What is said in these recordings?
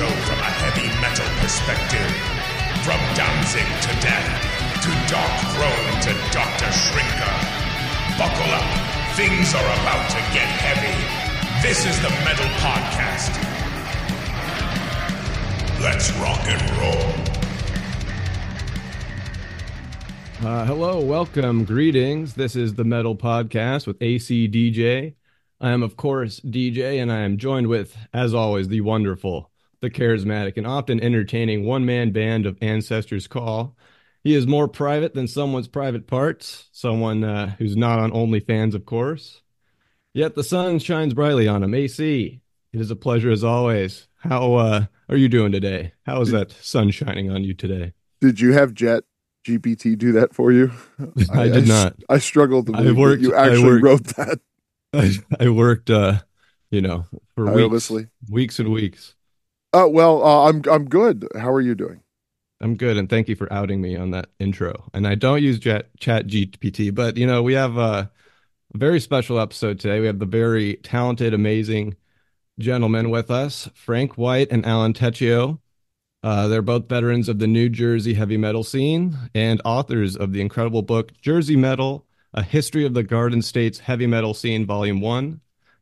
show from a heavy metal perspective. From Danzig to Death, to Dark Throne to Dr. Shrinker. Buckle up, things are about to get heavy. This is the Metal Podcast. Let's rock and roll. Hello, welcome, greetings. This is the Metal Podcast with AC DJ. I am, of course, DJ, and I am joined with, as always, the wonderful, the charismatic, and often entertaining one-man band of Ancestors Call. He is more private than someone's private parts, someone who's not on OnlyFans, of course. Yet the sun shines brightly on him. AC, it is a pleasure as always. How are you doing today? How is that sun shining on you today? Did you have Jet GPT do that for you? I did not. I struggled to believe that you actually wrote that. I worked, for weeks and weeks. Oh, well, I'm good. How are you doing? I'm good, and thank you for outing me on that intro. And I don't use Chat GPT, but, we have a very special episode today. We have the very talented, amazing gentlemen with us, Frank White and Alan Tecchio. They're both veterans of the New Jersey heavy metal scene and authors of the incredible book, Jersey Metal, A History of the Garden State's Heavy Metal Scene, Volume 1,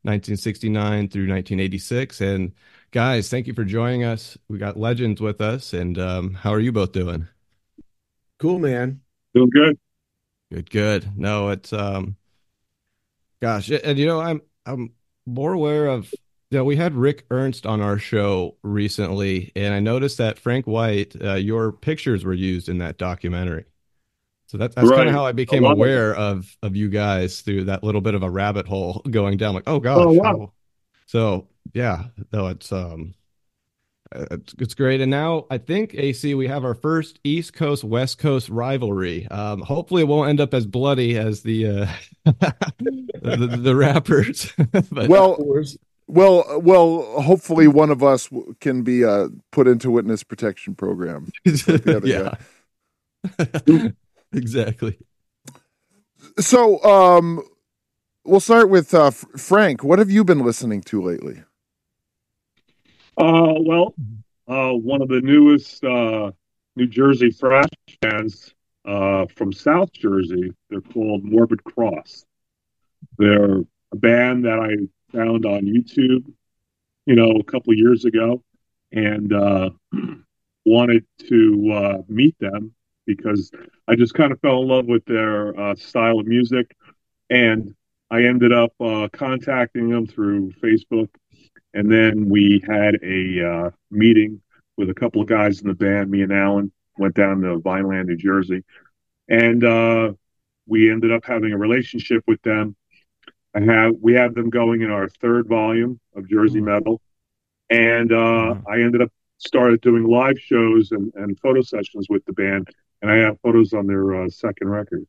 1969 through 1986. And guys, thank you for joining us. We got legends with us. And how are you both doing? Cool, man. Doing good. Good. No, it's, gosh. And, I'm more aware of, we had Rick Ernst on our show recently, and I noticed that Frank White, your pictures were used in that documentary. So that's right. Kind of how I became aware of you guys through that little bit of a rabbit hole going down. Like, oh gosh, oh, wow. So yeah, no, it's great. And now I think, AC, we have our first East Coast West Coast rivalry. Hopefully, it won't end up as bloody as the rappers. But, Well, hopefully one of us can be put into witness protection program. Like the other guy. Exactly. So we'll start with Frank. What have you been listening to lately? One of the newest New Jersey thrash bands from South Jersey. They're called Morbid Cross. They're a band that I found on YouTube, a couple of years ago, and wanted to meet them because I just kind of fell in love with their style of music, and I ended up contacting them through Facebook, and then we had a meeting with a couple of guys in the band. Me and Alan went down to Vineland, New Jersey, and we ended up having a relationship with them. We have them going in our third volume of Jersey Metal, and I ended up started doing live shows and photo sessions with the band, and I have photos on their second record.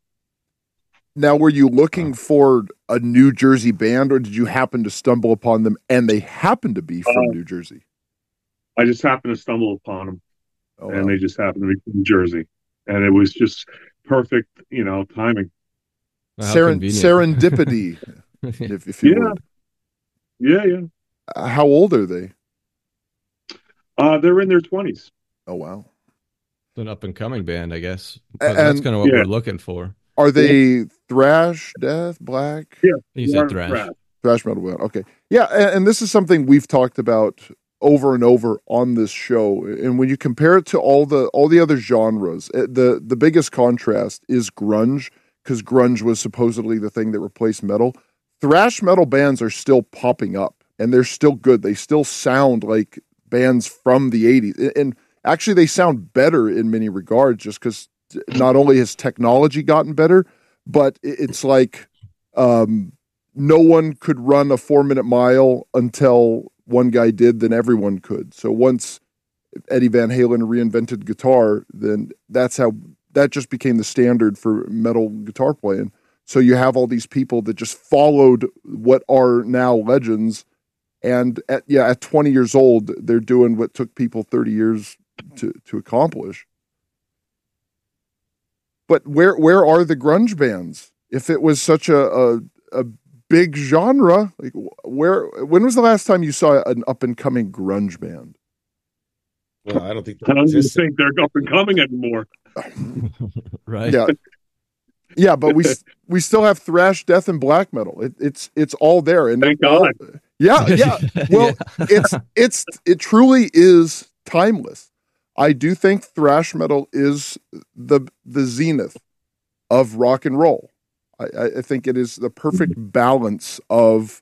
Now, were you looking for a New Jersey band, or did you happen to stumble upon them, and they happened to be from New Jersey? I just happened to stumble upon them, They just happened to be from New Jersey, and it was just perfect, timing. Serendipity. If you would. Yeah. How old are they? They're in their 20s. Oh, wow. It's an up-and-coming band, I guess. That's kind of what we're looking for. Are they thrash, death, black? Yeah. He said thrash. Thrash metal band, okay. Yeah, and this is something we've talked about over and over on this show. And when you compare it to all the other genres, the biggest contrast is grunge, because grunge was supposedly the thing that replaced metal. Thrash metal bands are still popping up, and they're still good. They still sound like bands from the 80s. And actually, they sound better in many regards, just because not only has technology gotten better, but it's like no one could run a 4-minute mile until one guy did, then everyone could. So once Eddie Van Halen reinvented guitar, then that's how... that just became the standard for metal guitar playing. So you have all these people that just followed what are now legends. And at 20 years old, they're doing what took people 30 years to accomplish. But where are the grunge bands? If it was such a big genre, when was the last time you saw an up and coming grunge band? Well, I don't think that exists. I don't think they're up and coming anymore. Right. Yeah. Yeah, but we still have thrash, death, and black metal. It's all there. And thank God. Yeah, yeah. Well, yeah. It truly is timeless. I do think thrash metal is the zenith of rock and roll. I think it is the perfect balance of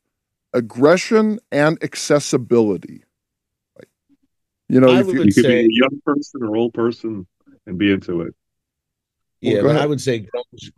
aggression and accessibility. Like, you know, you could be a young person or old person and be into it. Yeah, but I would say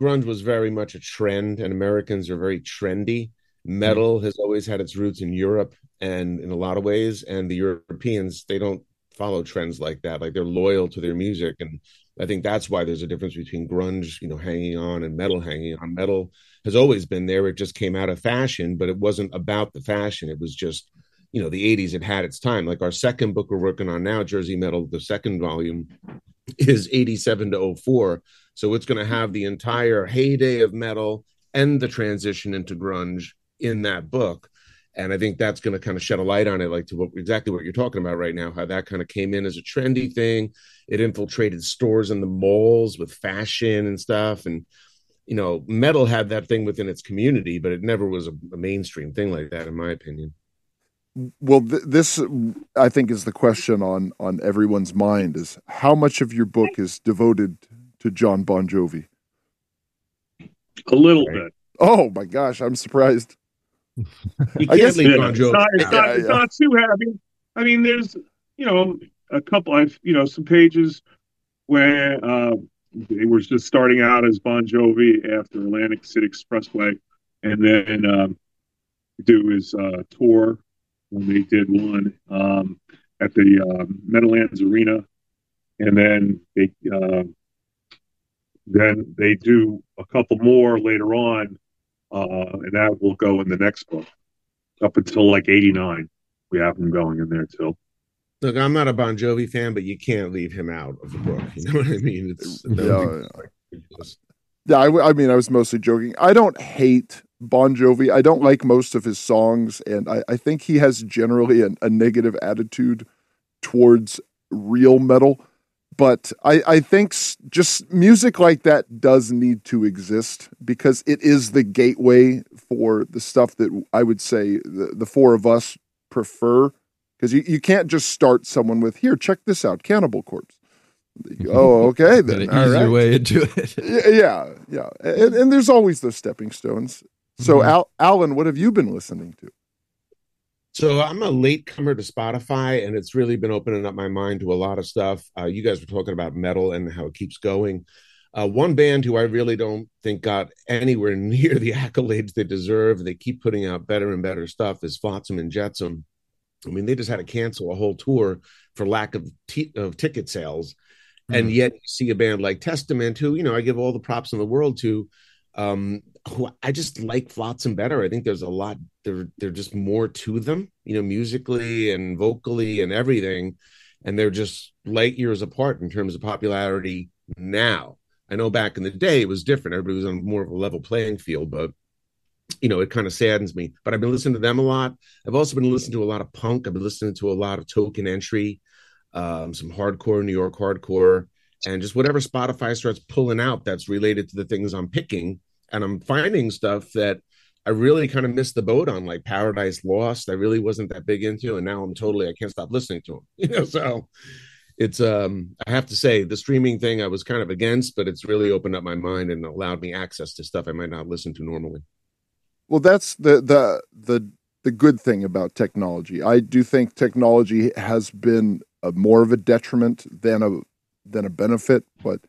grunge was very much a trend, and Americans are very trendy. Metal has always had its roots in Europe and in a lot of ways, and the Europeans, they don't follow trends like that. Like, they're loyal to their music, and I think that's why there's a difference between grunge, you know, hanging on and metal hanging on. Metal has always been there. It just came out of fashion, but it wasn't about the fashion. It was just, you know, the 80s, it had its time. Like our second book we're working on now, Jersey Metal, the second volume, is 87 to 04. So it's going to have the entire heyday of metal and the transition into grunge in that book. And I think that's going to kind of shed a light on it, like to exactly what you're talking about right now, how that kind of came in as a trendy thing. It infiltrated stores and the malls with fashion and stuff. And, you know, metal had that thing within its community, but it never was a mainstream thing like that, in my opinion. Well, this, I think, is the question on everyone's mind, is how much of your book is devoted to Jon Bon Jovi? A little bit. Oh, my gosh. I'm surprised. I guess leave Bon Jovi. It's not too heavy. I mean, there's, you know, a couple, some pages where they were just starting out as Bon Jovi after Atlantic City Expressway, and then do his tour when they did one at the Meadowlands Arena, and then they do a couple more later on, and that will go in the next book. Up until like 89, we have them going in there too. Look, I'm not a Bon Jovi fan, but you can't leave him out of the book. You know what I mean? I was mostly joking. I don't hate Bon Jovi. I don't like most of his songs, and I think he has generally a negative attitude towards real metal. But I think just music like that does need to exist, because it is the gateway for the stuff that I would say the four of us prefer. Because you can't just start someone with, here, check this out, Cannibal Corpse. Oh, okay, then. Easier way into it. Yeah, yeah. And there's always those stepping stones. So, mm-hmm. Alan, what have you been listening to? So I'm a latecomer to Spotify, and it's really been opening up my mind to a lot of stuff. You guys were talking about metal and how it keeps going. One band who I really don't think got anywhere near the accolades they deserve, they keep putting out better and better stuff, is Flotsam and Jetsam. I mean, they just had to cancel a whole tour for lack of ticket sales. Mm-hmm. And yet you see a band like Testament, who, you know, I give all the props in the world to, who I just like Flotsam better. I think there's a lot, they're just more to them, you know, musically and vocally and everything. And they're just light years apart in terms of popularity now. I know back in the day it was different. Everybody was on more of a level playing field, but you know, it kind of saddens me, but I've been listening to them a lot. I've also been listening to a lot of punk. I've been listening to a lot of Token Entry, some hardcore, New York hardcore, and just whatever Spotify starts pulling out that's related to the things I'm picking. And I'm finding stuff that I really kind of missed the boat on, like Paradise Lost. I really wasn't that big into, and now I can't stop listening to them. You know, so it's, I have to say, the streaming thing I was kind of against, but it's really opened up my mind and allowed me access to stuff I might not listen to normally. Well, that's the good thing about technology. I do think technology has been more of a detriment than a benefit, but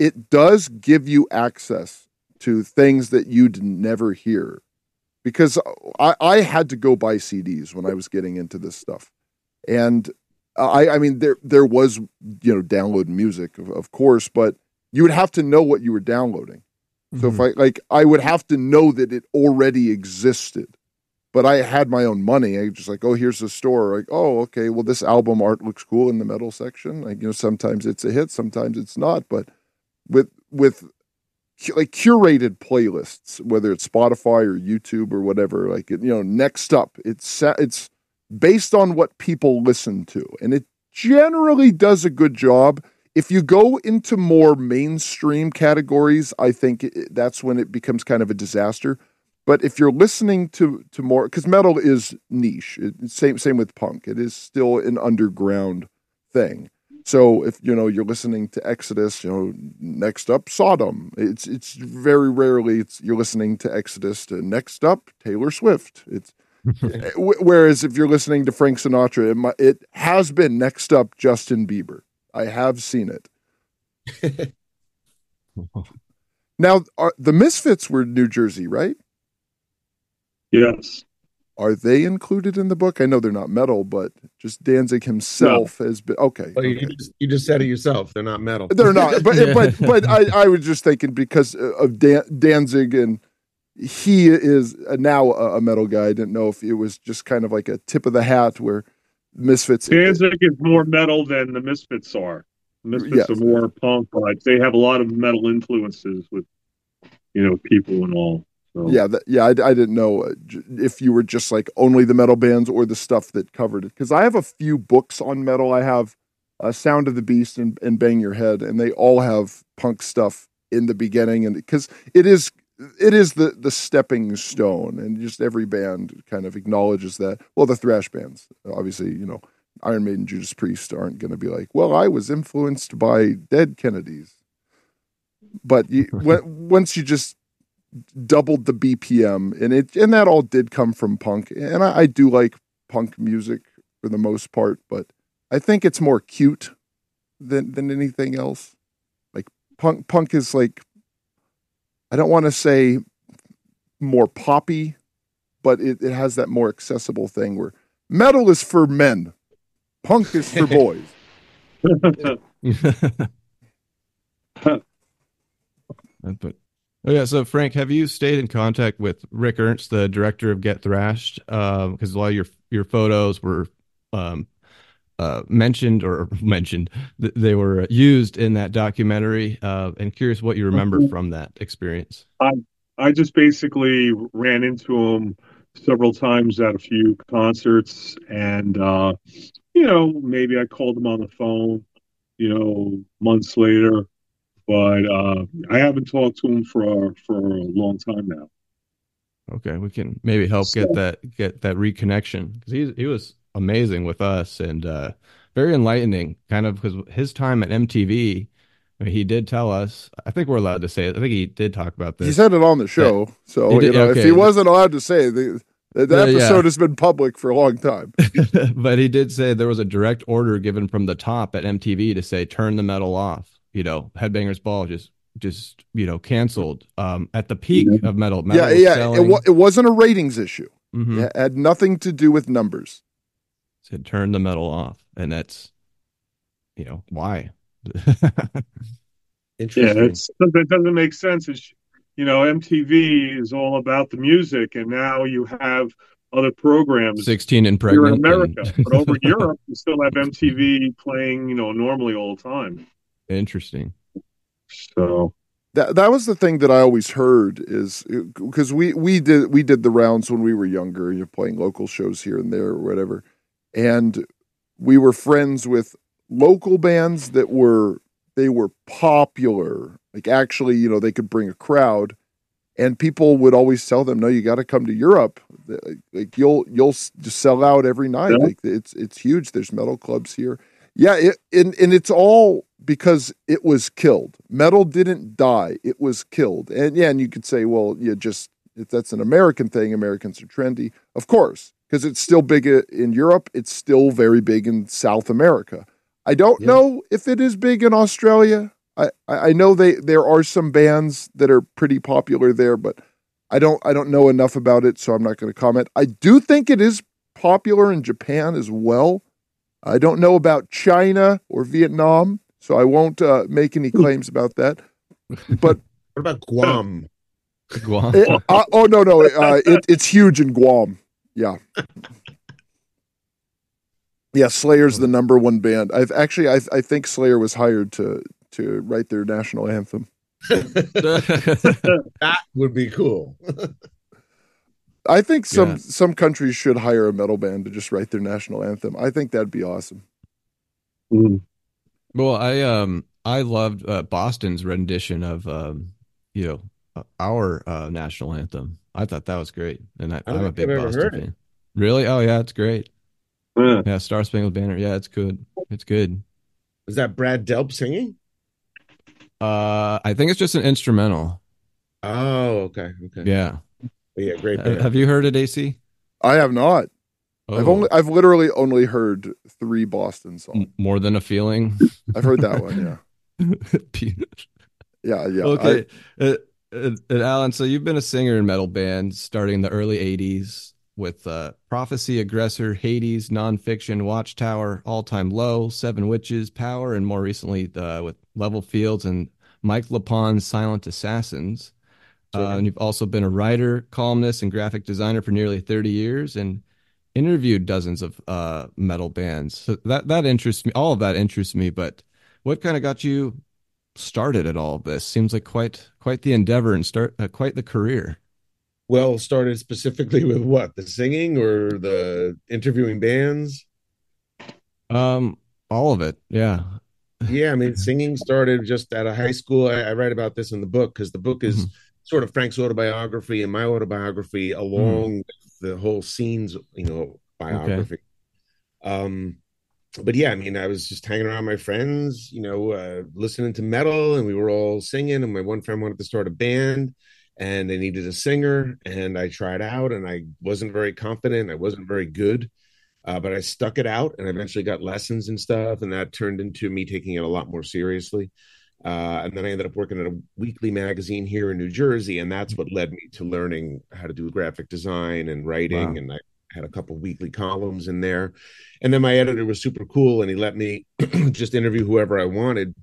it does give you access to things that you'd never hear. Because I had to go buy CDs when I was getting into this stuff. And I mean, there was, you know, download music, of course, but you would have to know what you were downloading. So if I would have to know that it already existed, but I had my own money. I just like, oh, here's the store. Like, oh, okay, well, this album art looks cool in the metal section. Like, you know, sometimes it's a hit, sometimes it's not. But with like curated playlists, whether it's Spotify or YouTube or whatever, like, you know, next up, it's based on what people listen to, and it generally does a good job. If you go into more mainstream categories, I think that's when it becomes kind of a disaster. But if you're listening to more, because metal is niche, same with punk. It is still an underground thing. So if you're listening to Exodus, next up Sodom. It's very rarely you're listening to Exodus to next up Taylor Swift. It's whereas if you're listening to Frank Sinatra, it has been next up Justin Bieber. I have seen it. Now, the Misfits were New Jersey, right? Yes. Are they included in the book? I know they're not metal, but just Danzig himself has been okay. Well, okay. You just said it yourself. They're not metal. They're not. But yeah. but I was just thinking because of Danzig, and he is now a metal guy. I didn't know if it was just kind of like a tip of the hat where Misfits. Danzig is more metal than the Misfits are. The Misfits are more punk, like they have a lot of metal influences with people and all. So. Yeah, I didn't know if you were just like only the metal bands or the stuff that covered it. Because I have a few books on metal. I have Sound of the Beast and Bang Your Head, and they all have punk stuff in the beginning. And because it is the stepping stone, and just every band kind of acknowledges that. Well, the thrash bands, obviously, Iron Maiden, Judas Priest aren't going to be like, well, I was influenced by Dead Kennedys. But once you just doubled the BPM, and that all did come from punk, and I do like punk music for the most part, but I think it's more cute than anything else. Like punk is like, I don't want to say more poppy, but it has that more accessible thing where metal is for men, punk is for boys. But oh, yeah. So, Frank, have you stayed in contact with Rick Ernst, the director of Get Thrashed? Because a lot of your photos were mentioned. They were used in that documentary. And curious what you remember from that experience. I just basically ran into him several times at a few concerts. And, maybe I called him on the phone, months later. But I haven't talked to him for a long time now. Okay, we can maybe help get that reconnection, because he was amazing with us, and very enlightening. Kind of because his time at MTV, I mean, he did tell us. I think we're allowed to say it. I think he did talk about this. He said it on the show. Yeah. So if he wasn't allowed to say it, the episode has been public for a long time. But he did say there was a direct order given from the top at MTV to say turn the metal off. Headbangers Ball just canceled at the peak of metal. metal was it wasn't a ratings issue. Mm-hmm. It had nothing to do with numbers. It said turn the metal off, and that's why. Interesting. Yeah, that doesn't make sense. It's, MTV is all about the music, and now you have other programs. 16 and Pregnant. Here in America, but over in Europe, you still have MTV playing normally all the time. Interesting. So that was the thing that I always heard, is because we did the rounds when we were younger, playing local shows here and there or whatever, and we were friends with local bands that were popular, like actually they could bring a crowd, and people would always tell them, no, you got to come to Europe, like you'll just sell out every night. Yeah. Like it's huge, there's metal clubs here. Yeah, and it's all because it was killed. Metal didn't die; it was killed. And and you could say, well, if that's an American thing. Americans are trendy, of course, because it's still big in Europe. It's still very big in South America. I don't know if it is big in Australia. I know there are some bands that are pretty popular there, but I don't know enough about it, so I'm not going to comment. I do think it is popular in Japan as well. I don't know about China or Vietnam, so I won't make any claims about that. But what about Guam? Guam? No! It's huge in Guam. Yeah. Slayer's the number one band. I think Slayer was hired to write their national anthem. That would be cool. I think some countries should hire a metal band to just write their national anthem. I think that'd be awesome. Mm. Well, I loved Boston's rendition of our national anthem. I thought that was great, and I'm a big Boston fan. Really? Oh yeah, it's great. Yeah, Star Spangled Banner. Yeah, it's good. It's good. Is that Brad Delp singing? I think it's just an instrumental. Oh, okay. Yeah. Yeah, great band. Have you heard it, AC? I have not. Oh. I've literally only heard 3 Boston songs. More Than a Feeling. I've heard that one, yeah. Yeah. Okay. Alan, so you've been a singer in metal bands starting in the early 80s with Prophecy, Aggressor, Hades, Nonfiction, Watchtower, All Time Low, Seven Witches, Power, and more recently with Level Fields and Mike Lepon's Silent Assassins. And you've also been a writer, columnist, and graphic designer for nearly 30 years and interviewed dozens of metal bands. So that interests me. All of that interests me, but what kind of got you started at all of this? Seems like quite the endeavor and quite the career. Well, started specifically with what? The singing or the interviewing bands? All of it, yeah. Yeah, I mean, singing started just out of high school. I write about this in the book because the book is sort of Frank's autobiography and my autobiography along with the whole scene's, biography. Okay. But yeah, I mean, I was just hanging around my friends, listening to metal, and we were all singing. And my one friend wanted to start a band, and they needed a singer. And I tried out, and I wasn't very confident. I wasn't very good. But I stuck it out and eventually got lessons and stuff. And that turned into me taking it a lot more seriously. And then I ended up working at a weekly magazine here in New Jersey. And that's what led me to learning how to do graphic design and writing. Wow. And I had a couple of weekly columns in there. And then my editor was super cool. And he let me just interview whoever I wanted.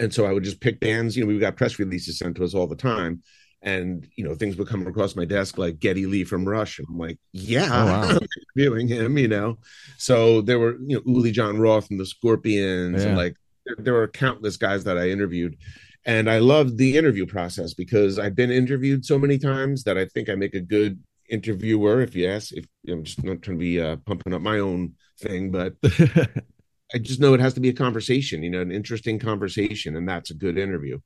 And so I would just pick bands. We got press releases sent to us all the time. And, things would come across my desk like Geddy Lee from Rush. And I'm like, yeah, oh, wow. Interviewing him, So there were, Uli John Roth and the Scorpions. Yeah. And there were countless guys that I interviewed. And I loved the interview process because I've been interviewed so many times that I think I make a good interviewer. If you ask, if I'm just not trying to be pumping up my own thing, but I just know it has to be a conversation, an interesting conversation. And that's a good interview.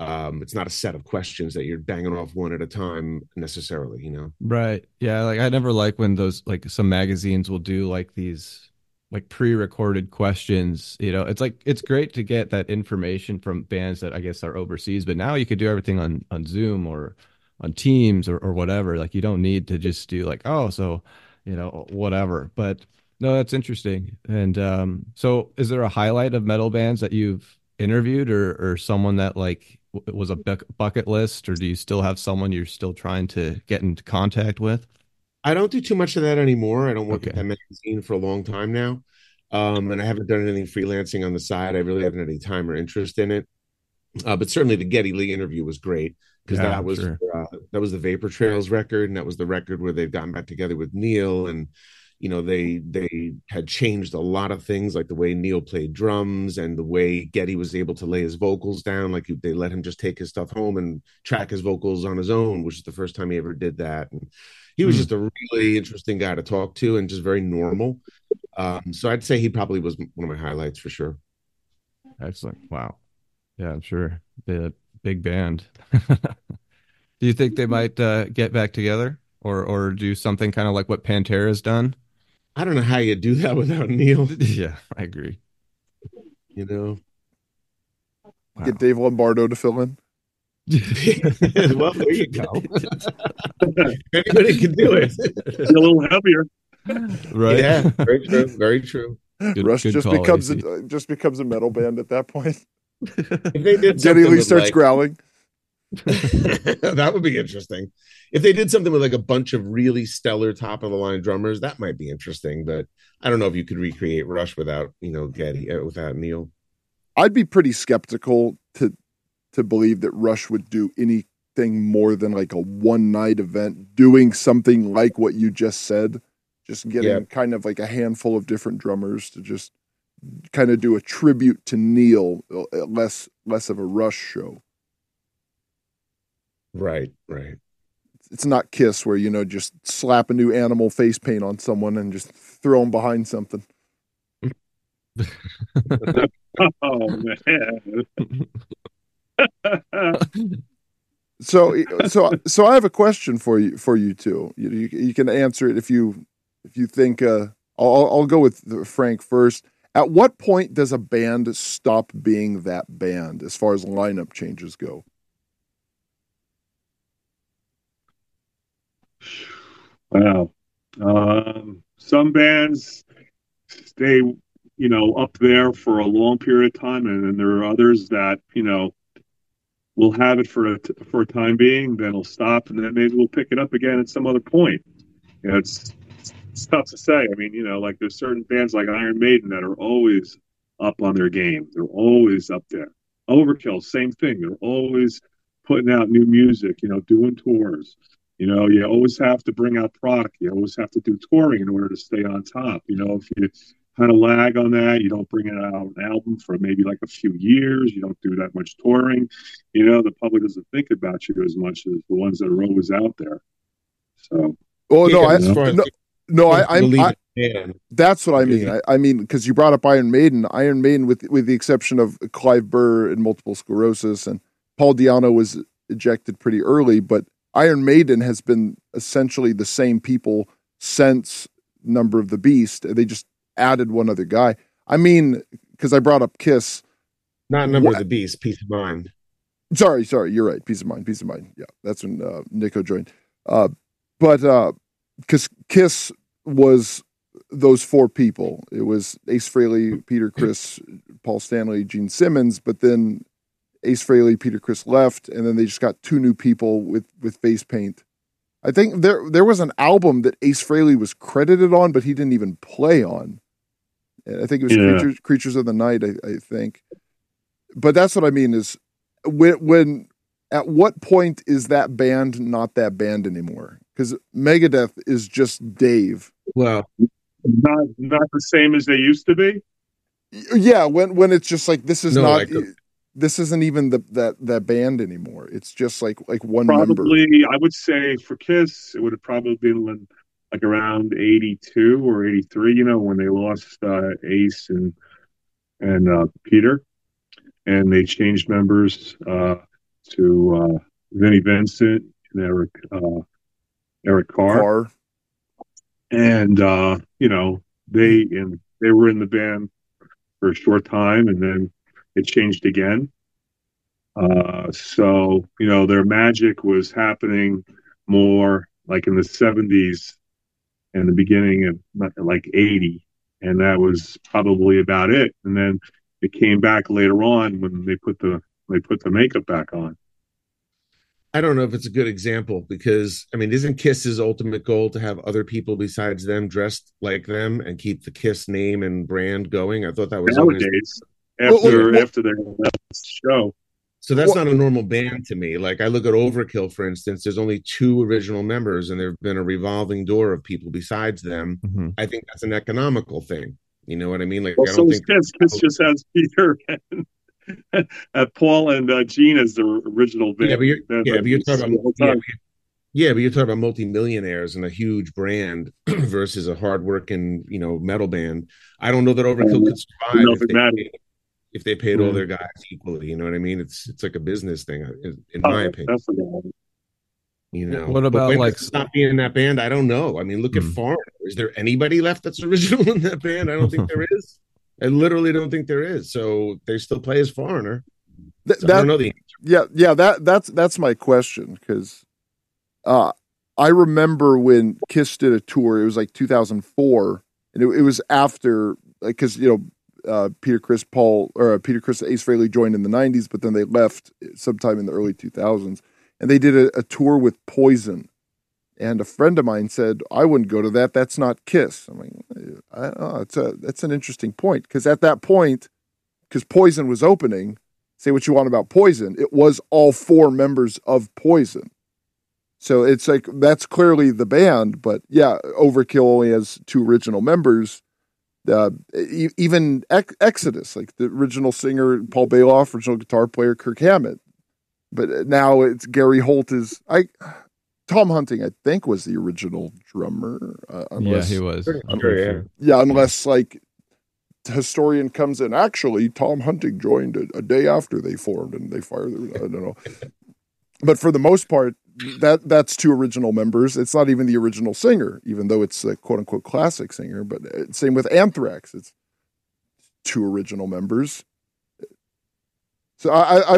It's not a set of questions that you're banging off one at a time necessarily, Right. Yeah. I never like when those, some magazines will do these pre-recorded questions, it's it's great to get that information from bands that I guess are overseas, but now you could do everything on Zoom or on Teams or whatever. You don't need to just do whatever, but no, that's interesting. And, so is there a highlight of metal bands that you've interviewed or someone that was a bucket list, or do you still have someone you're still trying to get into contact with? I don't do too much of that anymore. I don't work at that magazine for a long time now. And I haven't done anything freelancing on the side. I really haven't had any time or interest in it. But certainly the Geddy Lee interview was great because that was the Vapor Trails record. And that was the record where they've gotten back together with Neil. And, they had changed a lot of things, like the way Neil played drums and the way Geddy was able to lay his vocals down. They let him just take his stuff home and track his vocals on his own, which is the first time he ever did that. And he was just a really interesting guy to talk to and just very normal. So I'd say he probably was one of my highlights for sure. Excellent. Wow. Yeah, I'm sure. The big band. Do you think they might get back together or do something kind of like what Pantera's done? I don't know how you do that without Neil. Yeah, I agree. Wow. Get Dave Lombardo to fill in. Well, there you go. Anybody can do it. You're a little heavier, right? Yeah, very true. Very true. Rush just becomes a metal band at that point. Geddy Lee starts growling. That would be interesting. If they did something with a bunch of really stellar top of the line drummers, that might be interesting. But I don't know if you could recreate Rush without Geddy, without Neil. I'd be pretty skeptical to believe that Rush would do anything more than a one night event, doing something like what you just said, just getting kind of a handful of different drummers to just kind of do a tribute to Neil, less of a Rush show. Right. It's not Kiss where, just slap a new animal face paint on someone and just throw them behind something. Oh man. So I have a question for you two. You can answer it if you think. I'll go with Frank first. At what point does a band stop being that band as far as lineup changes go? Wow. Some bands stay, up there for a long period of time, and then there are others that, we'll have it for a time being, then it'll stop, and then maybe we'll pick it up again at some other point. It's tough to say. I mean, like there's certain bands like Iron Maiden that are always up on their game. They're always up there. Overkill, same thing. They're always putting out new music, doing tours. You always have to bring out product. You always have to do touring in order to stay on top. If you kind of lag on that, you don't bring out an album for maybe like a few years. You don't do that much touring. The public doesn't think about you as much as the ones that are always out there. So, that's what I mean. I mean, because you brought up Iron Maiden, with the exception of Clive Burr and multiple sclerosis, and Paul Di'Anno was ejected pretty early, but Iron Maiden has been essentially the same people since Number of the Beast. They just added one other guy. I mean, because I brought up Kiss. Not Number of the Beast, Peace of Mind. Sorry, you're right. Peace of Mind. Yeah, that's when Nico joined. But because Kiss was those four people. It was Ace Frehley, Peter Criss, Paul Stanley, Gene Simmons, but then Ace Frehley, Peter Criss left, and then they just got two new people with face paint. I think there was an album that Ace Frehley was credited on, but he didn't even play on. I think it was Creatures of the Night, I think. But that's what I mean is when at what point is that band not that band anymore? Because Megadeth is just Dave. Well, not the same as they used to be. Yeah, when it's just like this isn't even that band anymore. It's just like one member. Probably, I would say for Kiss, it would have probably been like around 82 or 83. When they lost Ace and Peter, and they changed members to Vinnie Vincent and Eric Carr. And they were in the band for a short time, and then it changed again. So their magic was happening more like in the 70s and the beginning of like 80, and that was probably about it. And then it came back later on when they put the makeup back on. I don't know if it's a good example because, I mean, isn't Kiss's ultimate goal to have other people besides them dressed like them and keep the Kiss name and brand going? I thought that was nowadays after their show. So that's not a normal band to me. Like I look at Overkill, for instance, there's only two original members and there've been a revolving door of people besides them. Mm-hmm. I think that's an economical thing. You know what I mean? Like I don't think Kiss just has Peter and Paul and Gene as the original band. But you're talking about multi-millionaires and a huge brand versus a hard-working, metal band. I don't know that Overkill could survive if they paid all their guys equally. You know what I mean? It's like a business thing, in my opinion. Definitely. What about stop being in that band? I don't know. I mean, look at Foreigner. Is there anybody left that's original in that band? I don't think there is. I literally don't think there is. So they still play as Foreigner. I don't know the answer. Yeah. That's my question because I remember when Kiss did a tour. It was like 2004, and it was after because Peter Criss, Ace Frehley joined in the 90s, but then they left sometime in the early 2000s, and they did a tour with Poison. And a friend of mine said, I wouldn't go to that. That's not Kiss. I'm like, that's an interesting point. Because at that point, because Poison was opening, say what you want about Poison, it was all four members of Poison. So it's like, that's clearly the band. But yeah, Overkill only has two original members. Even Exodus, like the original singer, Paul Bailoff, original guitar player, Kirk Hammett. But now it's Gary Holt is... Tom Hunting, I think, was the original drummer. Unless, yeah, he was. Unless, like, historian comes in, actually, Tom Hunting joined a day after they formed and they fired them. I don't know. But for the most part, that's two original members. It's not even the original singer, even though it's a quote-unquote classic singer. But same with Anthrax. It's two original members. So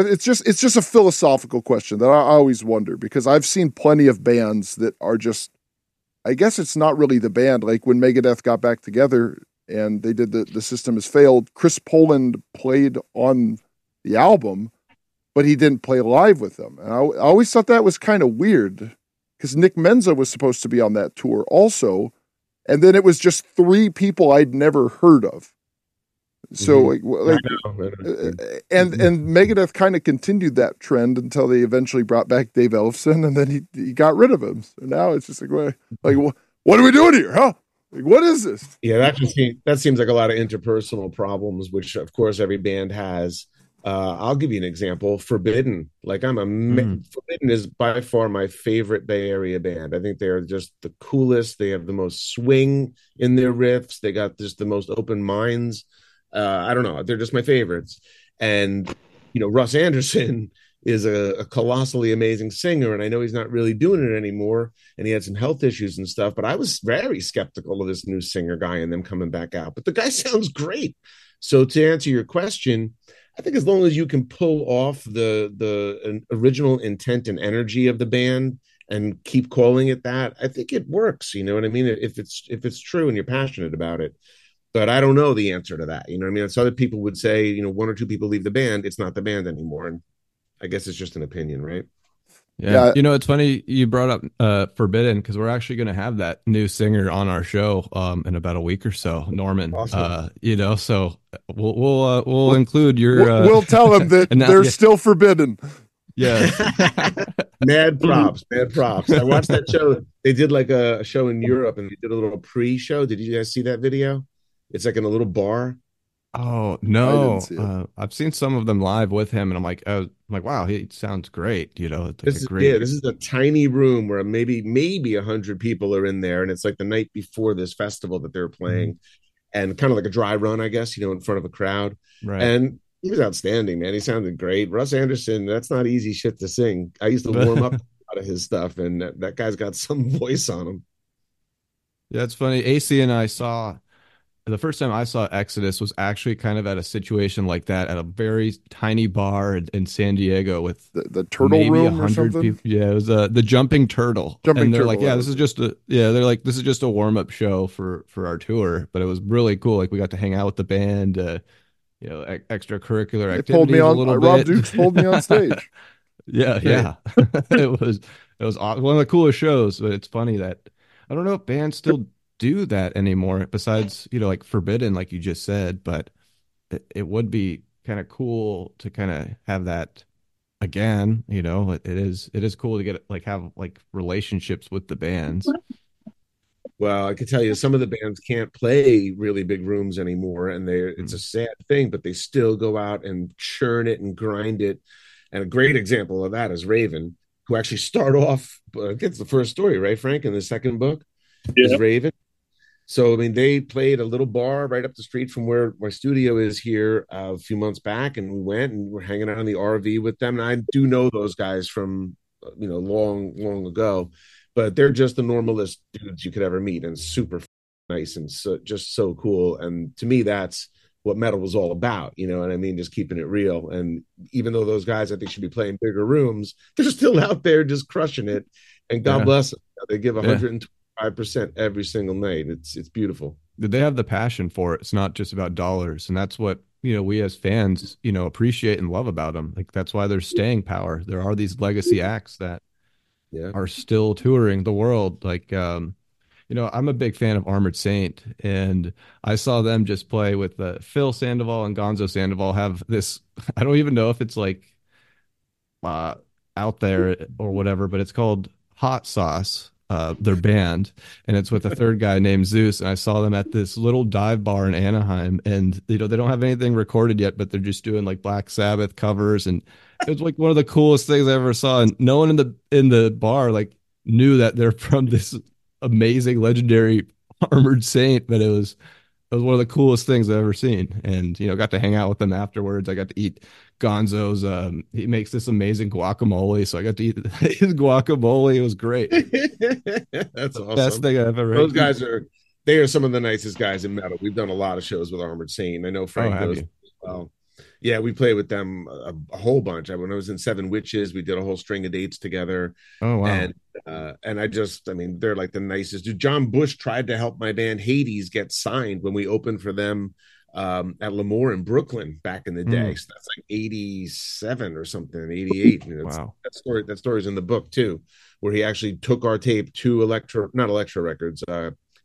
it's just a philosophical question that I always wonder, because I've seen plenty of bands that are just, I guess it's not really the band. Like when Megadeth got back together and they did The System Has Failed, Chris Poland played on the album, but he didn't play live with them. And I always thought that was kind of weird, because Nick Menza was supposed to be on that tour also. And then it was just three people I'd never heard of. So, and Megadeth kind of continued that trend until they eventually brought back Dave Ellefson, and then he got rid of him. So now it's just what are we doing here, huh? Like, what is this? Yeah, that seems like a lot of interpersonal problems, which of course every band has. I'll give you an example. Forbidden. Forbidden is by far my favorite Bay Area band. I think they are just the coolest. They have the most swing in their riffs. They got just the most open minds. I don't know. They're just my favorites. And, Russ Anderson is a colossally amazing singer. And I know he's not really doing it anymore. And he had some health issues and stuff. But I was very skeptical of this new singer guy and them coming back out. But the guy sounds great. So to answer your question, I think as long as you can pull off the original intent and energy of the band and keep calling it that, I think it works. You know what I mean? If it's true and you're passionate about it. But I don't know the answer to that. You know what I mean? So other people would say, one or two people leave the band, it's not the band anymore. And I guess it's just an opinion, right? Yeah. It's funny you brought up Forbidden, because we're actually going to have that new singer on our show in about a week or so, Norman. Awesome. So we'll include your. We'll tell him that they're still forbidden. Yeah. Mad props. I watched that show. They did like a show in Europe, and they did a little pre-show. Did you guys see that video? It's like in a little bar. Oh no! I've seen some of them live with him, and I'm like, wow, he sounds great. This is a tiny room where maybe 100 people are in there, and it's like the night before this festival that they're playing, and kind of like a dry run, I guess, in front of a crowd. Right. And he was outstanding, man. He sounded great. Russ Anderson, that's not easy shit to sing. I used to warm up a lot of his stuff, and that guy's got some voice on him. Yeah, it's funny. AC and I saw. The first time I saw Exodus was actually kind of at a situation like that, at a very tiny bar in San Diego with the turtle room or something. People. Yeah, it was the Jumping Turtle. They're like, this is just a warm up show for our tour. But it was really cool. Like, we got to hang out with the band, extracurricular activities. Rob Dukes pulled me on stage. Yeah. It was awesome. One of the coolest shows. But it's funny that I don't know if bands still do that anymore, besides Forbidden, like you just said. But it would be kind of cool to kind of have that again. It is cool to get have relationships with the bands. Well, I can tell you some of the bands can't play really big rooms anymore, and it's a sad thing, but they still go out and churn it and grind it. And a great example of that is Raven, who actually start off, I think it's the first story, right, Frank, in the second book, is Raven. So, they played a little bar right up the street from where my studio is here a few months back, and we went and we're hanging out in the RV with them. And I do know those guys from, long, long ago, but they're just the normalest dudes you could ever meet, and super nice and so cool. And to me, that's what metal was all about, just keeping it real. And even though those guys, I think, should be playing bigger rooms, they're still out there just crushing it. And God bless them. They give 125% every single night. It's beautiful. They have the passion for it. It's not just about dollars, and that's what we as fans appreciate and love about them. Like, that's why there's staying power. There are these legacy acts that are still touring the world. I'm a big fan of Armored Saint, and I saw them just play with Phil Sandoval and Gonzo Sandoval. Have this, I don't even know if it's out there or whatever, but it's called Hot Sauce. Their band, and it's with a third guy named Zeus. And I saw them at this little dive bar in Anaheim, and they don't have anything recorded yet, but they're just doing Black Sabbath covers, and it was one of the coolest things I ever saw. And no one in the bar knew that they're from this amazing legendary Armored Saint, but it was It was one of the coolest things I've ever seen. And, you know, got to hang out with them afterwards. I got to eat Gonzo's. He makes this amazing guacamole. So I got to eat his guacamole. It was great. That's awesome. Best thing I've ever heard. Those guys are, they are some of the nicest guys in metal. We've done a lot of shows with Armored Saint. I know Frank knows as well. Yeah, we played with them a whole bunch. When I was in Seven Witches, we did a whole string of dates together. Oh, wow. And I just, I mean, they're like the nicest dude. John Bush tried to help my band Hades get signed when we opened for them at Lemoore in Brooklyn back in the day. So that's like 87 or something, 88. And wow. That story's in the book, too, where he actually took our tape to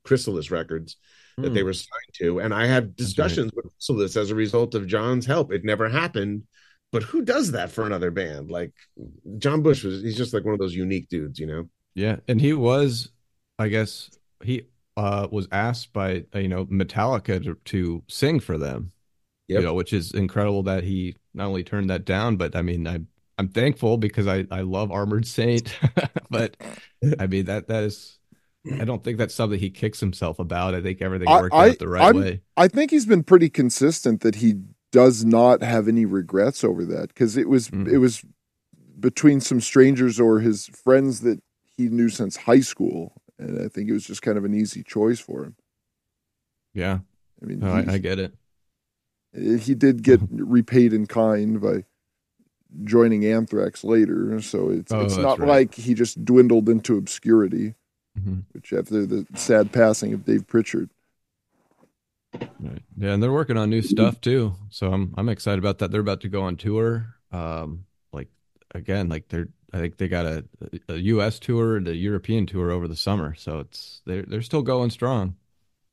Chrysalis Records, that they were signed to. And I had discussions with Chrysalis as a result of John's help. It never happened, but who does that for another band? Like John Bush he's just like one of those unique dudes, you know? Yeah. And he was, I guess he was asked by, Metallica to sing for them, which is incredible that he not only turned that down, but I mean, I'm thankful because I love Armored Saint, but I mean, that is, I don't think that's something he kicks himself about. I think everything worked out the right way. I think he's been pretty consistent that he does not have any regrets over that, because it was between some strangers or his friends that he knew since high school, and I think it was just kind of an easy choice for him. Yeah, I mean, I get it. He did get repaid in kind by joining Anthrax later, so it's not right. Like he just dwindled into obscurity. Mm-hmm. Which after the sad passing of Dave Pritchard. Right. Yeah, and they're working on new stuff too. So I'm excited about that. They're about to go on tour. I think they got a US tour and a European tour over the summer. So they're still going strong.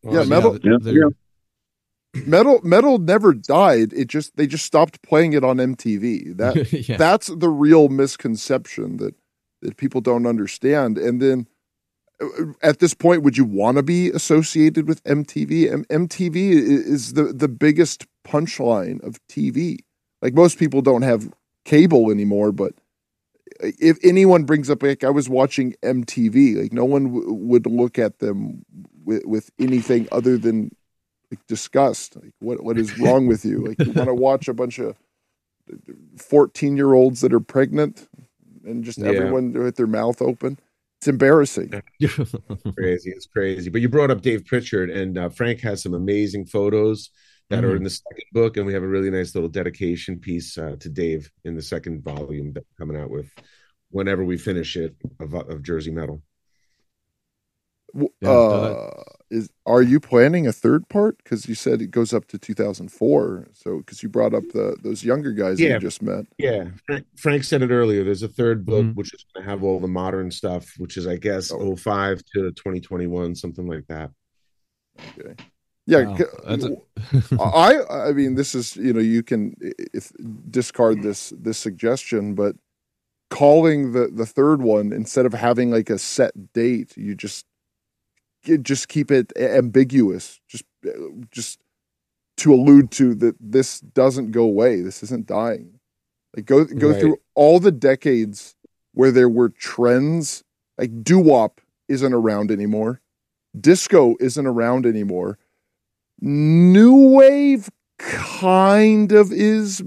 Well, yeah, metal never died. They just stopped playing it on MTV. That's the real misconception that people don't understand. And then at this point, would you want to be associated with MTV? MTV is the biggest punchline of TV. Like, most people don't have cable anymore, but if anyone brings up, like, I was watching MTV, like, no one would look at them with anything other than, like, disgust. Like, what is wrong with you? Like, you want to watch a bunch of 14-year-olds that are pregnant and just everyone with their mouth open? It's embarrassing. It's crazy. But you brought up Dave Pritchard, and Frank has some amazing photos that are in the second book, and we have a really nice little dedication piece to Dave in the second volume that we're coming out with whenever we finish it of Jersey Metal. Are you planning a third part? Because you said it goes up to 2004. So, because you brought up those younger guys that you just met. Yeah, Frank said it earlier. There's a third book, which is going to have all the modern stuff, which is, I guess, 05 to 2021, something like that. Okay. Yeah, wow, I mean, this is, you can discard this suggestion, but calling the third one, instead of having like a set date, you just keep it ambiguous, just to allude to that this doesn't go away. This isn't dying. Like, go right through all the decades where there were trends. Like, doo-wop isn't around anymore. Disco isn't around anymore. New wave kind of is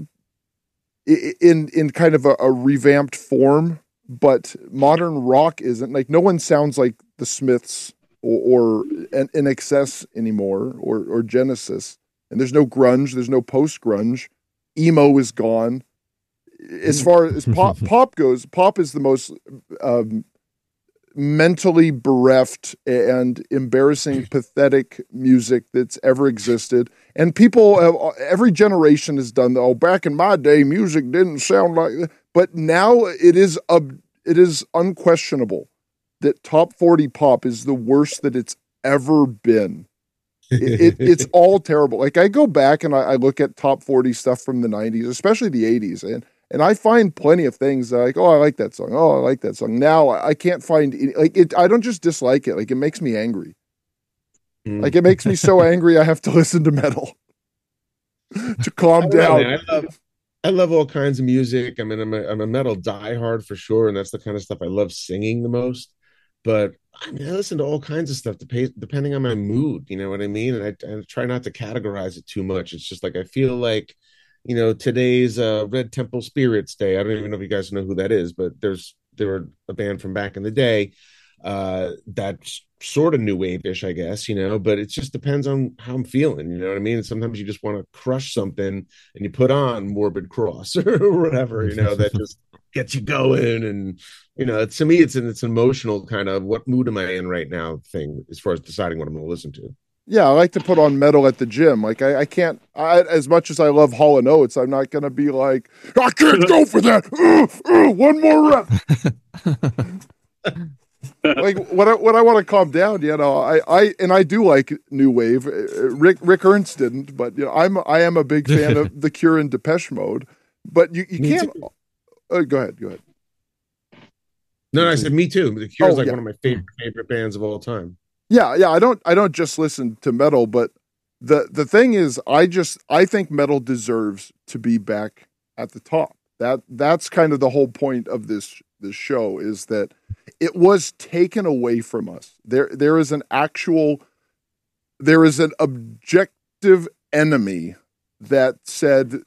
in kind of a revamped form, but modern rock isn't. Like, no one sounds like the Smiths or NXS anymore, or Genesis. And there's no grunge, there's no post-grunge. Emo is gone. As far as pop goes, pop is the most mentally bereft and embarrassing, pathetic music that's ever existed. And people, every generation has done, back in my day, music didn't sound like that. But now it is unquestionable that top 40 pop is the worst that it's ever been. It's all terrible. Like, I go back and I look at top 40 stuff from the 90s, especially the 80s, and I find plenty of things that, like, I like that song. Oh, I like that song. Now I can't find any, like, it. I don't just dislike it. Like, it makes me angry. Like, it makes me so angry I have to listen to metal to calm down. I love all kinds of music. I mean, I'm a metal diehard for sure, and that's the kind of stuff I love singing the most. But I mean, I listen to all kinds of stuff depending on my mood. You know what I mean? And I try not to categorize it too much. It's just like I feel like, you know, today's Red Temple Spirits Day. I don't even know if you guys know who that is, but they were a band from back in the day that's sort of new wave-ish, I guess, you know, but it just depends on how I'm feeling. You know what I mean? And sometimes you just want to crush something and you put on Morbid Cross or whatever, you know, that just gets you going. And, you know, to me, it's an emotional kind of what mood am I in right now thing as far as deciding what I'm going to listen to. Yeah, I like to put on metal at the gym. Like, I can't, as much as I love Hall & Oates, I'm not going to be like, I can't go for that. One more rep. Like, what I want to calm down, you know, I do like new wave. Rick Ernst didn't, but, you know, I am a big fan of The Cure and Depeche Mode. But you can't. Go ahead. No, I said me too. The Cure is one of my favorite bands of all time. Yeah. I don't just listen to metal, but the thing is, I think metal deserves to be back at the top. That's kind of the whole point of this show, is that it was taken away from us. There is an objective enemy that said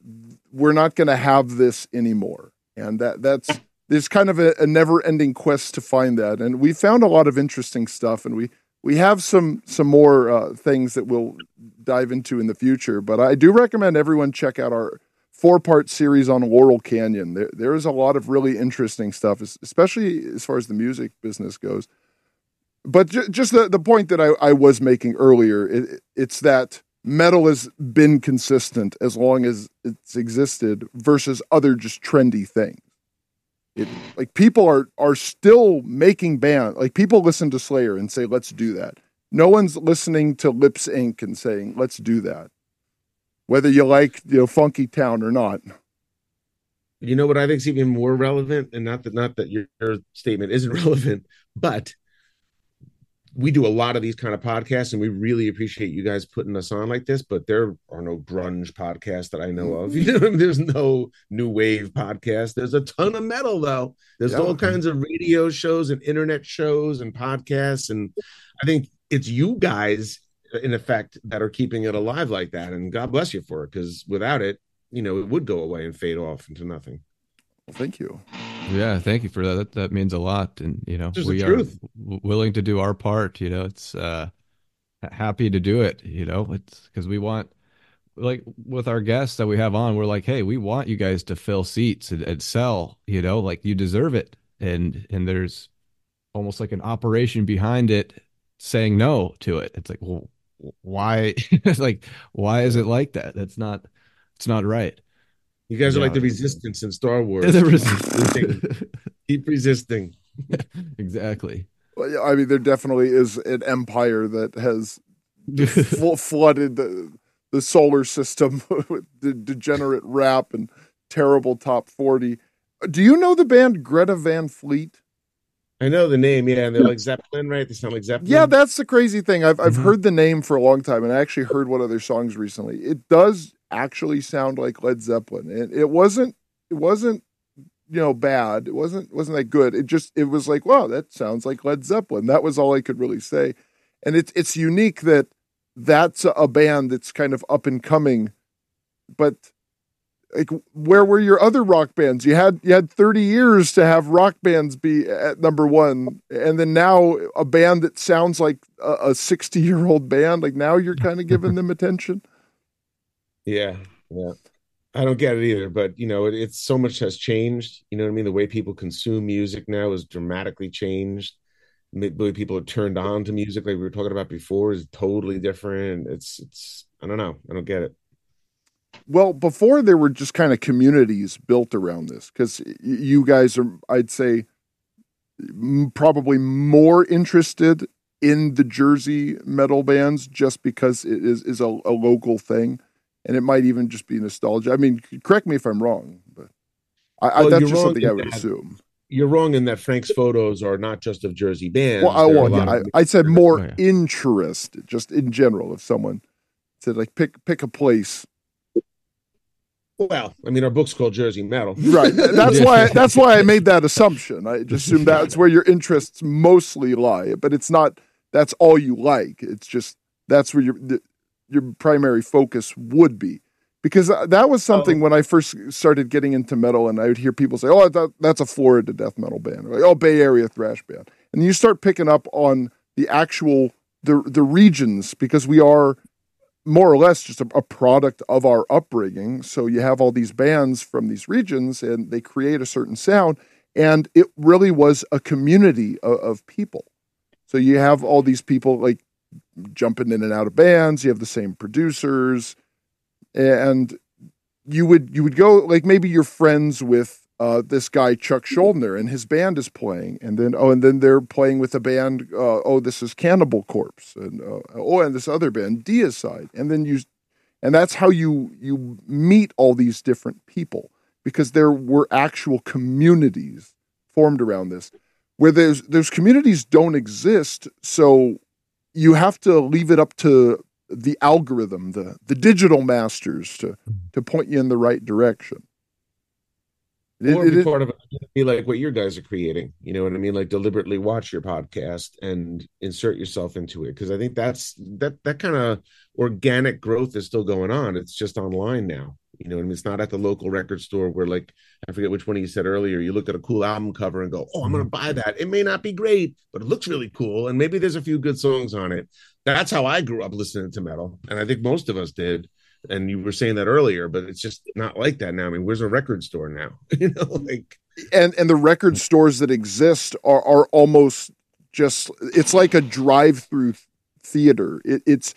we're not going to have this anymore, and that's there's kind of a never-ending quest to find that, and we found a lot of interesting stuff, and we have some more things that we'll dive into in the future. But I do recommend everyone check out our 4-part series on Laurel Canyon. There is a lot of really interesting stuff, especially as far as the music business goes. But just the point that I was making earlier, it's that metal has been consistent as long as it's existed versus other just trendy things. Like, people are still making bands. Like, people listen to Slayer and say, let's do that. No one's listening to Lips Inc. and saying, let's do that, whether you like, you know, Funky Town or not. You know what I think is even more relevant, and not that your statement isn't relevant, but we do a lot of these kind of podcasts, and we really appreciate you guys putting us on like this, but there are no grunge podcasts that I know of. You know, there's no new wave podcast. There's a ton of metal, though. There's all kinds of radio shows and internet shows and podcasts, and I think it's you guys, in effect, that are keeping it alive like that, and God bless you for it, because without it, you know, it would go away and fade off into nothing. Well, thank you. Yeah, thank you for that. That means a lot, and you know, we are willing to do our part. You know, it's happy to do it. You know, it's because we want, like with our guests that we have on, we're like, hey, we want you guys to fill seats and sell. You know, like, you deserve it, and there's almost like an operation behind it saying no to it. It's like, well, why? Like, why is it like that? That's not. It's not right. You guys are like the resistance in Star Wars. Keep resisting. Exactly. Well, I mean, there definitely is an empire that has flooded the solar system with degenerate rap and terrible top 40. Do you know the band Greta Van Fleet? I know the name, yeah. And they're like Zeppelin, right? They sound like Zeppelin. Yeah, that's the crazy thing. I've heard the name for a long time, and I actually heard one of their songs recently. It does actually sound like Led Zeppelin, and it wasn't you know, bad. It wasn't that good. It was like, wow, that sounds like Led Zeppelin. That was all I could really say. And it's unique that that's a band that's kind of up and coming. But like, where were your other rock bands? You had 30 years to have rock bands be at number one, and then now a band that sounds like a 60-year-old band, like, now you're kind of giving them attention. Yeah. I don't get it either, but you know, it's so much has changed. You know what I mean? The way people consume music now is dramatically changed. The way people are turned on to music, like we were talking about before, is totally different. It's I don't know. I don't get it. Well, before there were just kind of communities built around this, because you guys are, I'd say, probably more interested in the Jersey metal bands just because it is a local thing. And it might even just be nostalgia. I mean, correct me if I'm wrong, but that's just something I would assume. You're wrong in that Frank's photos are not just of Jersey bands. Well, I said more interest, just in general. If someone said, like, pick a place. Well, I mean, our book's called Jersey Metal. Right. That's why I made that assumption. I just assumed that's where your interests mostly lie, but it's not that's all you like. It's just that's where your primary focus would be. Because that was something when I first started getting into metal, and I would hear people say, that's a Florida death metal band. Or, Bay Area thrash band. And you start picking up on the actual the regions, because we are more or less just a product of our upbringing. So you have all these bands from these regions and they create a certain sound, and it really was a community of people. So you have all these people like jumping in and out of bands. You have the same producers, and you would go, like, maybe you're friends with this guy, Chuck Schuldner, and his band is playing. And then they're playing with a band. This is Cannibal Corpse. And this other band, Deicide. And that's how you meet all these different people, because there were actual communities formed around this, where those communities don't exist. So you have to leave it up to the algorithm, the digital masters to point you in the right direction. Or be part of it, like what your guys are creating, you know what I mean? Like, deliberately watch your podcast and insert yourself into it, because I think that's that kind of organic growth is still going on. It's just online now, you know what I mean? It's not at the local record store where, like, I forget which one you said earlier, you look at a cool album cover and go, "Oh, I'm going to buy that. It may not be great, but it looks really cool, and maybe there's a few good songs on it." That's how I grew up listening to metal, and I think most of us did. And you were saying that earlier, but it's just not like that now. I mean, where's a record store now? You know, like, and the record stores that exist are almost just, it's like a drive-through theater. It's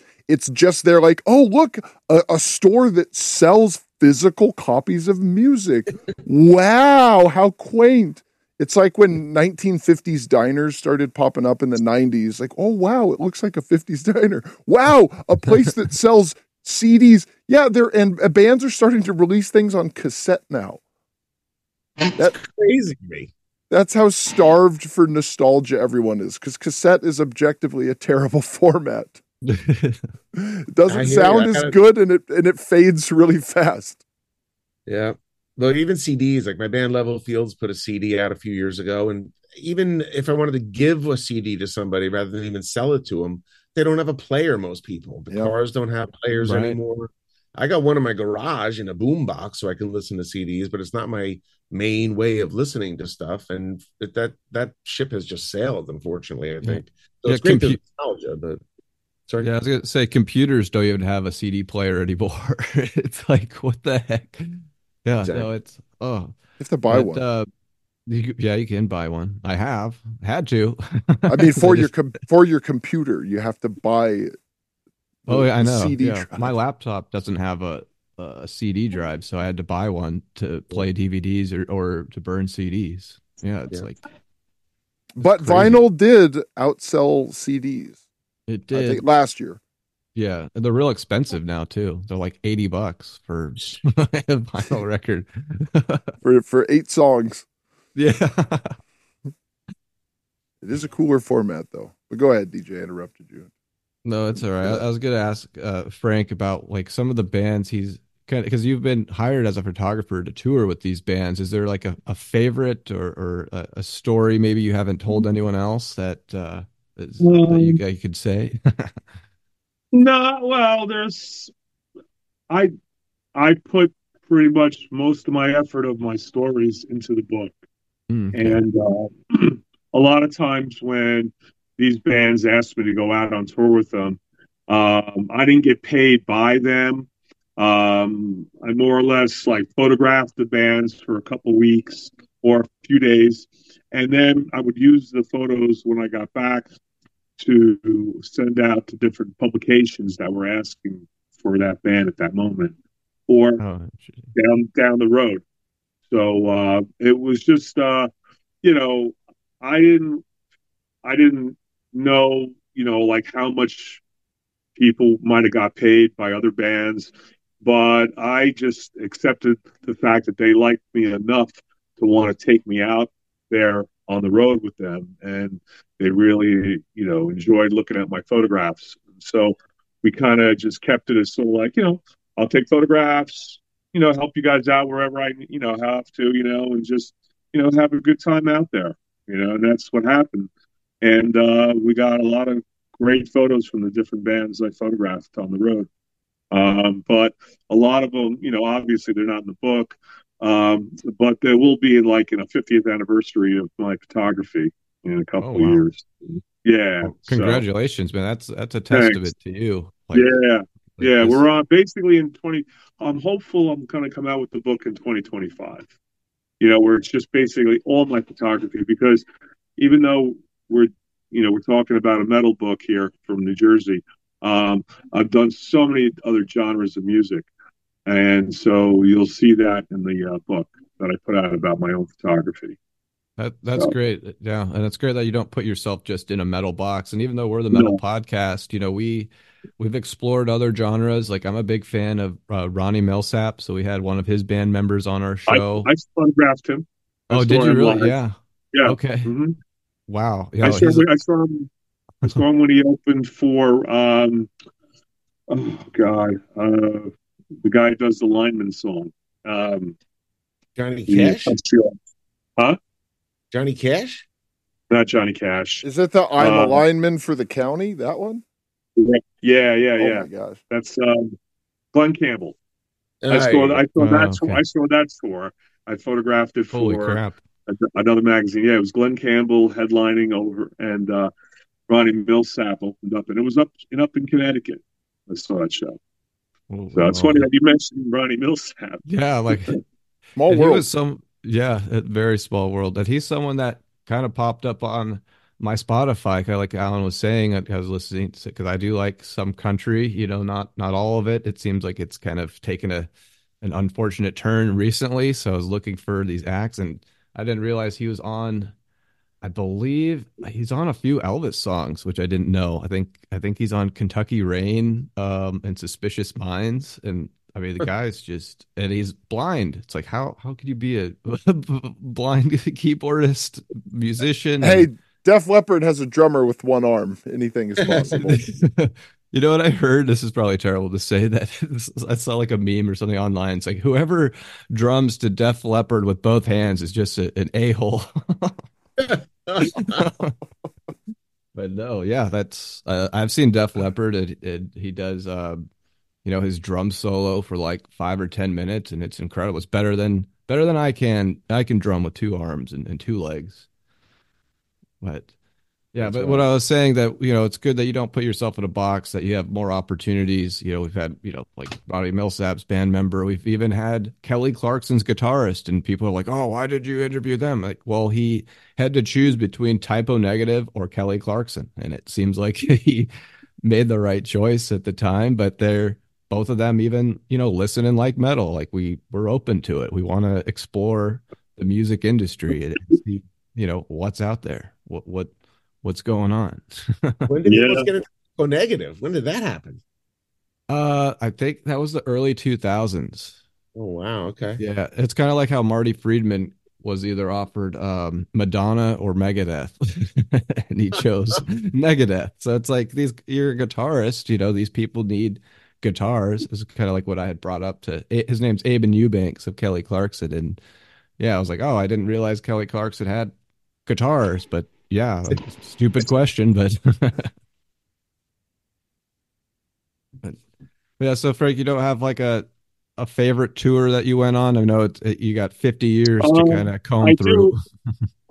just, they're like, "Oh, look, a store that sells physical copies of music. Wow, how quaint." It's like when 1950s diners started popping up in the 90s, like, "Oh, wow, it looks like a 50s diner. Wow, a place that sells CDs. Yeah, bands are starting to release things on cassette now. That's crazy to me. That's how starved for nostalgia everyone is, because cassette is objectively a terrible format. It doesn't sound as good, and it fades really fast. Yeah, but even CDs, like my band Level Fields put a CD out a few years ago, and even if I wanted to give a CD to somebody rather than even sell it to them, they don't have a player, most people. The cars don't have players anymore. I got one in my garage in a boombox so I can listen to CDs, but it's not my main way of listening to stuff. And that ship has just sailed, unfortunately, I think. So it's great nostalgia, but... Sorry. Yeah, I was going to say, computers don't even have a CD player anymore. It's like, what the heck? Yeah, exactly. No, it's... Oh. You have to buy one. You can buy one. I have had to. I mean, for your computer, you have to buy. Oh, I know. CD drive. My laptop doesn't have a CD drive, so I had to buy one to play DVDs or to burn CDs. Yeah, but crazy. Vinyl did outsell CDs. It did, I think, last year. Yeah, and they're real expensive now too. They're like $80 for a vinyl record for 8 songs. Yeah. It is a cooler format, though. But go ahead, DJ. I interrupted you. No, it's all right. I was going to ask Frank about, like, some of the bands he's kind of, because you've been hired as a photographer to tour with these bands. Is there like a favorite or a story maybe you haven't told anyone else that you could say? No, well, there's I put pretty much most of my effort of my stories into the book. And a lot of times when these bands asked me to go out on tour with them, I didn't get paid by them. I more or less, like, photographed the bands for a couple weeks or a few days, and then I would use the photos when I got back to send out to different publications that were asking for that band at that moment or down the road. So it was just, I didn't know, like, how much people might have got paid by other bands, but I just accepted the fact that they liked me enough to want to take me out there on the road with them, and they really, enjoyed looking at my photographs. So we kind of just kept it as sort of like, I'll take photographs. you know, help you guys out wherever I, you know, have to, you know, and just, you know, have a good time out there, you know, and that's what happened. And we got a lot of great photos from the different bands I photographed on the road. But a lot of them, you know, obviously they're not in the book, but there will be like, you know, 50th anniversary of my photography in a couple of years. Yeah. Well, congratulations, man. That's a test of it to you. Like, yeah. Like yeah, this. We're on basically in I'm hopeful I'm going to come out with the book in 2025, you know, where it's just basically all my photography, because even though we're talking about a metal book here from New Jersey, I've done so many other genres of music. And so you'll see that in the book that I put out about my own photography. That's great. Yeah. And it's great that you don't put yourself just in a metal box. And even though we're the metal podcast, you know, we've explored other genres. Like I'm a big fan of Ronnie Milsap. So we had one of his band members on our show. I photographed him. Oh, did you really? Live. Yeah. Okay. Mm-hmm. Wow. Yeah, I saw him when he opened for, the guy who does the Lineman song. Johnny Cash? Huh? Johnny Cash? Not Johnny Cash. Is it the I'm a lineman for the county? That one? Yeah. Oh my gosh. That's Glenn Campbell. I saw that tour. I photographed it for another magazine. Yeah, it was Glenn Campbell headlining over and Ronnie Milsap opened up, and it was up in Connecticut. I saw that show. Oh, so it's funny that you mentioned Ronnie Milsap. Yeah, like small world. A very small world. That he's someone that kind of popped up on my Spotify, kind of like Alan was saying. I was listening to, because I do like some country, you know, not all of it. It seems like it's kind of taken an unfortunate turn recently. So I was looking for these acts, and I didn't realize he was on. I believe he's on a few Elvis songs, which I didn't know. I think he's on Kentucky Rain and Suspicious Minds, and I mean the guy's just, and he's blind. It's like how could you be a blind keyboardist musician? Hey, Def Leppard has a drummer with one arm. Anything is possible. You know what I heard? This is probably terrible to say that. I saw like a meme or something online. It's like whoever drums to Def Leppard with both hands is just an a-hole. But no, yeah, that's I've seen Def Leppard. He does, you know, his drum solo for like 5 or 10 minutes, and it's incredible. It's better than I can drum with two arms and two legs. But yeah, that's what I was saying, that you know, it's good that you don't put yourself in a box. That you have more opportunities. You know, we've had, you know, like Ronnie Milsap's band member. We've even had Kelly Clarkson's guitarist, and people are like, "Oh, why did you interview them?" Like, well, he had to choose between Typo Negative or Kelly Clarkson, and it seems like he made the right choice at the time. But they're both of them, even, you know, listen and like metal. Like we're open to it. We want to explore the music industry and see, you know, what's out there. What's going on? When did people get Typo Negative? When did that happen? I think that was the early 2000s. Oh wow, okay. Yeah, it's kind of like how Marty Friedman was either offered Madonna or Megadeth, and he chose Megadeth. So it's like you're a guitarist, you know. These people need guitars. It's kind of like what I had brought up to. His name's Eben Eubanks of Kelly Clarkson, and yeah, I was like, oh, I didn't realize Kelly Clarkson had guitars, but. Yeah, stupid question, but yeah. So Frank, you don't have like a favorite tour that you went on? I know you got 50 years to kind of comb through.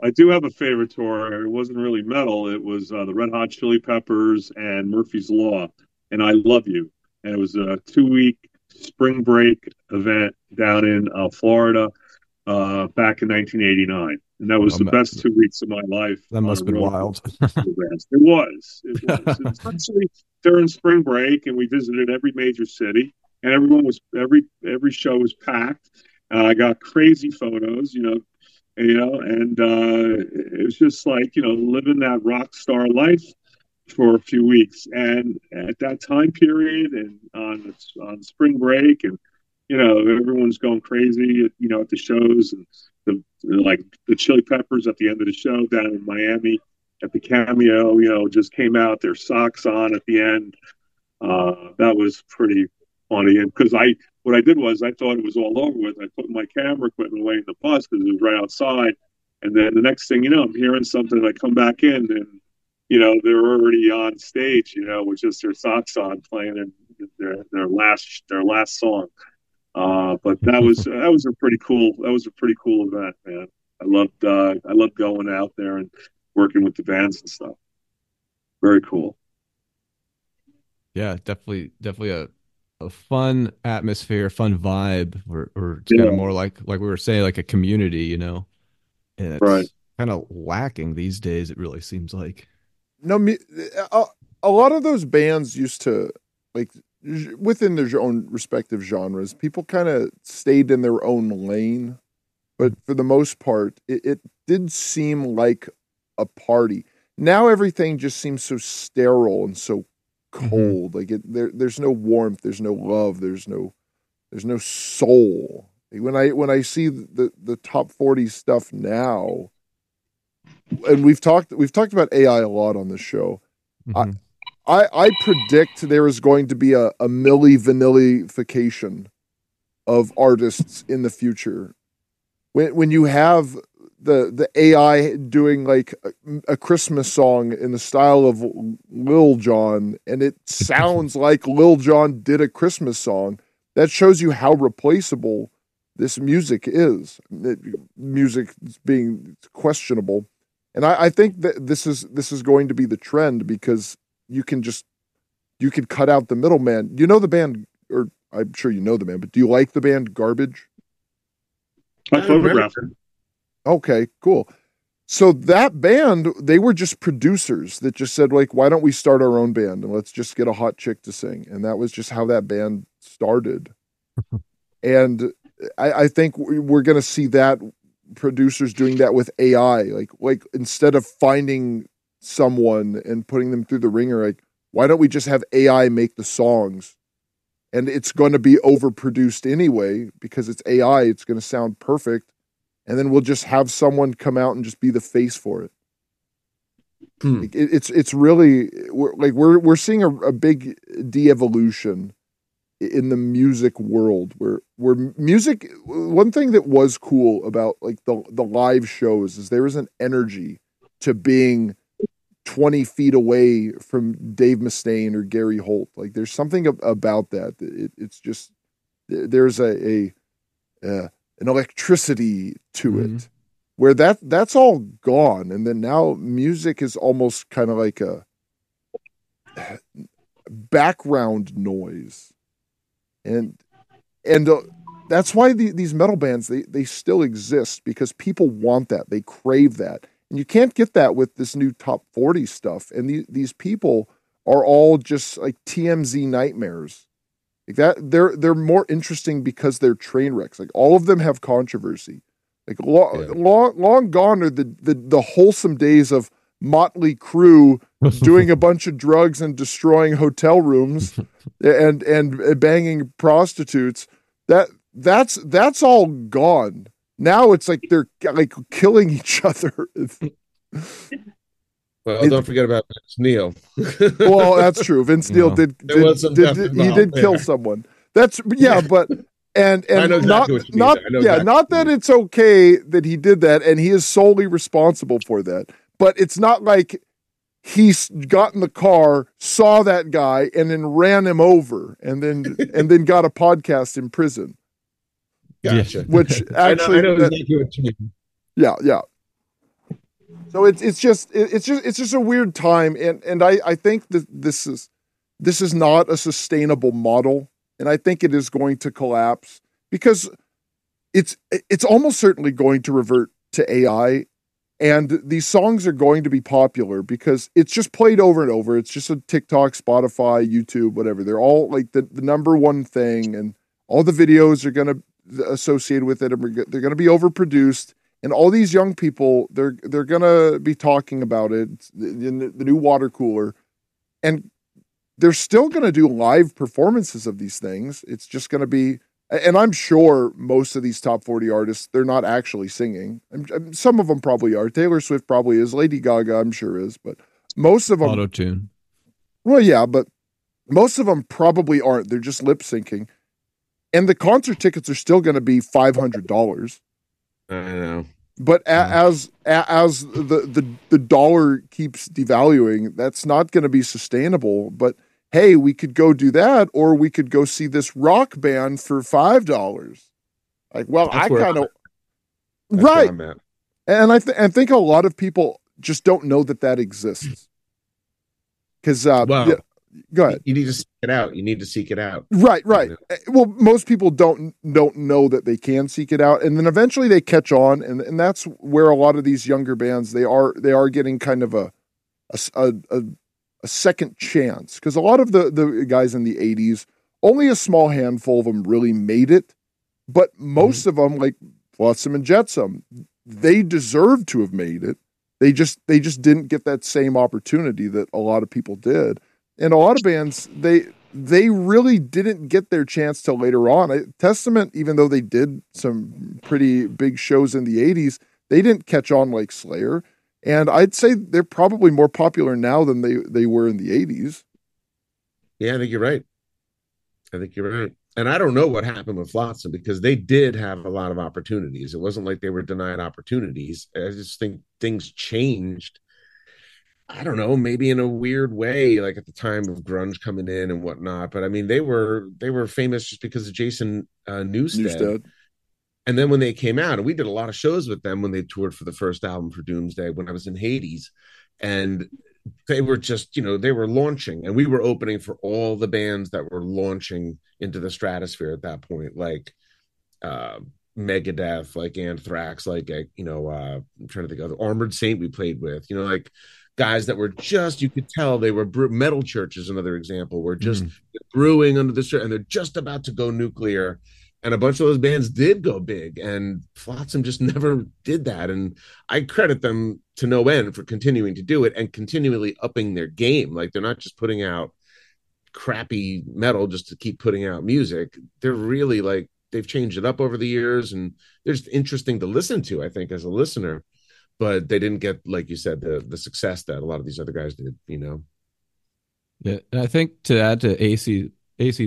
I do have a favorite tour. It wasn't really metal. It was the Red Hot Chili Peppers and Murphy's Law, and I Love You. And it was a 2-week spring break event down in Florida back in 1989. And that was the best 2 weeks of my life. That must have been wild. It was. It was actually during spring break, and we visited every major city, and everyone was every show was packed. I got crazy photos, you know, and it was just like, you know, living that rock star life for a few weeks. And at that time period, and on spring break, and you know, everyone's going crazy, you know, at the shows and. The Chili Peppers at the end of the show down in Miami at the Cameo, you know, just came out their socks on at the end. That was pretty funny, and because I What I did was I thought it was all over with. I put my camera equipment away in the bus because it was right outside. And then the next thing you know, I'm hearing something, and I come back in, and, you know, they're already on stage, you know, with just their socks on, playing their last song. But that was a pretty cool event, man. I loved going out there and working with the bands and stuff. Very cool. Yeah, definitely a fun atmosphere, fun vibe, or it's kind of more like we were saying, like a community, you know. And it's kind of lacking these days, it really seems like. No, a lot of those bands used to, like, within their own respective genres, people kind of stayed in their own lane. But for the most part, it did seem like a party. Now everything just seems so sterile and so cold. Mm-hmm. Like there's no warmth, there's no love, there's no soul. When I see the top 40 stuff now, and we've talked about AI a lot on this show. Mm-hmm. I predict there is going to be a Milli Vanillification of artists in the future. When you have the AI doing like a Christmas song in the style of Lil Jon, and it sounds like Lil Jon did a Christmas song, that shows you how replaceable this music is. Music being questionable. And I think that this is going to be the trend, because you can cut out the middleman. You know the band, or I'm sure you know the band, but do you like the band Garbage? I photographed it. Okay, cool. So that band, they were just producers that just said, like, why don't we start our own band and let's just get a hot chick to sing. And that was just how that band started. And I think we're going to see that, producers doing that with AI. Like instead of finding someone and putting them through the ringer, like, why don't we just have AI make the songs? And it's going to be overproduced anyway because it's AI. It's going to sound perfect. And then we'll just have someone come out and just be the face for it. Like, it's really we're seeing a big de-evolution in the music world, where music, one thing that was cool about like the live shows is there was an energy to being 20 feet away from Dave Mustaine or Gary Holt. Like there's something about that. It's just, there's an electricity to it, where that's all gone. And then now music is almost kind of like a background noise. And that's why these metal bands, they still exist, because people want that. They crave that. And you can't get that with this new top 40 stuff. And these people are all just like TMZ nightmares. Like that, they're more interesting because they're train wrecks. Like all of them have controversy. Like long gone are the wholesome days of Motley Crue doing a bunch of drugs and destroying hotel rooms and banging prostitutes. That's all gone. Now it's like they're like killing each other. Well, don't forget about Vince Neil. Well, that's true. Vince Neil did kill someone. That's but and exactly not that it's okay that he did that, and he is solely responsible for that. But it's not like he got in the car, saw that guy, and then ran him over, and then got a podcast in prison. Gotcha. Which actually, I know exactly what you mean. Yeah. So it's just a weird time, and I think that this is not a sustainable model, and I think it is going to collapse, because it's almost certainly going to revert to AI. And these songs are going to be popular because it's just played over and over. It's just a TikTok, Spotify, YouTube, whatever. They're all like the number one thing, and all the videos are going to associate with it, and they're going to be overproduced. And all these young people, they're going to be talking about it in the new water cooler, and they're still going to do live performances of these things. It's just going to be. And I'm sure most of these top 40 artists, they're not actually singing. Some of them probably are. Taylor Swift probably is. Lady Gaga, I'm sure, is. But most of them... Auto-tune. Well, yeah, but most of them probably aren't. They're just lip syncing. And the concert tickets are still going to be $500. I know. But as the dollar keeps devaluing, that's not going to be sustainable. But hey, we could go do that, or we could go see this rock band for $5. Like, well, that's right. And I think a lot of people just don't know that that exists. Because yeah, go ahead. You need to seek it out. Right, right. Well, most people don't know that they can seek it out, and then eventually they catch on, and that's where a lot of these younger bands they are getting kind of a second chance, because a lot of the guys in the 80s, only a small handful of them really made it, but most of them, like Flotsam and Jetsam, they deserve to have made it. They just didn't get that same opportunity that a lot of people did. And a lot of bands, they really didn't get their chance till later on. Testament, even though they did some pretty big shows in the 80s, they didn't catch on like Slayer. And I'd say they're probably more popular now than they were in the 80s. Yeah, I think you're right. And I don't know what happened with Flotsam, because they did have a lot of opportunities. It wasn't like they were denied opportunities. I just think things changed. I don't know, maybe in a weird way, like at the time of grunge coming in and whatnot. But I mean, they were famous just because of Jason Newsted. And then when they came out, and we did a lot of shows with them when they toured for the first album for Doomsday, when I was in Hades, and they were just, they were launching, and we were opening for all the bands that were launching into the stratosphere at that point, like Megadeth, like Anthrax, like, I'm trying to think of the Armored Saint we played with, like guys that were just, you could tell they were Metal Church is another example, were just brewing under the shirt, and they're just about to go nuclear. And a bunch of those bands did go big, and Flotsam just never did that. And I credit them to no end for continuing to do it and continually upping their game. Like, they're not just putting out crappy metal just to keep putting out music. They're really, like, they've changed it up over the years, and they're just interesting to listen to, I think, as a listener. But they didn't get, like you said, the success that a lot of these other guys did, Yeah, and I think to add to AC's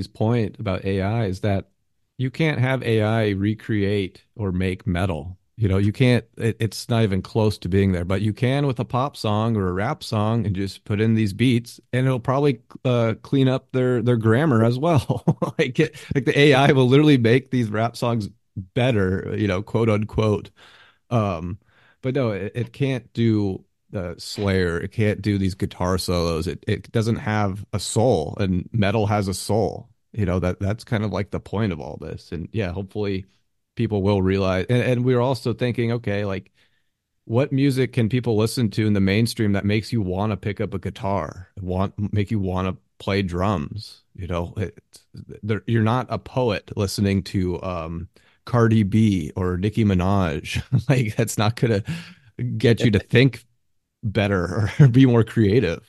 point about AI is that you can't have AI recreate or make metal. You can't, it's not even close to being there, but you can with a pop song or a rap song and just put in these beats, and it'll probably clean up their grammar as well. Like the AI will literally make these rap songs better, quote unquote. But no, it can't do Slayer. It can't do these guitar solos. It doesn't have a soul, and metal has a soul. That's kind of like the point of all this. And yeah, hopefully people will realize. And we're also thinking, okay, like, what music can people listen to in the mainstream that makes you want to pick up a guitar, make you want to play drums? You're not a poet listening to Cardi B or Nicki Minaj. Like, that's not going to get you to think better or be more creative,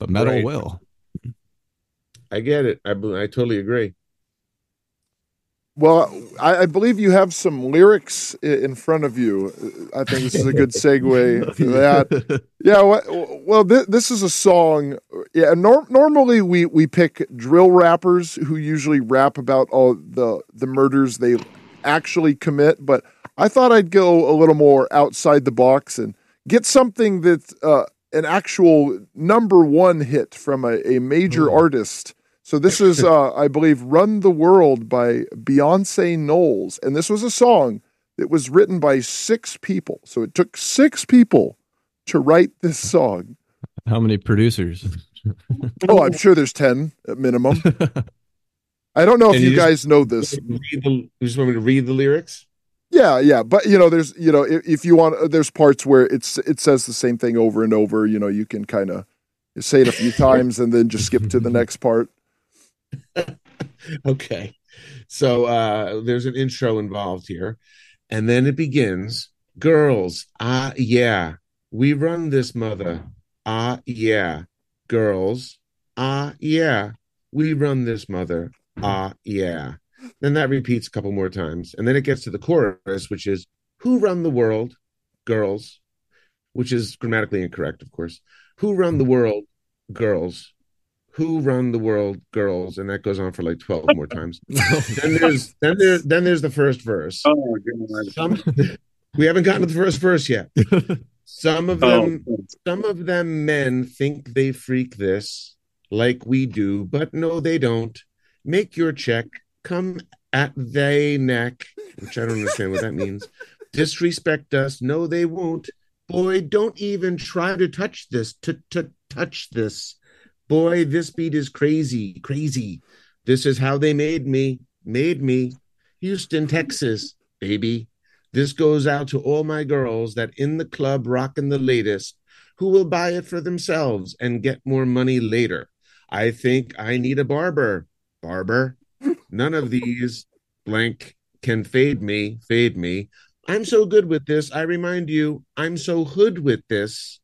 but metal will. I get it. I totally agree. Well, I believe you have some lyrics in front of you. I think this is a good segue for that. Yeah, well, this is a song. Yeah, normally we pick drill rappers who usually rap about all the murders they actually commit, but I thought I'd go a little more outside the box and get something that's an actual number one hit from a major artist. So this is, I believe, Run the World by Beyoncé Knowles. And this was a song that was written by 6 people. So it took 6 people to write this song. How many producers? Oh, I'm sure there's 10 at minimum. I don't know if you guys know this. You just want me to read the lyrics? Yeah. But, there's, if you want, there's parts where it says the same thing over and over. You can kind of say it a few times and then just skip to the next part. Okay. So there's an intro involved here. And then it begins, girls, ah, yeah, we run this mother. Ah, yeah, girls, ah, yeah, we run this mother. Ah, yeah. Then that repeats a couple more times. And then it gets to the chorus, which is, who run the world? Girls. Which is grammatically incorrect, of course. Who run the world? Girls. Who Run the World Girls, and that goes on for like 12 more times. Then there's the first verse. Oh my goodness. We haven't gotten to the first verse yet. Some of them men think they freak this like we do, but no, they don't. Make your check, come at they neck, which I don't understand what that means. Disrespect us, no, they won't. Boy, don't even try to touch this. Touch this. Boy, this beat is crazy, crazy. This is how they made me. Houston, Texas, baby. This goes out to all my girls that in the club rocking the latest, who will buy it for themselves and get more money later. I think I need a barber. None of these blank can fade me. I'm so good with this. I remind you, I'm so hood with this.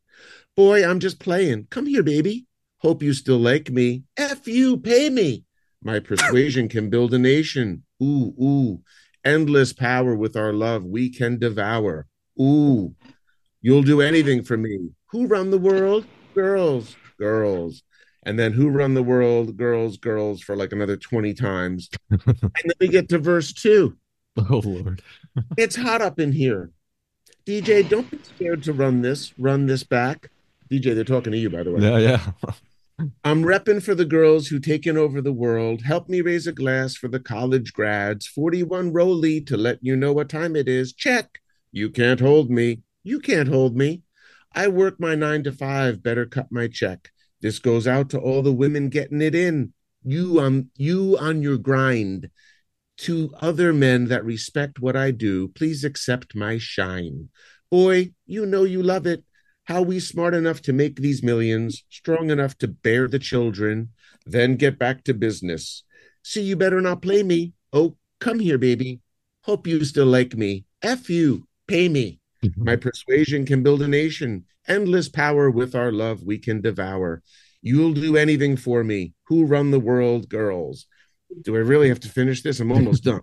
Boy, I'm just playing. Come here, baby. Hope you still like me. F you, pay me. My persuasion can build a nation. Ooh, ooh. Endless power with our love we can devour. Ooh, you'll do anything for me. Who run the world? Girls. And then who run the world? Girls for like another 20 times. And then we get to verse 2. Oh, Lord. It's hot up in here. DJ, don't be scared to run this back. DJ, they're talking to you, by the way. Yeah. I'm repping for the girls who taken over the world. Help me raise a glass for the college grads. 41 Rolly to let you know what time it is. Check. You can't hold me. I work my 9 to 5. Better cut my check. This goes out to all the women getting it in. You on your grind. To other men that respect what I do, please accept my shine. Boy, you know you love it. How we smart enough to make these millions, strong enough to bear the children, then get back to business. See, you better not play me. Oh, come here, baby. Hope you still like me. F you, pay me. My persuasion can build a nation. Endless power with our love we can devour. You'll do anything for me. Who run the world, girls? Do I really have to finish this? I'm almost done.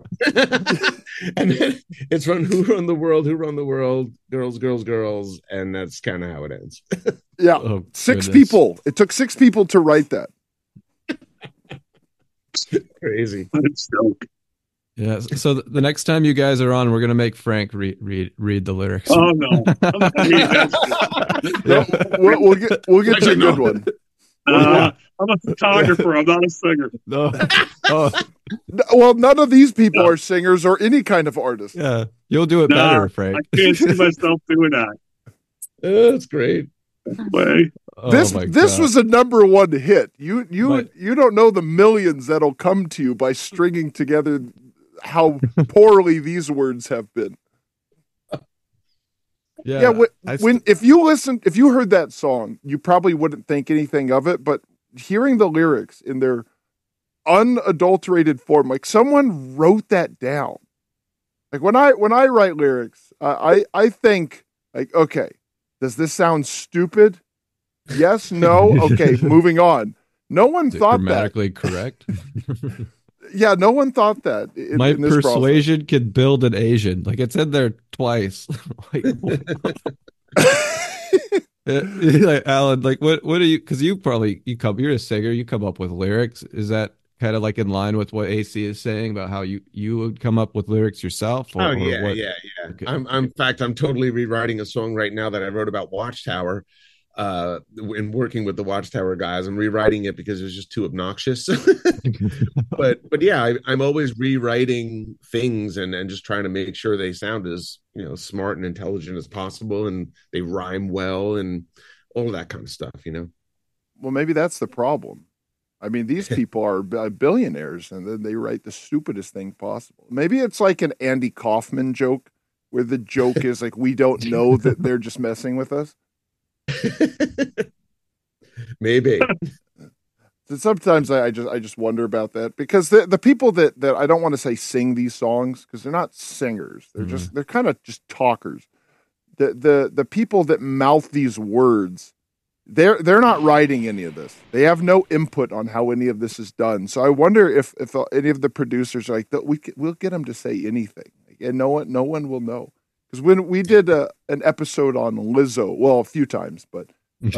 And then it's who run the world, girls. And that's kind of how it ends. Yeah. Oh, six goodness. People. It took 6 people to write that. Crazy. Yeah. So the next time you guys are on, we're going to make Frank read the lyrics. Oh, no. We'll get to a good one. I'm a photographer. I'm not a singer. No. Well, none of these people are singers or any kind of artist. Yeah, you'll do it better, Frank. I can't see myself doing that. That's great. This was a number 1 hit. You don't know the millions that'll come to you by stringing together how poorly these words have been. Yeah, if you heard that song, you probably wouldn't think anything of it, but hearing the lyrics in their unadulterated form, like someone wrote that down. Like when I write lyrics, I think like, okay, does this sound stupid? Yes, no, okay, moving on. No one thought that. Grammatically correct. Yeah, no one thought that. My persuasion could build an Asian. Like it's in there twice. Like, like Alan, like what are you? Because you're a singer. You come up with lyrics. Is that kind of like in line with what AC is saying about how you would come up with lyrics yourself? Yeah. Okay. I'm in fact, I'm totally rewriting a song right now that I wrote about Watchtower. In working with the Watchtower guys, I'm rewriting it because it was just too obnoxious. But yeah, I'm always rewriting things and just trying to make sure they sound as smart and intelligent as possible, and they rhyme well and all that kind of stuff. Well, maybe that's the problem. I mean, these people are billionaires, and then they write the stupidest thing possible. Maybe it's like an Andy Kaufman joke, where the joke is like we don't know that they're just messing with us. Maybe. Sometimes I just wonder about that, because the people that I don't want to say sing these songs, because they're not singers, they're just they're kind of just talkers. The people that mouth these words, they're not writing any of this. They have no input on how any of this is done. So I wonder if any of the producers are like, we'll get them to say anything, and no one will know. Because when we did an episode on Lizzo, well, a few times, but Yeah.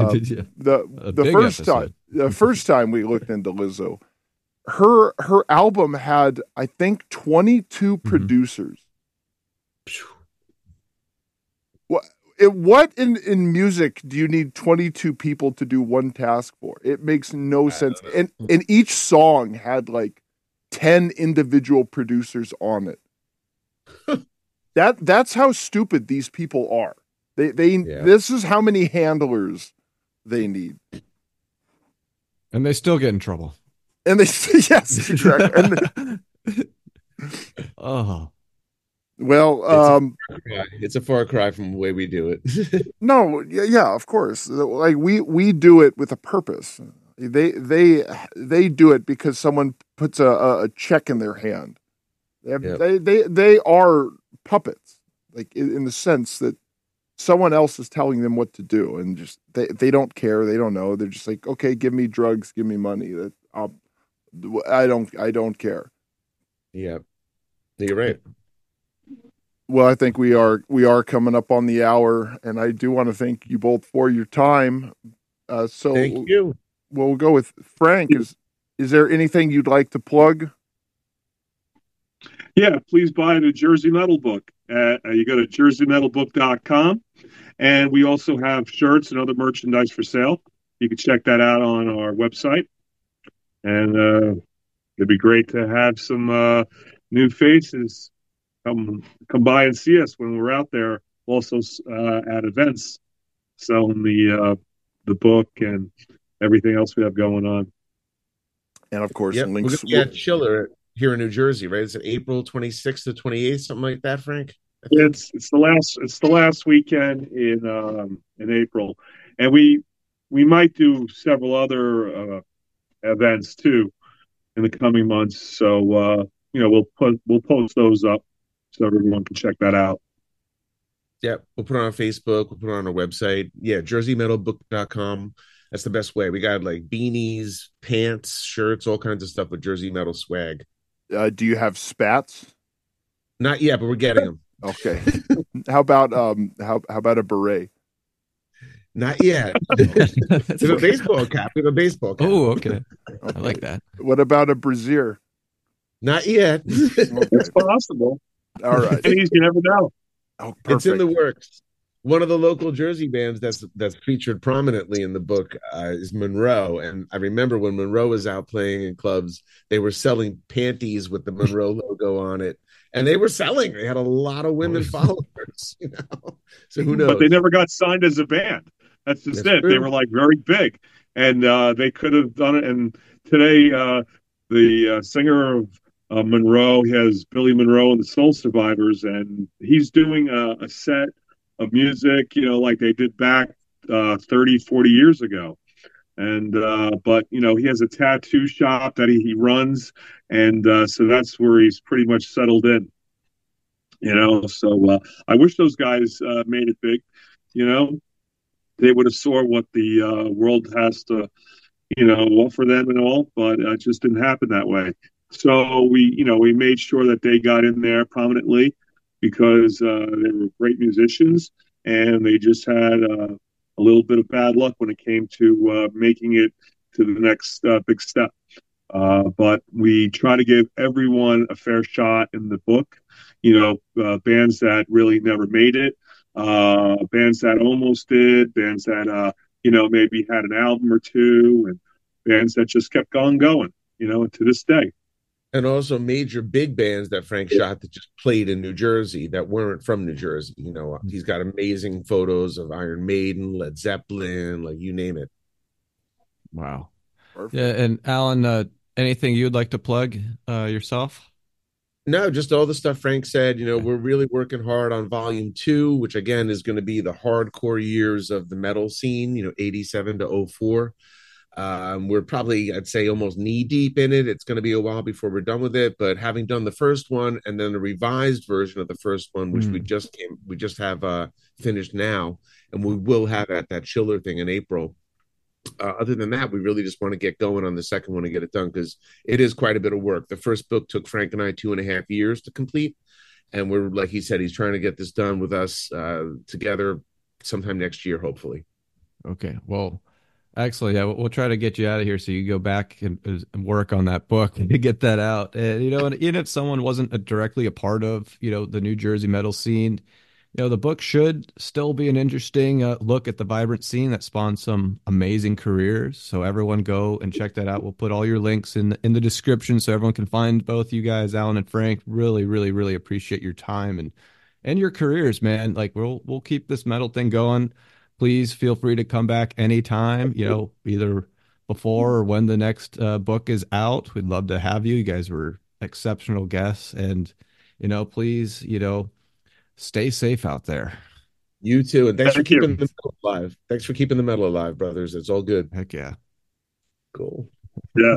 The first time we looked into Lizzo, her album had, I think, 22 producers. What in music do you need 22 people to do one task for? It makes no sense. And each song had like 10 individual producers on it. That's how stupid these people are. This is how many handlers they need. And they still get in trouble. And they yes, exactly. Oh. Well, it's a far cry from the way we do it. No, yeah, of course. Like we do it with a purpose. They do it because someone puts a check in their hand. They are puppets, like in the sense that someone else is telling them what to do, and just they don't care. They don't know. They're just like, okay, give me drugs, give me money. I don't care. Yeah, you're right. Well, I think we are coming up on the hour, and I do want to thank you both for your time. So thank you. We'll go with Frank. Is there anything you'd like to plug? Yeah, please buy the Jersey Metal Book. You go to jerseymetalbook.com, and we also have shirts and other merchandise for sale. You can check that out on our website, and it'd be great to have some new faces. Come by and see us when we're out there. Also at events, selling the book and everything else we have going on. And of course, links. Yeah, Chiller here in New Jersey, right? Is it April 26th to 28th, something like that, Frank? It's the last weekend in April, and we might do several other events too in the coming months. So we'll post those up. So everyone can check that out. Yeah, we'll put it on Facebook. We'll put it on our website. Yeah, jerseymetalbook.com. That's the best way. We got like beanies, pants, shirts, all kinds of stuff with Jersey Metal swag. Do you have spats? Not yet, but we're getting them. Okay. How about a beret? Not yet. It's a baseball cap. It's a baseball cap. Oh, okay. I like that. What about a brassiere? Not yet. Okay. It's possible. All right. You never know. Oh, it's in the works. One of the local Jersey bands that's featured prominently in the book is Monroe. And I remember when Monroe was out playing in clubs, they were selling panties with the Monroe logo on it. And they were selling. They had a lot of women followers, you know. So who knows? But they never got signed as a band. That's it. True. They were like very big. And they could have done it. And today the singer of Monroe, he has Billy Monroe and the Soul Survivors, and he's doing a set of music, like they did back 30, 40 years ago. And but he has a tattoo shop that he runs, and so that's where he's pretty much settled in. So I wish those guys made it big. They would have saw what the world has to, offer them and all, but it just didn't happen that way. So we made sure that they got in there prominently because they were great musicians, and they just had a little bit of bad luck when it came to making it to the next big step. But we try to give everyone a fair shot in the book. Bands that really never made it, bands that almost did, bands that maybe had an album or two, and bands that just kept going, to this day. And also major big bands that Frank shot that just played in New Jersey that weren't from New Jersey. He's got amazing photos of Iron Maiden, Led Zeppelin, like you name it. Wow. Perfect. Yeah, and Alan, anything you'd like to plug yourself? No, just all the stuff Frank said. We're really working hard on Volume 2, which again is going to be the hardcore years of the metal scene, 87 to 04. We're probably, I'd say, almost knee deep in it. It's going to be a while before we're done with it, but having done the first one and then a revised version of the first one, which we just have finished now, and we will have at that Chiller thing in April. Other than that, we really just want to get going on the second one and get it done because it is quite a bit of work. The first book took Frank and I 2.5 years to complete, and we're, like he said, he's trying to get this done with us together sometime next year, hopefully. Okay. Well, excellent. Yeah, we'll try to get you out of here so you go back and work on that book to get that out. And and even if someone wasn't directly a part of the New Jersey metal scene, the book should still be an interesting look at the vibrant scene that spawned some amazing careers. So everyone go and check that out. We'll put all your links in the description so everyone can find both you guys, Alan and Frank. Really, really, really appreciate your time and your careers, man. Like we'll keep this metal thing going. Please feel free to come back anytime, either before or when the next book is out. We'd love to have you. You guys were exceptional guests and, please, stay safe out there. You too. And thanks for keeping the metal alive. Thanks for keeping the metal alive, brothers. It's all good. Heck yeah. Cool. Yeah.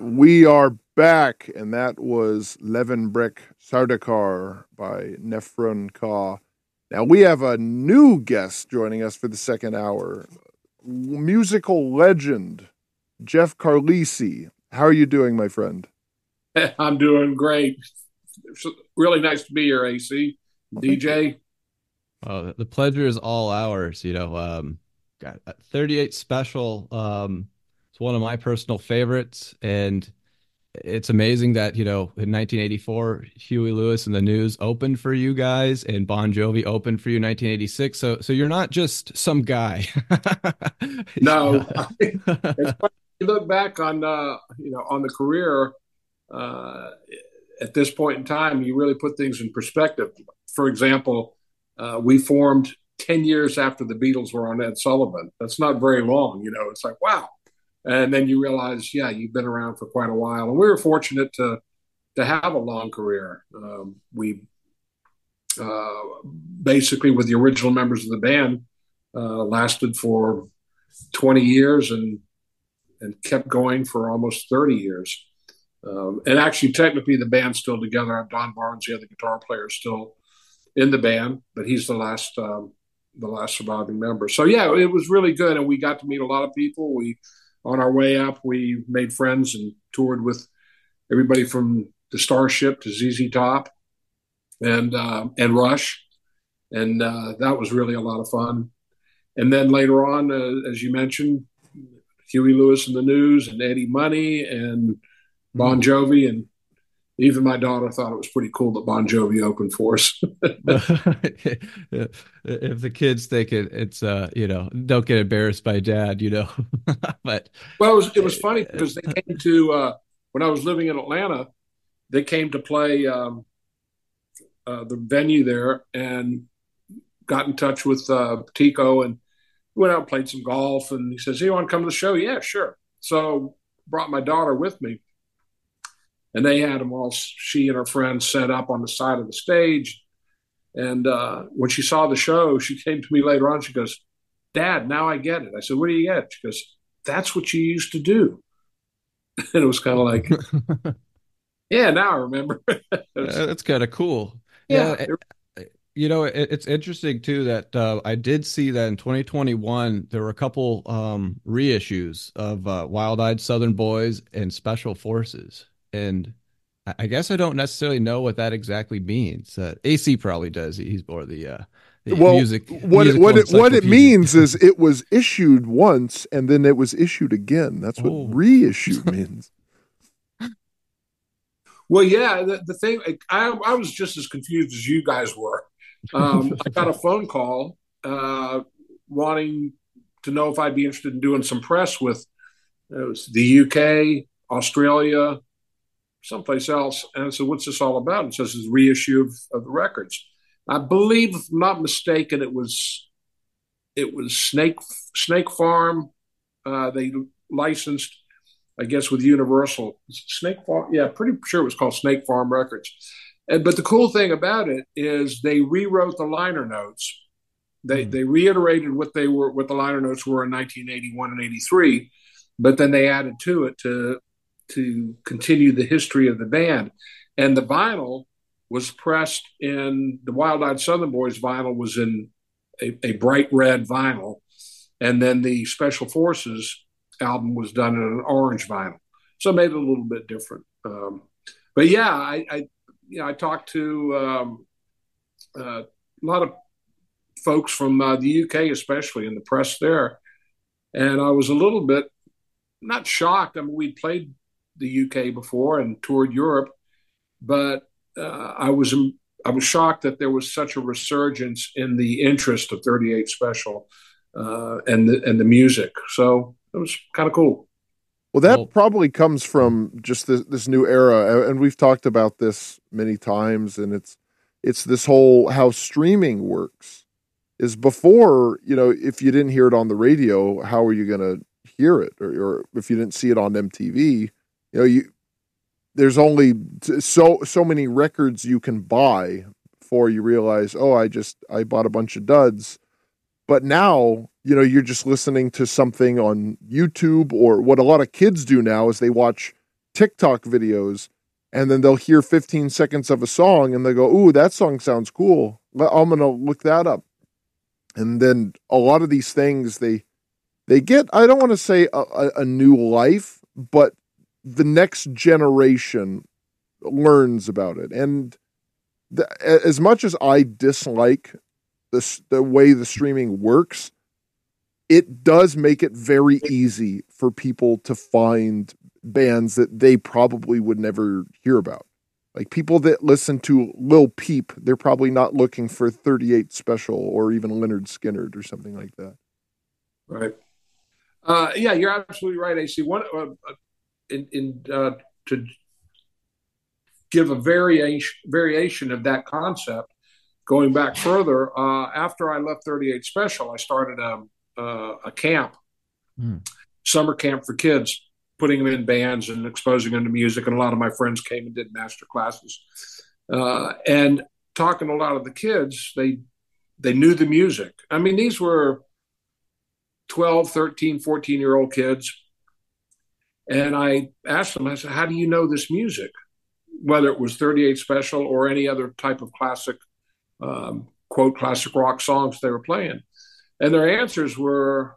We are back, and that was Levenbrek Sardaukar by Nefron Ka. Now we have a new guest joining us for the second hour, musical legend Jeff Carlisi. How are you doing, my friend? I'm doing great. It's really nice to be here, AC. DJ. Well, the pleasure is all ours. Got 38 Special. It's one of my personal favorites, and it's amazing that, in 1984, Huey Lewis and the News opened for you guys, and Bon Jovi opened for you in 1986. So you're not just some guy. No, it's funny. You look back on the career at this point in time, you really put things in perspective. For example, we formed 10 years after the Beatles were on Ed Sullivan. That's not very long, It's like, wow. And then you realize, yeah, you've been around for quite a while. And we were fortunate to have a long career. We basically, with the original members of the band, lasted for 20 years and kept going for almost 30 years. And actually, technically, the band's still together. Don Barnes, the other guitar player, is still in the band, but he's the last surviving member. So yeah, it was really good, and we got to meet a lot of people. On our way up, we made friends and toured with everybody from the Starship to ZZ Top and Rush, and that was really a lot of fun. And then later on, as you mentioned, Huey Lewis and the News, and Eddie Money, and Bon Jovi, and even my daughter thought it was pretty cool that Bon Jovi opened for us. If the kids think it's don't get embarrassed by dad, But well, it was funny because they came to when I was living in Atlanta, they came to play the venue there and got in touch with Tico, and went out and played some golf. And he says, "Hey, you want to come to the show?" Yeah, sure. So brought my daughter with me. And they had them all, she and her friends, set up on the side of the stage. And when she saw the show, she came to me later on. She goes, "Dad, now I get it." I said, "What do you get?" She goes, "That's what you used to do." And it was kind of like, yeah, now I remember. That's kind of cool. Yeah. It's interesting, too, that I did see that in 2021, there were a couple reissues of Wild-Eyed Southern Boys and Special Forces. And I guess I don't necessarily know what that exactly means. AC probably does. He's more the music. What it means is it was issued once and then it was issued again. That's what reissue means. Well, yeah, the thing, I was just as confused as you guys were. I got a phone call wanting to know if I'd be interested in doing some press with the UK, Australia, someplace else. And I said, "What's this all about?" And says, "It's a reissue of the records." I believe, if I'm not mistaken, it was Snake Farm. They licensed, I guess, with Universal. Snake Farm. Yeah, pretty sure it was called Snake Farm Records. But the cool thing about it is they rewrote the liner notes. They reiterated what the liner notes were in 1981 and 83, but then they added to it to continue the history of the band. And the vinyl was pressed in the Wild-Eyed Southern Boys vinyl was in a bright red vinyl. And then the Special Forces album was done in an orange vinyl. So it made it a little bit different. But yeah, I talked to a lot of folks from the UK, especially in the press there. And I was a little bit, not shocked. I mean, we played the UK before and toured Europe, but I was shocked that there was such a resurgence in the interest of 38 Special and the music. So it was kind of cool. Well, that probably comes from just this new era, and we've talked about this many times. And it's this whole how streaming works. Is before, if you didn't hear it on the radio, how are you going to hear it? Or if you didn't see it on MTV. There's only so many records you can buy before you realize, I bought a bunch of duds. But now, you're just listening to something on YouTube, or what a lot of kids do now is they watch TikTok videos and then they'll hear 15 seconds of a song and they go, "Ooh, that song sounds cool. I'm going to look that up." And then a lot of these things, they get, I don't want to say a new life, but the next generation learns about it. And as much as I dislike the way the streaming works, it does make it very easy for people to find bands that they probably would never hear about. Like people that listen to Lil Peep, they're probably not looking for 38 Special or even Lynyrd Skynyrd or something like that. Right. Yeah, you're absolutely right, AC. To give a variation of that concept, going back further, after I left 38 Special, I started a camp, summer camp for kids, putting them in bands and exposing them to music. And a lot of my friends came and did master classes. And talking to a lot of the kids, they knew the music. I mean, these were 12, 13, 14-year-old kids. And I asked them, I said, how do you know this music? Whether it was 38 Special or any other type of classic, quote, classic rock songs they were playing. And their answers were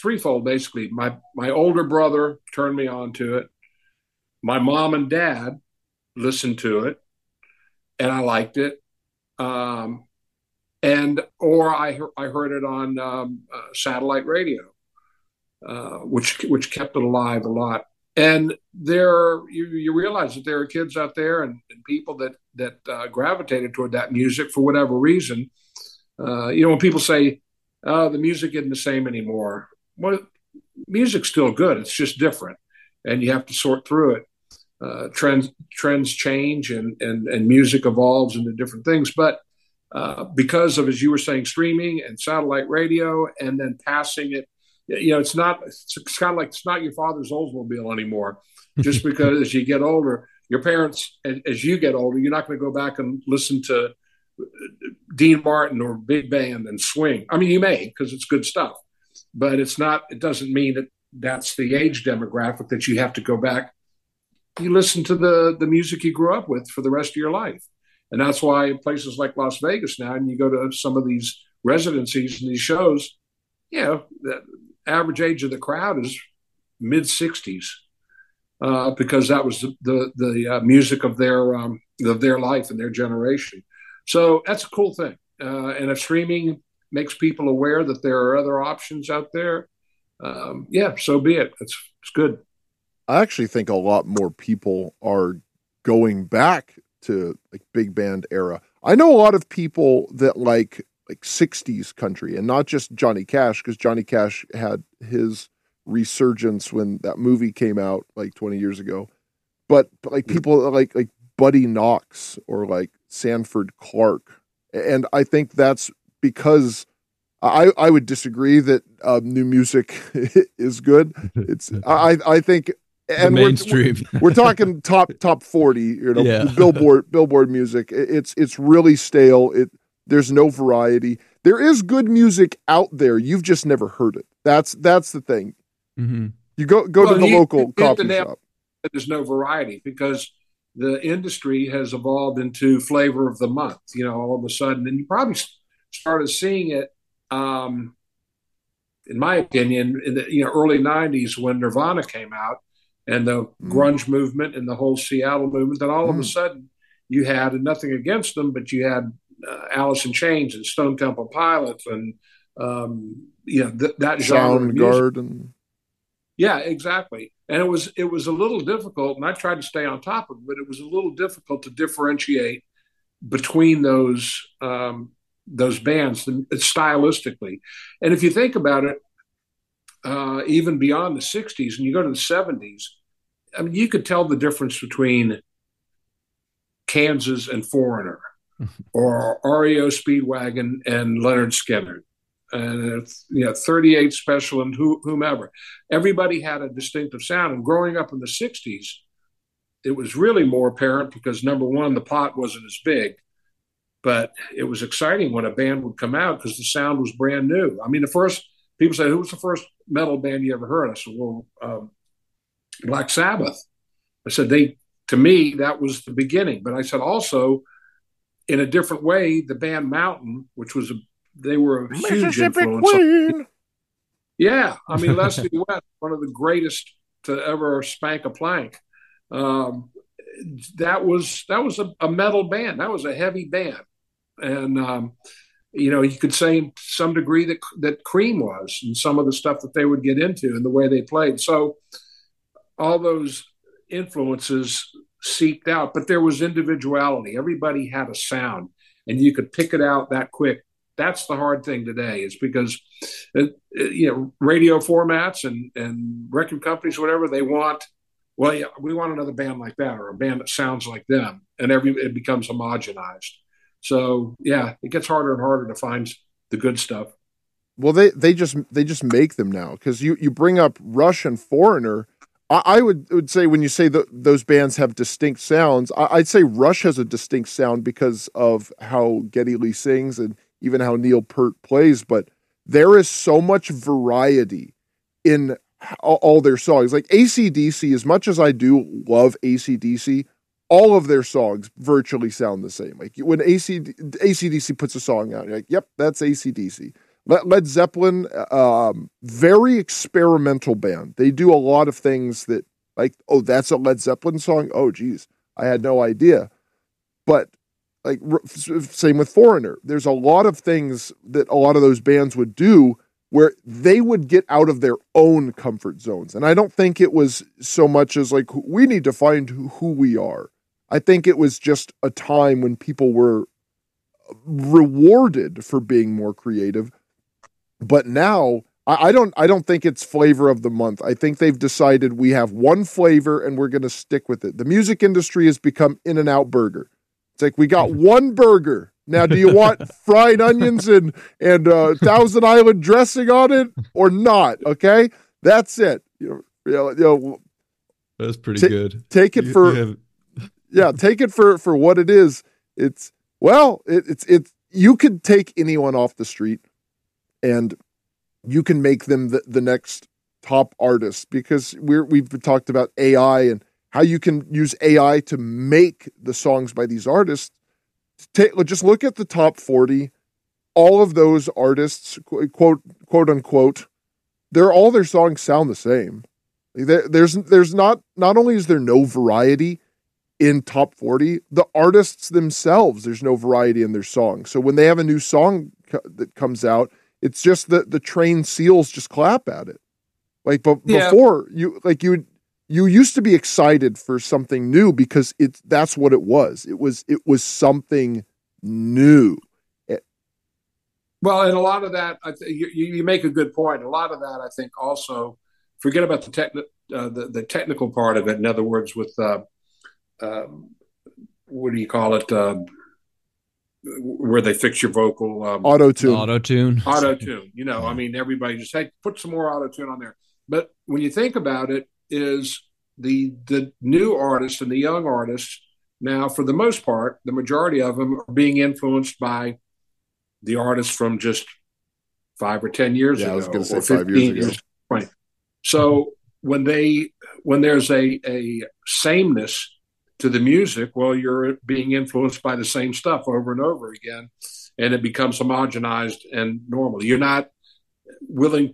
threefold, basically. My older brother turned me on to it. My mom and dad listened to it, and I liked it. Or I heard it on satellite radio, which kept it alive a lot. And you realize that there are kids out there and people that gravitated toward that music for whatever reason. When people say, oh, the music isn't the same anymore. Well, music's still good. It's just different. And you have to sort through it. Trends change and music evolves into different things. But because of, as you were saying, streaming and satellite radio and then passing it, it's kind of like it's not your father's Oldsmobile anymore. Just because as you get older, your parents, as you get older, you're not going to go back and listen to Dean Martin or big band and swing. I mean, you may, because it's good stuff, but it doesn't mean that that's the age demographic that you have to go back. You listen to the music you grew up with for the rest of your life. And that's why in places like Las Vegas now, and you go to some of these residencies and these shows, the average age of the crowd is mid 60s, because that was the music of their life and their generation. So that's a cool thing. And if streaming makes people aware that there are other options out there, so be it. It's good. I actually think a lot more people are going back to like big band era. I know a lot of people that like 60s country, and not just Johnny Cash, because Johnny Cash had his resurgence when that movie came out like 20 years ago. But like people like Buddy Knox or like Sanford Clark. And I think that's because I would disagree that new music is good. It's I think, and mainstream. We're talking top 40, Billboard music. It's really stale. There's no variety. There is good music out there. You've just never heard it. That's the thing. Mm-hmm. You go to the local coffee shop. There's no variety because the industry has evolved into flavor of the month, all of a sudden. And you probably started seeing it, in my opinion, in the early 90s when Nirvana came out and the grunge movement and the whole Seattle movement. Then all of a sudden you had, and nothing against them, but you had Alice in Chains and Stone Temple Pilots and that genre of music. Garden. Yeah, exactly. And it was a little difficult, and I tried to stay on top of it, but it was a little difficult to differentiate between those bands stylistically. And if you think about it, even beyond the 60s, and you go to the 70s, I mean, you could tell the difference between Kansas and Foreigner or REO Speedwagon and Lynyrd Skynyrd. And 38 Special and whomever. Everybody had a distinctive sound. And growing up in the 60s, it was really more apparent because, number one, the pot wasn't as big, but it was exciting when a band would come out because the sound was brand new. I mean, people say, who was the first metal band you ever heard? I said, well, Black Sabbath. I said, to me, that was the beginning. But I said, also, in a different way, the band Mountain, which was they were a huge influence. Queen. Yeah. I mean, Leslie West, one of the greatest to ever spank a plank. That was a metal band. That was a heavy band. And you know, you could say to some degree that Cream was, and some of the stuff that they would get into and the way they played. So all those influences seeped out, but there was individuality. Everybody had a sound, and you could pick it out that quick. That's the hard thing today, is because, you know, radio formats and record companies, whatever, they want, well, yeah, we want another band like that, or a band that sounds like them, and it becomes homogenized. So yeah, it gets harder and harder to find the good stuff. Well, they just make them now, because you bring up Rush and Foreigner. I would say, when you say those bands have distinct sounds, I'd say Rush has a distinct sound because of how Geddy Lee sings and even how Neil Peart plays. But there is so much variety in all their songs. Like AC/DC, as much as I do love AC/DC, all of their songs virtually sound the same. Like when AC/DC puts a song out, you're like, yep, that's AC/DC. Led Zeppelin, very experimental band. They do a lot of things that, like, oh, that's a Led Zeppelin song? Oh, geez, I had no idea. But, like, same with Foreigner. There's a lot of things that a lot of those bands would do where they would get out of their own comfort zones. And I don't think it was so much as, like, we need to find who we are. I think it was just a time when people were rewarded for being more creative. But now, I don't think it's flavor of the month. I think they've decided we have one flavor and we're going to stick with it. The music industry has become In-N-Out Burger. It's like, we got one burger. Now, do you want fried onions and Thousand Island dressing on it or not? Okay, that's it. You know, that's pretty good. Take it for what it is. It's you could take anyone off the street, and you can make them the next top artist, because we've talked about AI and how you can use AI to make the songs by these artists. Just look at the top 40. All of those artists, quote unquote, all their songs sound the same. There's not only is there no variety in top 40, the artists themselves, there's no variety in their songs. So when they have a new song that comes out, it's just that the trained seals just clap at it. Like, before, you used to be excited for something new because that's what it was. It was something new. Well, and a lot of that, I you make a good point. A lot of that, I think, also forget about the technical part of it. In other words, with what do you call it? Where they fix your vocal auto tune. You know, I mean, everybody just put some more auto tune on there. But when you think about it, is the new artists and the young artists now, for the most part, the majority of them are being influenced by the artists from just 5 or 10 years ago. I was going to say 5 years ago. Right. So when there's a sameness to the music, well, you're being influenced by the same stuff over and over again, and it becomes homogenized and normal. You're not willing,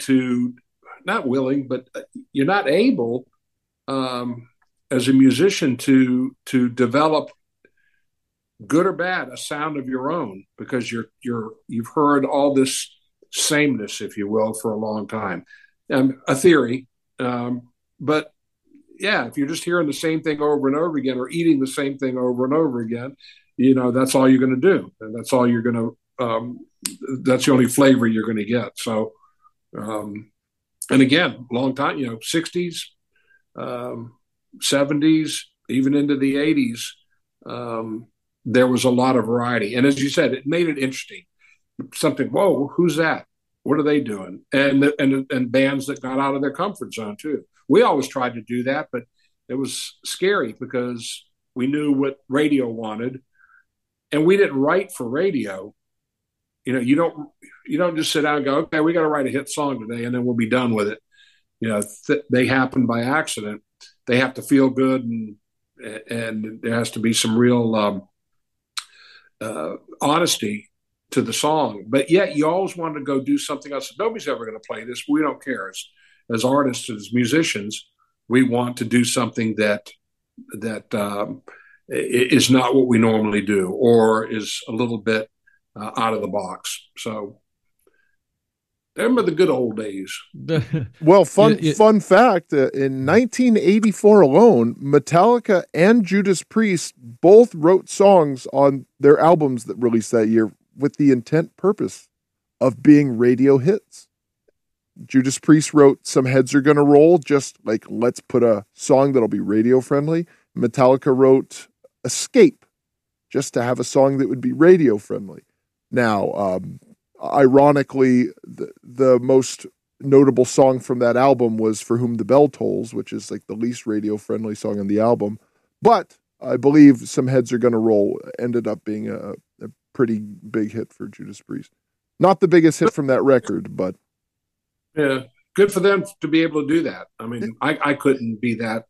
but you're not able, as a musician, to develop, good or bad, a sound of your own, because you've heard all this sameness, if you will, for a long time. A theory, but. Yeah, if you're just hearing the same thing over and over again, or eating the same thing over and over again, you know, that's all you're going to do. And that's all you're going to, that's the only flavor you're going to get. So, and again, long time, you know, 60s, 70s, even into the 80s, there was a lot of variety. And as you said, it made it interesting. Something, whoa, who's that? What are they doing? And bands that got out of their comfort zone too. We always tried to do that, but it was scary because we knew what radio wanted, and we didn't write for radio. You know, you don't just sit down and go, okay, we got to write a hit song today and then we'll be done with it. You know, they happen by accident. They have to feel good, and there has to be some real honesty to the song. But yet you always wanted to go do something else. Nobody's ever going to play this. We don't care. As artists, as musicians, we want to do something that is not what we normally do, or is a little bit out of the box. So remember the good old days. Well, fun fact, in 1984 alone, Metallica and Judas Priest both wrote songs on their albums that released that year with the intent purpose of being radio hits. Judas Priest wrote Some Heads Are Gonna Roll, just like, let's put a song that'll be radio friendly. Metallica wrote Escape, just to have a song that would be radio friendly. Now, ironically, the most notable song from that album was For Whom the Bell Tolls, which is like the least radio-friendly song on the album. But I believe Some Heads Are Gonna Roll ended up being a pretty big hit for Judas Priest. Not the biggest hit from that record, but... Yeah, good for them to be able to do that. I mean, I couldn't be that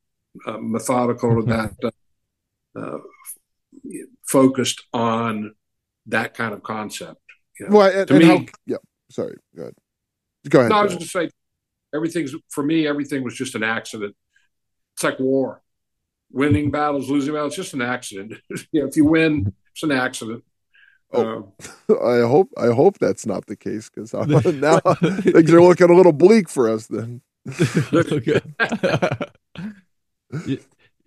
methodical or that focused on that kind of concept. You know, well, sorry, go ahead. Go ahead. No, I was just going to say, everything was just an accident. It's like war. Winning battles, losing battles, just an accident. You know, if you win, it's an accident. Oh, I hope that's not the case, because now things are looking a little bleak for us then. Okay.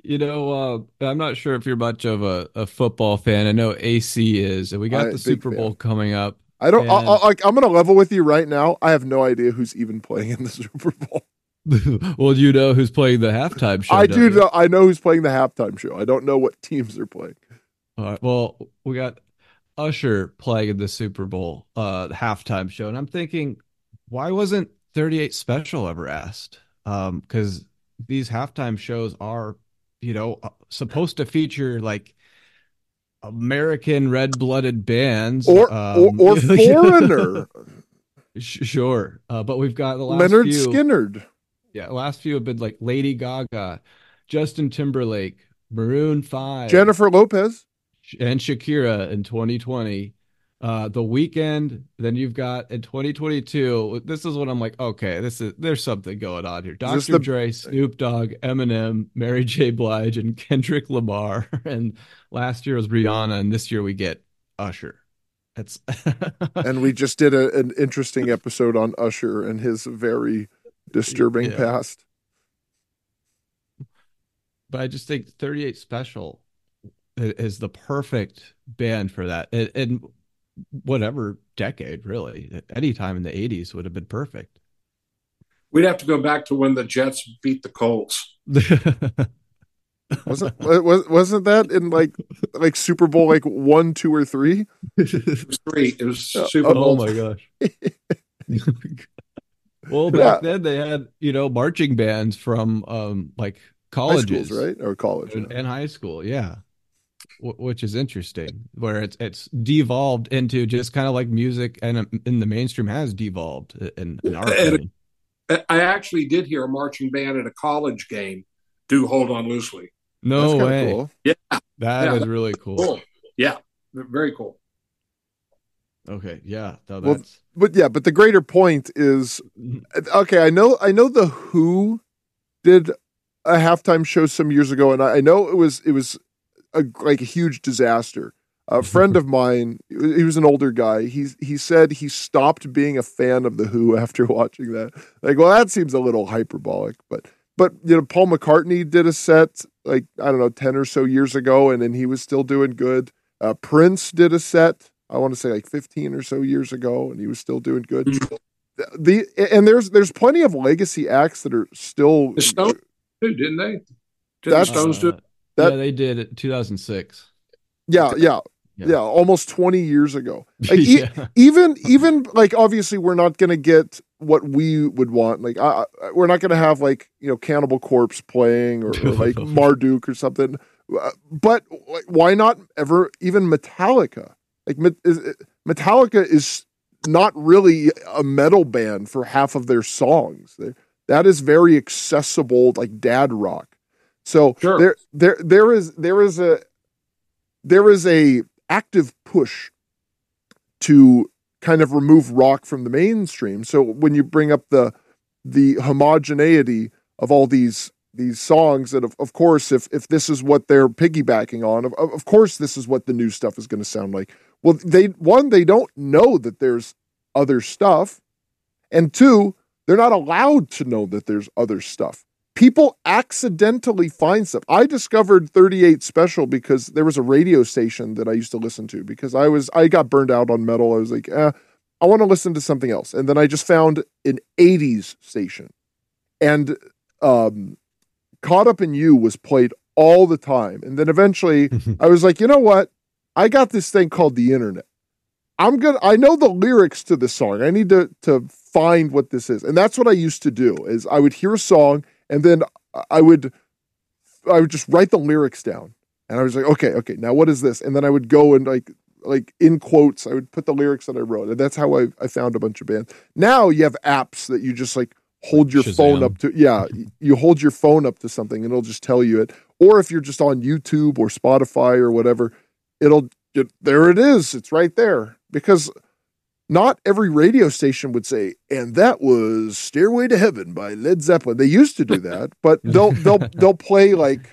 You know, I'm not sure if you're much of a football fan. I know AC is, and we got the Super Bowl coming up. I don't. I'm going to level with you right now. I have no idea who's even playing in the Super Bowl. Well, you know who's playing the halftime show. I do. Know, I know who's playing the halftime show. I don't know what teams are playing. All right. Well, we got Usher playing in the Super Bowl the halftime show, and I'm thinking, why wasn't 38 Special ever asked? Because these halftime shows are, you know, supposed to feature like American red-blooded bands or foreigner. Sure. But we've got the last Leonard Skinnerd. Yeah. Last few have been like Lady Gaga, Justin Timberlake, Maroon 5, Jennifer Lopez and Shakira in 2020, The Weeknd. Then you've got in 2022, this is what I'm like, okay, there's something going on here. Dr. Dre, Snoop Dogg, Eminem, Mary J. Blige, and Kendrick Lamar. And last year was Rihanna, and this year we get Usher. That's and we just did an interesting episode on Usher and his very disturbing past. But I just think 38 Special is the perfect band for that. And whatever decade, really, any time in the 80s would have been perfect. We'd have to go back to when the Jets beat the Colts. wasn't that in like Super Bowl like 1, 2, or 3? It was 3. It was Super Bowl. Oh my gosh. Well, back then they had, you know, marching bands from like colleges, schools, right? Or college and high school. Yeah. Which is interesting, where it's devolved into just kind of like music, and in the mainstream has devolved in our opinion. I actually did hear a marching band at a college game do Hold On Loosely. No way. Cool. Yeah. That is really cool. Yeah. Very cool. Okay. Yeah. No, but the greater point is, okay, I know the Who did a halftime show some years ago, and I know it was like a huge disaster. A friend of mine, he was an older guy. He said he stopped being a fan of the Who after watching that. Like, well, that seems a little hyperbolic, but you know, Paul McCartney did a set like, I don't know, 10 or so years ago, and then he was still doing good. Prince did a set, I want to say like 15 or so years ago, and he was still doing good. And there's plenty of legacy acts that are still. The Stones too, didn't they? Did the Stones do it? Yeah, they did it in 2006. Yeah, almost 20 years ago. Like, even like, obviously we're not going to get what we would want. Like we're not going to have like, you know, Cannibal Corpse playing or like Marduk or something. But like, why not ever even Metallica? Like Metallica is not really a metal band for half of their songs. That is very accessible, like dad rock. So sure. there is a active push to kind of remove rock from the mainstream. So when you bring up the homogeneity of all these songs, that of course, if this is what they're piggybacking on, of course this is what the new stuff is going to sound like. Well, they don't know that there's other stuff. And two, they're not allowed to know that there's other stuff. People accidentally find stuff. I discovered 38 Special because there was a radio station that I used to listen to because I got burned out on metal. I was like, I want to listen to something else. And then I just found an 80s station. And Caught Up in You was played all the time. And then eventually I was like, you know what? I got this thing called the internet. I know the lyrics to the song. I need to find what this is. And that's what I used to do is I would hear a song. And then I would just write the lyrics down, and I was like, okay, now what is this? And then I would go and like in quotes, I would put the lyrics that I wrote, and that's how I found a bunch of bands. Now you have apps that you just like hold your Shazam. Phone up to, you hold your phone up to something, and it'll just tell you it. Or if you're just on YouTube or Spotify or whatever, there it is, it's right there because. Not every radio station would say, and that was Stairway to Heaven by Led Zeppelin. They used to do that, but they'll play like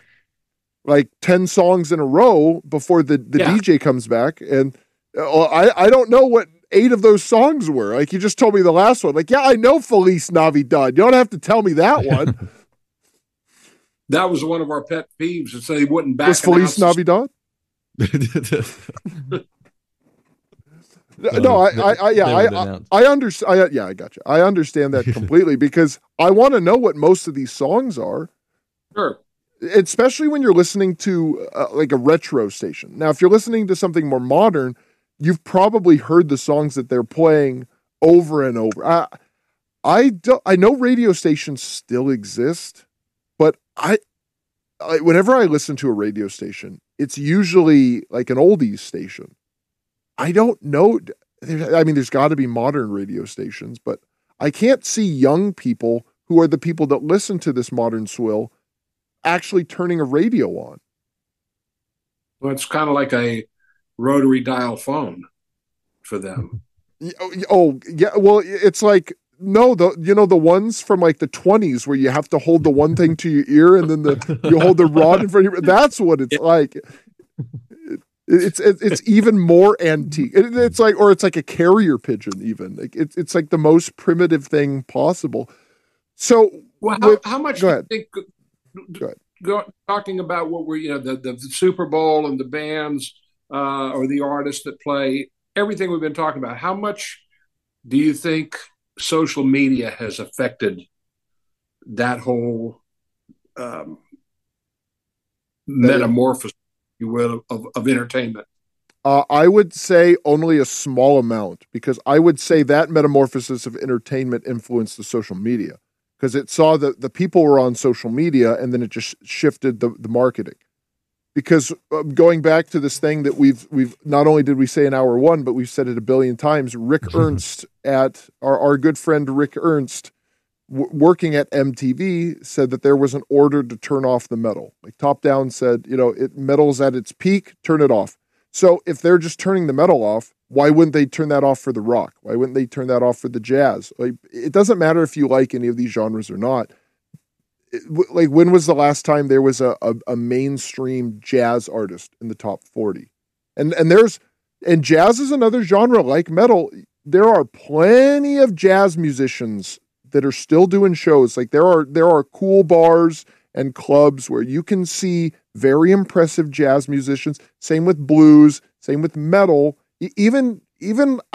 10 songs in a row before the DJ comes back. And I don't know what 8 of those songs were. Like you just told me the last one. Like, yeah, I know Feliz Navidad. You don't have to tell me that one. That was one of our pet peeves. So they wouldn't back. Was Feliz Navidad? I got you. I understand that completely because I want to know what most of these songs are. Sure. Especially when you're listening to like a retro station. Now, if you're listening to something more modern, you've probably heard the songs that they're playing over and over. I know radio stations still exist, but I whenever I listen to a radio station, it's usually like an oldies station. I don't know. I mean, there's got to be modern radio stations, but I can't see young people who are the people that listen to this modern swill actually turning a radio on. Well, it's kind of like a rotary dial phone for them. Oh, yeah. Well, it's like, no, the ones from like the 1920s where you have to hold the one thing to your ear and then you hold the rod in front of your ear. That's what it's like. It's even more antique. It's like a carrier pigeon. Even like it's like the most primitive thing possible. So, well, how much do you think? Talking about what we're the Super Bowl and the bands or the artists that play everything we've been talking about. How much do you think social media has affected that whole metamorphosis? You will of entertainment. I would say only a small amount because I would say that metamorphosis of entertainment influenced the social media because it saw that the people were on social media and then it just shifted the marketing. Because going back to this thing that we've not only did we say in hour one, but we've said it a billion times. Rick Ernst at our good friend Rick Ernst. Working at MTV said that there was an order to turn off the metal. Like Top Down said, metal's at its peak, turn it off. So if they're just turning the metal off, why wouldn't they turn that off for the rock? Why wouldn't they turn that off for the jazz? Like it doesn't matter if you like any of these genres or not. Like when was the last time there was a mainstream jazz artist in the top 40? And jazz is another genre like metal. There are plenty of jazz musicians that are still doing shows. Like there are cool bars and clubs where you can see very impressive jazz musicians. Same with blues, same with metal, even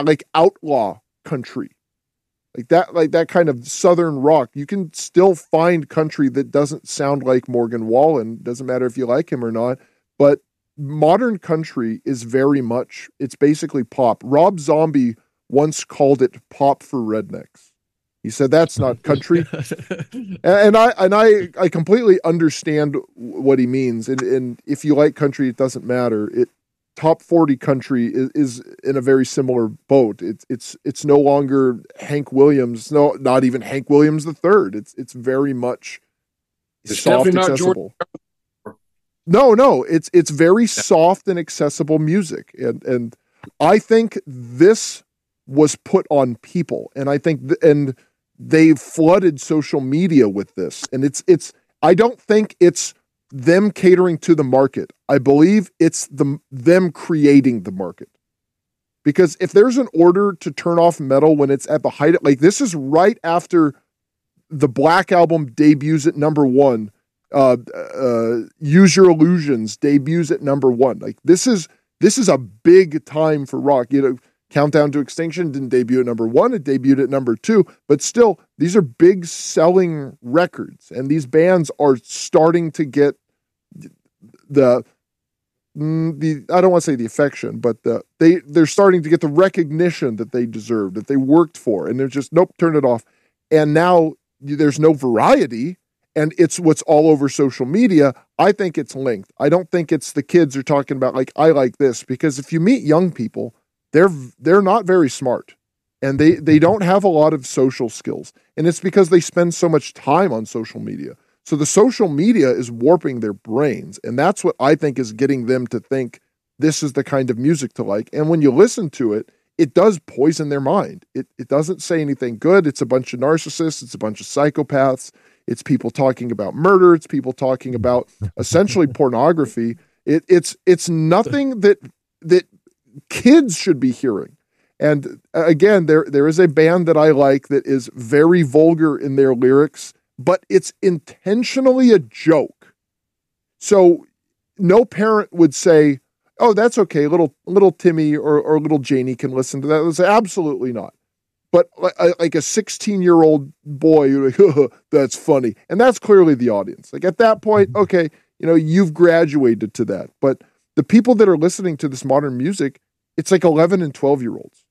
like outlaw country. Like that kind of southern rock. You can still find country that doesn't sound like Morgan Wallen. Doesn't matter if you like him or not. But modern country is very much, it's basically pop. Rob Zombie once called it pop for rednecks. He said that's not country, and I completely understand what he means. And if you like country, it doesn't matter. It top 40 country is in a very similar boat. It's no longer Hank Williams. No, not even Hank Williams III. It's very much soft, accessible. No, it's very soft and accessible music, and I think this was put on people, and I think they flooded social media with this. And it's I don't think it's them catering to the market. I believe it's them creating the market. Because if there's an order to turn off metal when it's at the height of, like, this is right after the Black Album debuts at number one. Use Your Illusions debuts at number one. Like, this is a big time for rock. You know, Countdown to Extinction didn't debut at number one. It debuted at number two. But still, these are big selling records. And these bands are starting to get the I don't want to say the affection, but they're starting to get the recognition that they deserved, that they worked for. And they're just, nope, turn it off. And now there's no variety. And it's what's all over social media. I think it's linked. I don't think it's the kids are talking about, like, I like this. Because if you meet young people, they're not very smart, and they don't have a lot of social skills, and it's because they spend so much time on social media. So the social media is warping their brains, and that's what I think is getting them to think this is the kind of music to like. And when you listen to it, it does poison their mind. It doesn't say anything good. It's a bunch of narcissists. It's a bunch of psychopaths. It's people talking about murder. It's people talking about essentially pornography. It's nothing that kids should be hearing. And again, there is a band that I like that is very vulgar in their lyrics, but it's intentionally a joke. So no parent would say, oh, that's okay, little Timmy or little Janie can listen to that. It's absolutely not. But like a 16-year-old boy, you're like, oh, that's funny. And that's clearly the audience. Like, at that point, okay, you know, you've graduated to that. But the people that are listening to this modern music, it's like 11 and 12-year-olds.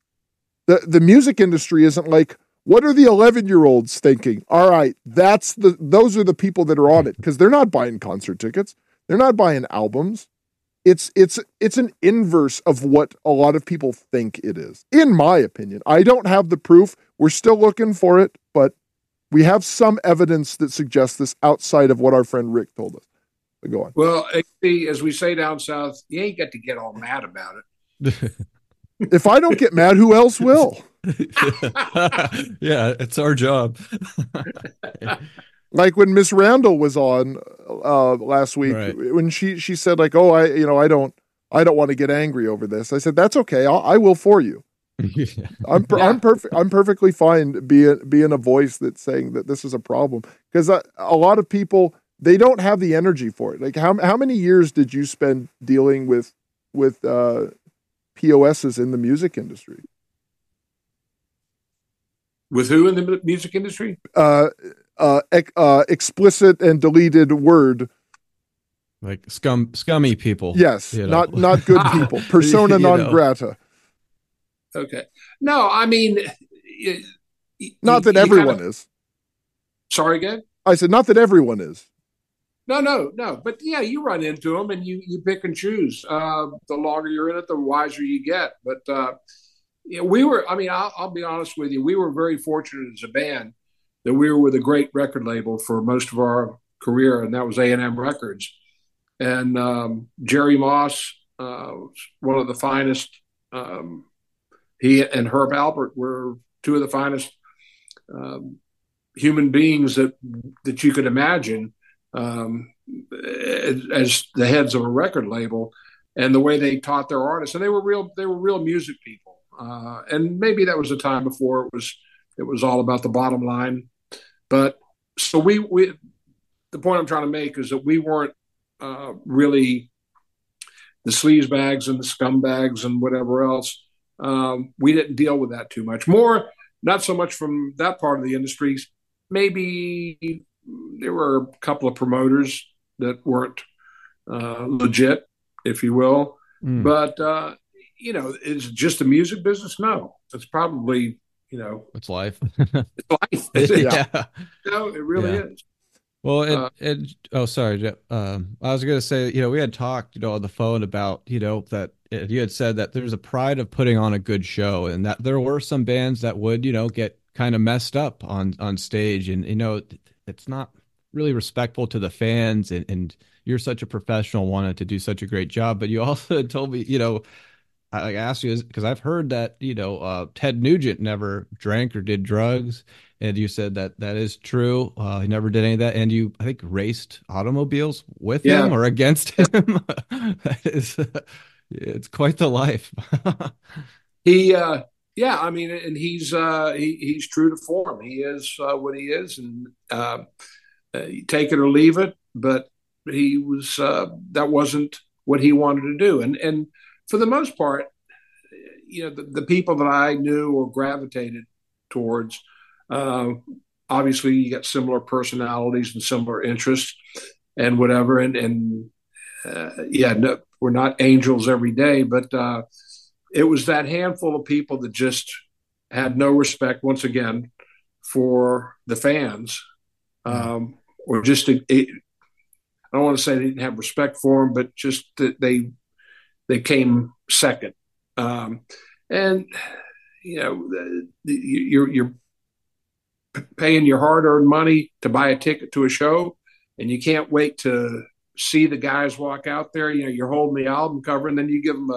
The music industry isn't like, what are the 11-year-olds thinking? All right, those are the people that are on it, because they're not buying concert tickets. They're not buying albums. It's an inverse of what a lot of people think it is, in my opinion. I don't have the proof. We're still looking for it, but we have some evidence that suggests this outside of what our friend Rick told us. Go on. Well, as we say down south, you ain't got to get all mad about it. If I don't get mad, who else will? Yeah, it's our job. Like when Miss Randall was on last week, right, when she said, like, oh, I don't want to get angry over this. I said, that's okay. I will for you. I'm perfectly fine being a voice that's saying that this is a problem, because a lot of people, they don't have the energy for it. Like, how many years did you spend dealing with POSs in the music industry? With who in the music industry? Explicit and deleted word. Like scummy people. Yes, you know? not good people. Persona non grata. Okay. No, I mean, not that everyone is. Sorry, Gabe? I said, not that everyone is. No. But yeah, you run into them and you pick and choose. The longer you're in it, the wiser you get. But I'll be honest with you. We were very fortunate as a band that we were with a great record label for most of our career, and that was A&M Records. And Jerry Moss was one of the finest. He and Herb Alpert were two of the finest human beings that you could imagine, as the heads of a record label, and the way they taught their artists, and they were real music people. And maybe that was a time before it was all about the bottom line. But so we the point I'm trying to make is that we weren't really the sleazebags and the scumbags and whatever else. We didn't deal with that too much. More, not so much from that part of the industry. Maybe there were a couple of promoters that weren't legit, if you will. Mm. But, is it just the music business? No. It's probably, It's life. It's life. Yeah. It really is. Well, sorry. I was going to say, we had talked, on the phone about, that you had said that there's a pride of putting on a good show, and that there were some bands that would, get kind of messed up on stage, and it's not really respectful to the fans, and you're such a professional, wanted to do such a great job. But you also told me, I asked you, because I've heard that Ted Nugent never drank or did drugs, and you said that is true. He never did any of that, and you, I think, raced automobiles with him or against him. That is, it's quite the life. And he's true to form. He is what he is, and take it or leave it. But he was that wasn't what he wanted to do. And for the most part, you know, the people that I knew or gravitated towards, obviously you got similar personalities and similar interests and whatever. No, we're not angels every day, but it was that handful of people that just had no respect, once again, for the fans, or just I don't want to say they didn't have respect for them, but just that they came second. And you know, you're paying your hard-earned money to buy a ticket to a show, and you can't wait to see the guys walk out there. You know, you're holding the album cover, and then you give them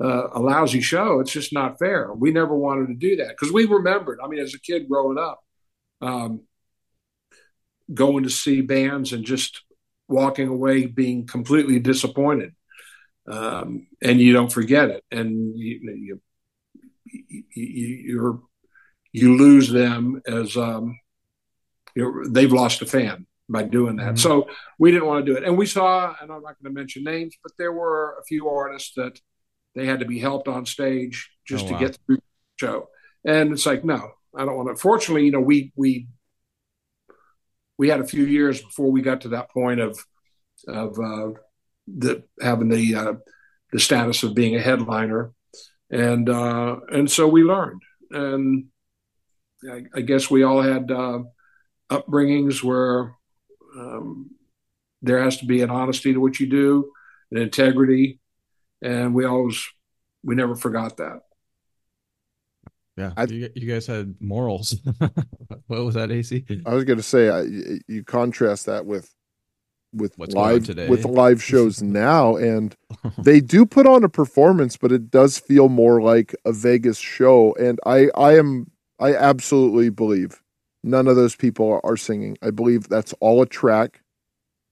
a lousy show. It's just not fair. We never wanted to do that because we remembered. I mean, as a kid growing up, going to see bands and just walking away being completely disappointed. And you don't forget it, and you lose them as they've lost a fan by doing that. Mm-hmm. So we didn't want to do it, and we saw. And I'm not going to mention names, but there were a few artists that they had to be helped on stage just to get through the show. And it's like, no, I don't want to. Fortunately, you know, we had a few years before we got to that point of having the status of being a headliner, and so we learned, and I guess we all had upbringings where there has to be an honesty to what you do, an integrity, and we never forgot that. Yeah, you guys had morals. What was that, AC? I was going to say you contrast that with live shows now, and they do put on a performance, but it does feel more like a Vegas show. And I absolutely believe none of those people are singing. I believe that's all a track.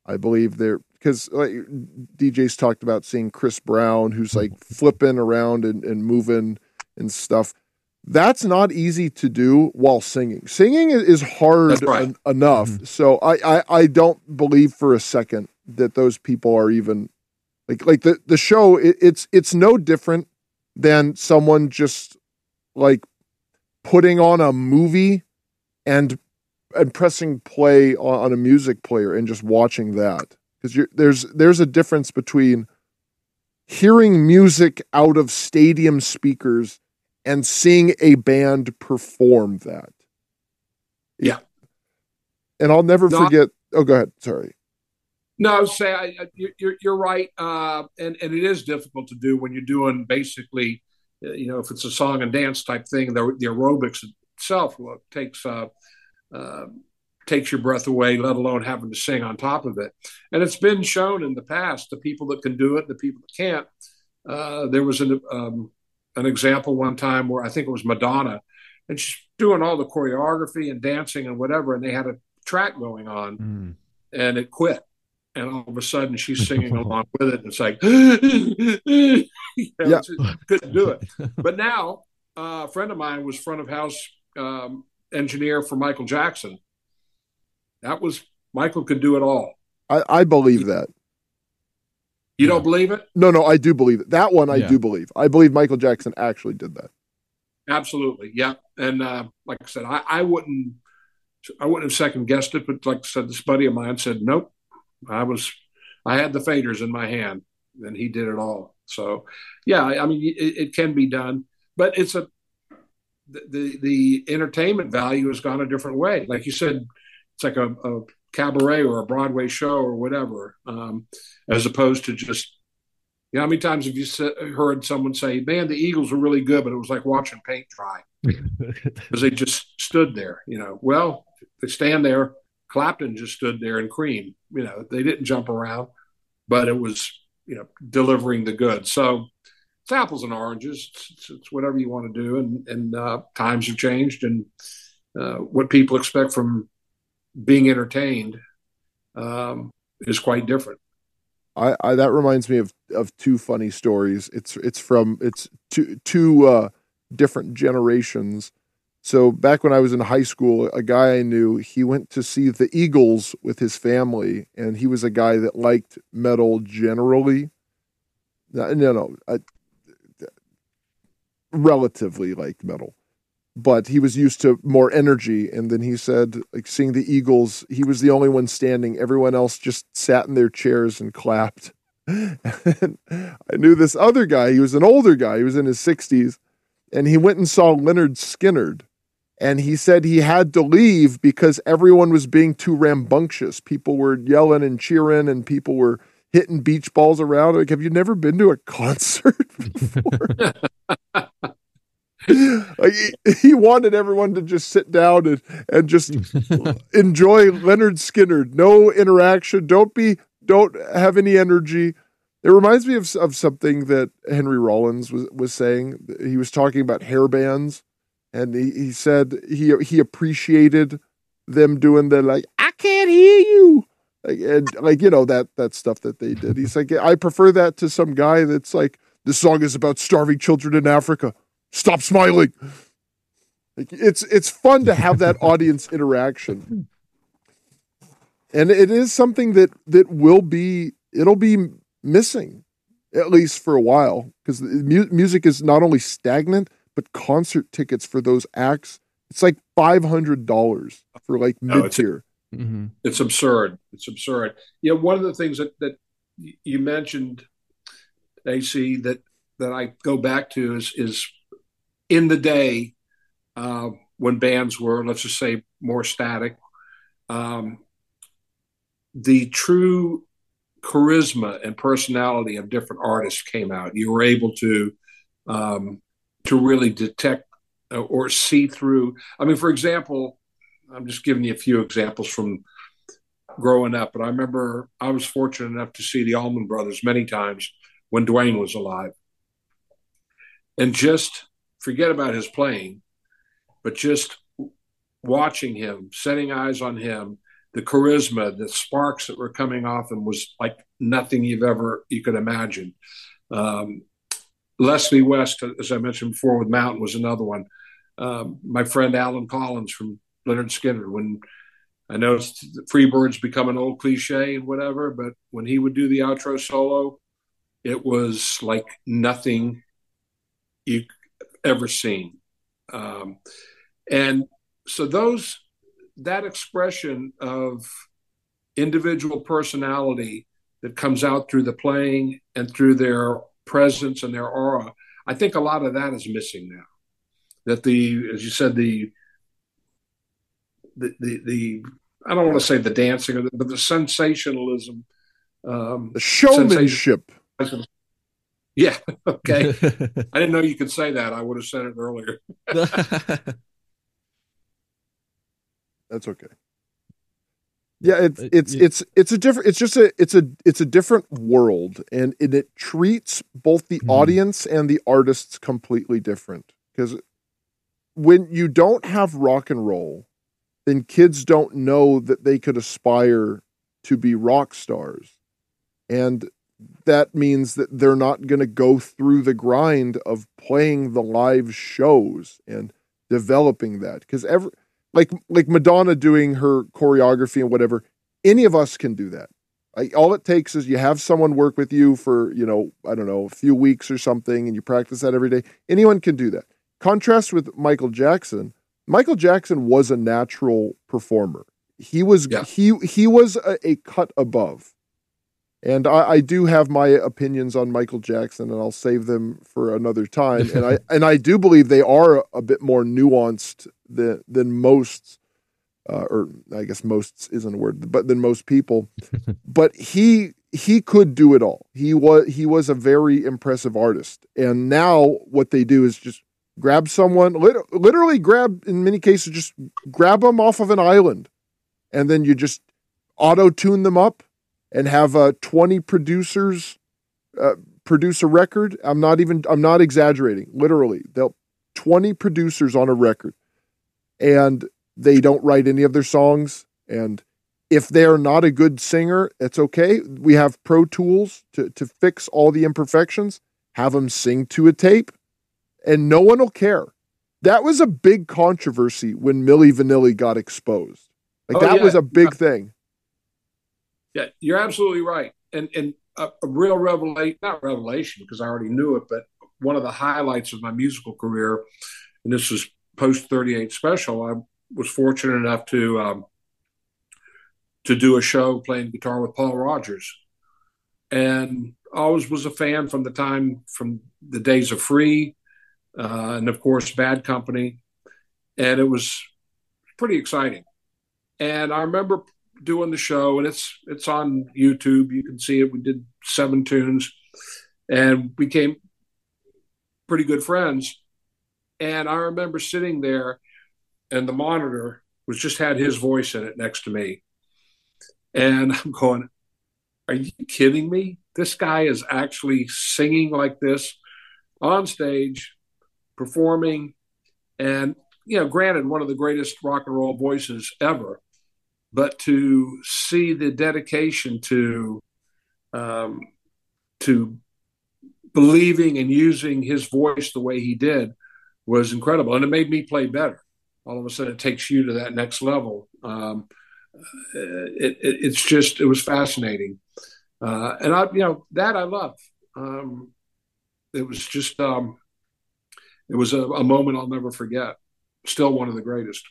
I believe they're, because like DJs talked about seeing Chris Brown, who's like flipping around and moving and stuff. That's not easy to do while singing. Singing is hard enough. Mm-hmm. So I don't believe for a second that those people are even like the show. It's no different than someone just like putting on a movie and pressing play on a music player and just watching that. Because there's a difference between hearing music out of stadium speakers and seeing a band perform that. Yeah. And I'll never forget. Oh, go ahead. Sorry. No, you're right. And it is difficult to do when you're doing basically, you know, if it's a song and dance type thing, the aerobics itself takes your breath away, let alone having to sing on top of it. And it's been shown in the past, the people that can do it, the people that can't. There was an example one time where I think it was Madonna, and she's doing all the choreography and dancing and whatever, and they had a track going on and it quit, and all of a sudden she's singing along with it, and it's like you know, yeah. Couldn't do it. But now a friend of mine was front of house engineer for Michael Jackson. That was Michael could do it all. I believe that. You don't believe it? No, I do believe it. That one I do believe. I believe Michael Jackson actually did that. Absolutely, yeah. And like I said, I wouldn't have second guessed it, but like I said, this buddy of mine said, nope. I had the faders in my hand, and he did it all. So, yeah, I mean, it can be done, but it's the entertainment value has gone a different way. Like you said, it's like a cabaret or a Broadway show or whatever, as opposed to just, you know, how many times have you heard someone say, man, the Eagles were really good, but it was like watching paint dry because they just stood there, you know. Well, they stand there. Clapton just stood there and Cream, you know, they didn't jump around, but it was, you know, delivering the goods. So it's apples and oranges. It's whatever you want to do. And times have changed, and what people expect from being entertained is quite different. I that reminds me of two funny stories. It's from it's two different generations. So back when I was in high school, a guy I knew, he went to see the Eagles with his family, and he was a guy that liked metal generally. Relatively liked metal, but he was used to more energy. And then he said, like, seeing the Eagles, he was the only one standing. Everyone else just sat in their chairs and clapped. And I knew this other guy. He was an older guy. He was in his 60s, and he went and saw Lynyrd Skynyrd. And he said he had to leave because everyone was being too rambunctious. People were yelling and cheering, and people were hitting beach balls around. Like, have you never been to a concert before? Like, he wanted everyone to just sit down and just enjoy Lynyrd Skynyrd. No interaction. Don't have any energy. It reminds me of something that Henry Rollins was saying. He was talking about hair bands, and he said he appreciated them doing the, like, I can't hear you. That stuff that they did. He's like, I prefer that to some guy that's like, this song is about starving children in Africa. Stop smiling. Like, it's fun to have that audience interaction. And it is something that it'll be missing, at least for a while, because music is not only stagnant, but concert tickets for those acts, it's like $500 for like mid-tier. Mm-hmm. It's absurd. Yeah, one of the things that you mentioned, AC, that I go back to is in the day when bands were, let's just say, more static, the true charisma and personality of different artists came out. You were able to really detect or see through. I mean, for example, I'm just giving you a few examples from growing up. But I remember I was fortunate enough to see the Allman Brothers many times when Duane was alive. And just forget about his playing, but just watching him, setting eyes on him, the charisma, the sparks that were coming off him was like nothing you could imagine. Leslie West, as I mentioned before, with Mountain was another one. My friend Alan Collins from Lynyrd Skynyrd, when I noticed Freebird's become an old cliche and whatever, but when he would do the outro solo, it was like nothing you've ever seen. And so that expression of individual personality that comes out through the playing and through their presence and their aura, I think a lot of that is missing now. That as you said, the I don't want to say the dancing, but the sensationalism, the showmanship. Yeah. Okay. I didn't know you could say that. I would have said it earlier. That's okay. Yeah. It's a different world, and it treats both the audience and the artists completely different. Because when you don't have rock and roll, then kids don't know that they could aspire to be rock stars. And that means that they're not going to go through the grind of playing the live shows and developing that. Because like Madonna doing her choreography and whatever, any of us can do that. All it takes is you have someone work with you for, a few weeks or something, and you practice that every day. Anyone can do that. Contrast with Michael Jackson. Michael Jackson was a natural performer. He was he was a cut above. And I do have my opinions on Michael Jackson, and I'll save them for another time. And I do believe they are a bit more nuanced than most, or I guess most isn't a word, but than most people. But he could do it all. He was a very impressive artist. And now what they do is just grab someone, literally grab, in many cases, just grab them off of an island. And then you just auto-tune them up and have 20 producers produce a record. I'm not exaggerating. Literally, they'll 20 producers on a record. And they don't write any of their songs. And if they're not a good singer, it's okay. We have Pro Tools to fix all the imperfections. Have them sing to a tape. and no one will care. That was a big controversy when Milli Vanilli got exposed. That was a big thing. Yeah, you're absolutely right. And a real revelation, not revelation because I already knew it, but one of the highlights of my musical career, and this was post 38 special, I was fortunate enough to do a show playing guitar with Paul Rogers. And I always was a fan from the days of Free, and of course, Bad Company. And it was pretty exciting. And I remember doing the show, and it's on YouTube. You can see it. We did 7 tunes and became pretty good friends. And I remember sitting there, and the monitor was just had his voice in it next to me. And I'm going, are you kidding me? This guy is actually singing like this on stage, performing. And, granted, one of the greatest rock and roll voices ever. But to see the dedication to believing and using his voice the way he did was incredible. And it made me play better. All of a sudden, it takes you to that next level. It was fascinating. And I love. It was a moment I'll never forget. Still one of the greatest.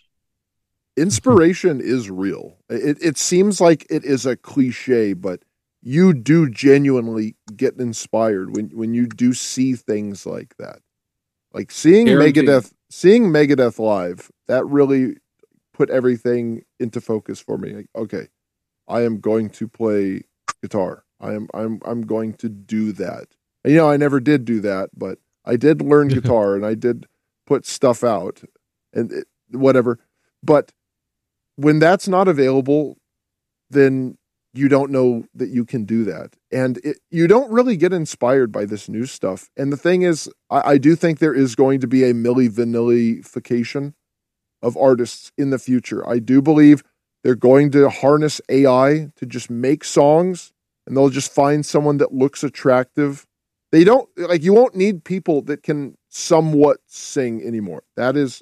Inspiration is real. It seems like it is a cliche, but you do genuinely get inspired when you do see things like that. Like seeing Megadeth live, that really put everything into focus for me. Like, okay, I am going to play guitar. I'm going to do that. And, I never did do that, but I did learn guitar and I did put stuff out and whatever. But when that's not available, then you don't know that you can do that. And you don't really get inspired by this new stuff. And the thing is, I do think there is going to be a Milli Vanillification of artists in the future. I do believe they're going to harness AI to just make songs, and they'll just find someone that looks attractive. They don't you won't need people that can somewhat sing anymore. That is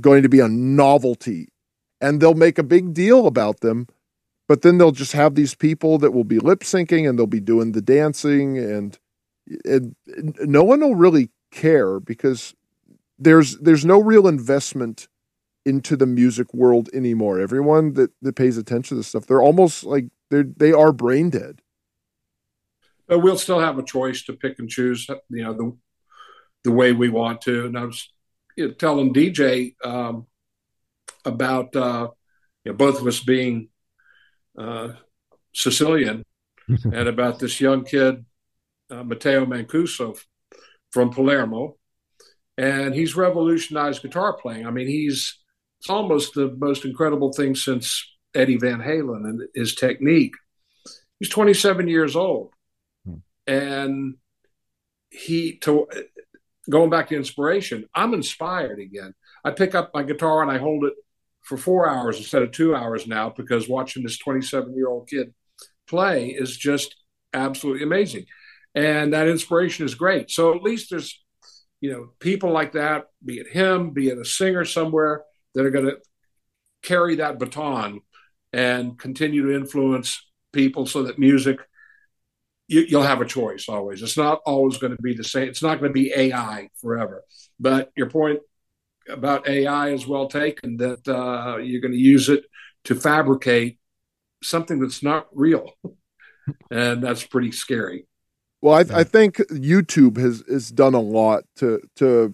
going to be a novelty, and they'll make a big deal about them, but then they'll just have these people that will be lip syncing and they'll be doing the dancing, and no one will really care because there's no real investment into the music world anymore. Everyone that pays attention to this stuff, they're almost like they are brain dead. But we'll still have a choice to pick and choose, the way we want to. And I was telling DJ about both of us being Sicilian and about this young kid, Matteo Mancuso from Palermo. And he's revolutionized guitar playing. I mean, it's almost the most incredible thing since Eddie Van Halen and his technique. He's 27 years old. And going back to inspiration, I'm inspired again. I pick up my guitar and I hold it for 4 hours instead of 2 hours now, because watching this 27-year-old kid play is just absolutely amazing. And that inspiration is great. So at least there's, people like that, be it him, be it a singer somewhere, that are going to carry that baton and continue to influence people so that music, you'll have a choice always. It's not always going to be the same. It's not going to be AI forever. But your point about AI is well taken, that you're going to use it to fabricate something that's not real. And that's pretty scary. Well, I think YouTube has done a lot to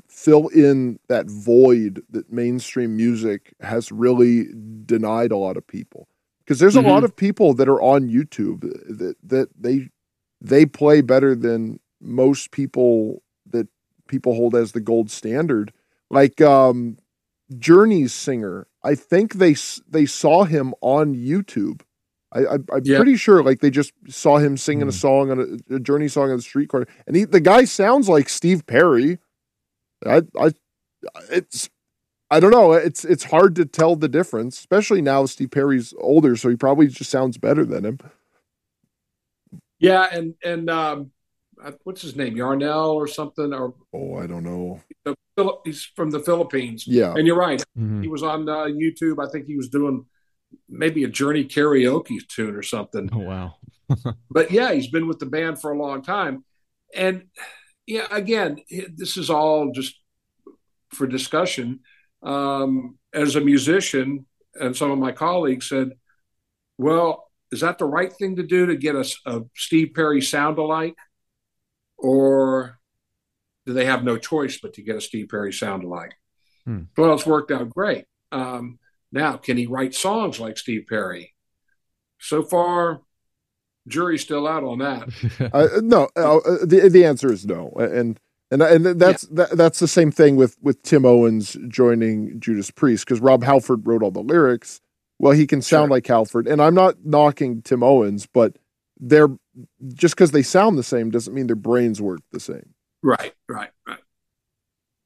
fill in that void that mainstream music has really denied a lot of people. Because there's a lot of people that are on YouTube that they play better than most people that people hold as the gold standard. Like Journey's singer, I think they saw him on YouTube. I'm pretty sure they just saw him singing a song on a Journey song on the street corner, and the guy sounds like Steve Perry. I don't know. It's hard to tell the difference, especially now Steve Perry's older, so he probably just sounds better than him. Yeah, and what's his name, Yarnell or something? Or I don't know. He's from the Philippines. Yeah. And you're right. Mm-hmm. He was on YouTube. I think he was doing maybe a Journey karaoke tune or something. Oh, wow. But, yeah, he's been with the band for a long time. And, yeah, again, this is all just for discussion. As a musician, and some of my colleagues said, well, is that the right thing to do to get a Steve Perry sound alike? Or do they have no choice but to get a Steve Perry sound alike? Hmm. Well, it's worked out great. Now, can he write songs like Steve Perry? So far, jury's still out on that. No, the answer is no. And that's the same thing with Tim Owens joining Judas Priest, because Rob Halford wrote all the lyrics. Well, he can sound like Halford, and I'm not knocking Tim Owens, but they're just because they sound the same doesn't mean their brains work the same. Right.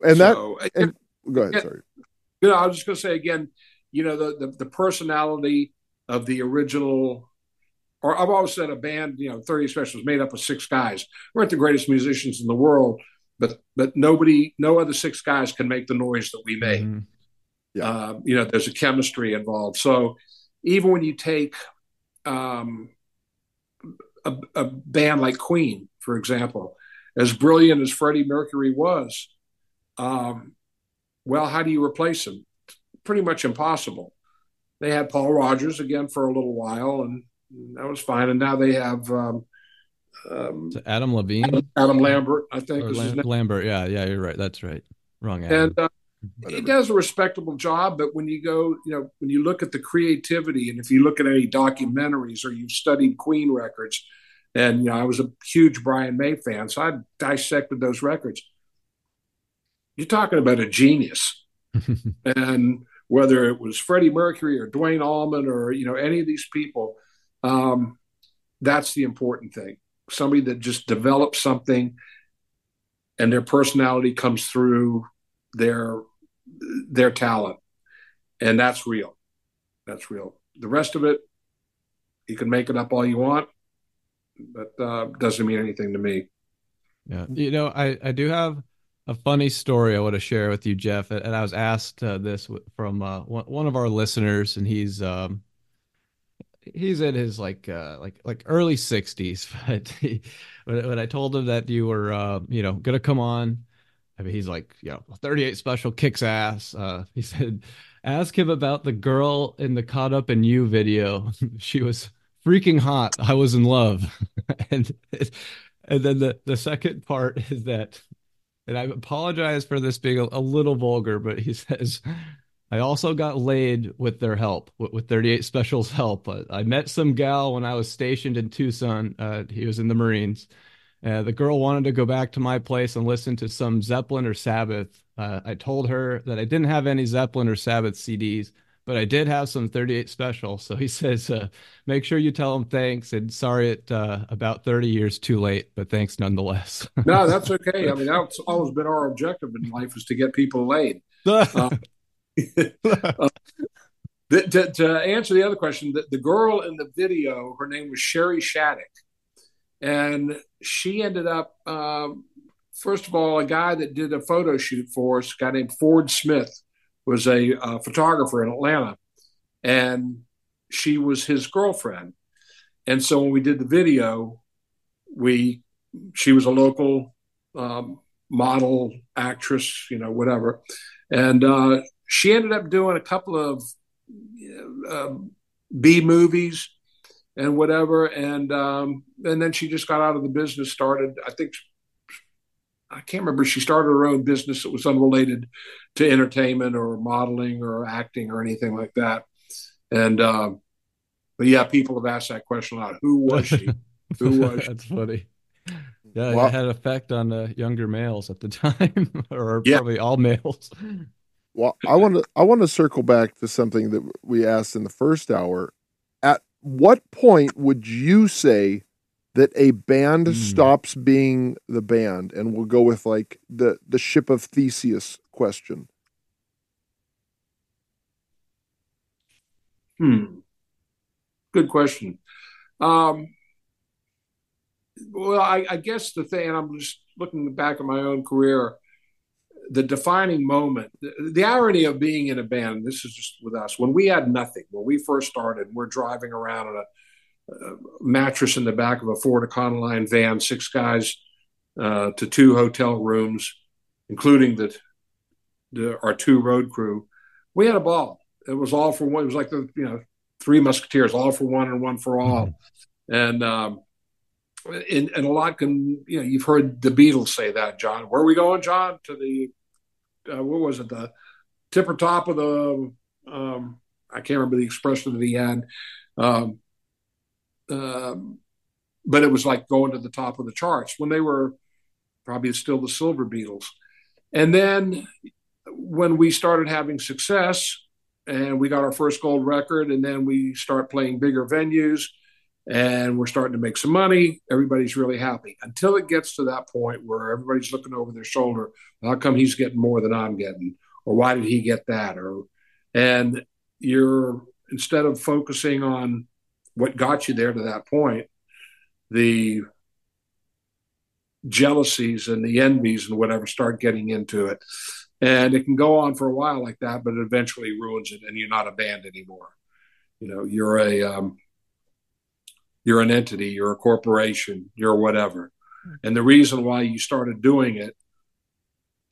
And so, that. And, go ahead. Sorry. You know, I was just going to say again. You know, the personality of the original. Or I've always said a band, 30 Special is made up of six guys. We aren't the greatest musicians in the world, but no other six guys can make the noise that we make. Mm-hmm. Yeah. There's a chemistry involved. So even when you take a band like Queen, for example, as brilliant as Freddie Mercury was, how do you replace him? Pretty much impossible. They had Paul Rogers again for a little while, and that was fine. And now they have Adam Levine, Adam Lambert, I think. Lambert. Yeah, you're right. That's right. Wrong. Adam. And, he does a respectable job, but when you go, when you look at the creativity, and if you look at any documentaries or you've studied Queen records, and I was a huge Brian May fan, so I dissected those records. You're talking about a genius, and whether it was Freddie Mercury or Duane Allman or any of these people, that's the important thing. Somebody that just develops something, and their personality comes through their talent, and that's real. The rest of it, you can make it up all you want, but doesn't mean anything to me. I do have a funny story I want to share with you, Jeff, and I was asked this from one of our listeners, and he's in his like early 60s, but when I told him that you were gonna come on, I mean, he's like, 38 Special kicks ass. He said, ask him about the girl in the Caught Up in You video. She was freaking hot. I was in love. and then the second part is that, and I apologize for this being a little vulgar, but he says, I also got laid with their help, with 38 Special's help. I met some gal when I was stationed in Tucson. He was in the Marines. The girl wanted to go back to my place and listen to some Zeppelin or Sabbath. I told her that I didn't have any Zeppelin or Sabbath CDs, but I did have some 38 Special. So he says, make sure you tell him thanks, and sorry it about 30 years too late, but thanks nonetheless. No, that's okay. I mean, that's always been our objective in life, is to get people laid. To answer the other question, the girl in the video, her name was Sherry Shattuck. And she ended up, first of all, a guy that did a photo shoot for us, a guy named Ford Smith, was a photographer in Atlanta. And she was his girlfriend. And so when we did the video, she was a local model, actress, whatever. And she ended up doing a couple of B movies and whatever, and then she just got out of the business, started, I think, I can't remember, she started her own business that was unrelated to entertainment or modeling or acting or anything like that. And, but yeah, people have asked that question a lot. Who was she? That's funny. Yeah, well, it had an effect on younger males at the time, or probably all males. Well, I want to circle back to something that we asked in the first hour. What point would you say that a band stops being the band, and we'll go with like the ship of Theseus question? Good question. Well, I guess the thing, and I'm just looking back at my own career, the defining moment, the irony of being in a band, this is just with us, when we had nothing, when we first started, we're driving around on a mattress in the back of a Ford Econoline van, 6 guys to 2 hotel rooms, including our 2 road crew. We had a ball. It was all for one. It was like the, Three Musketeers, all for one and one for all. And a lot can, you've heard the Beatles say that, John. Where are we going, John? To the, what was it, the tipper top of the, I can't remember the expression that he had. But it was like going to the top of the charts when they were probably still the Silver Beatles. And then when we started having success and we got our first gold record, and then we start playing bigger venues, and we're starting to make some money. Everybody's really happy until it gets to that point where everybody's looking over their shoulder. How come he's getting more than I'm getting? Or why did he get that? And you're, instead of focusing on what got you there to that point, the jealousies and the envies and whatever start getting into it. And it can go on for a while like that, but it eventually ruins it, and you're not a band anymore. You're a you're an entity, you're a corporation, you're whatever. And the reason why you started doing it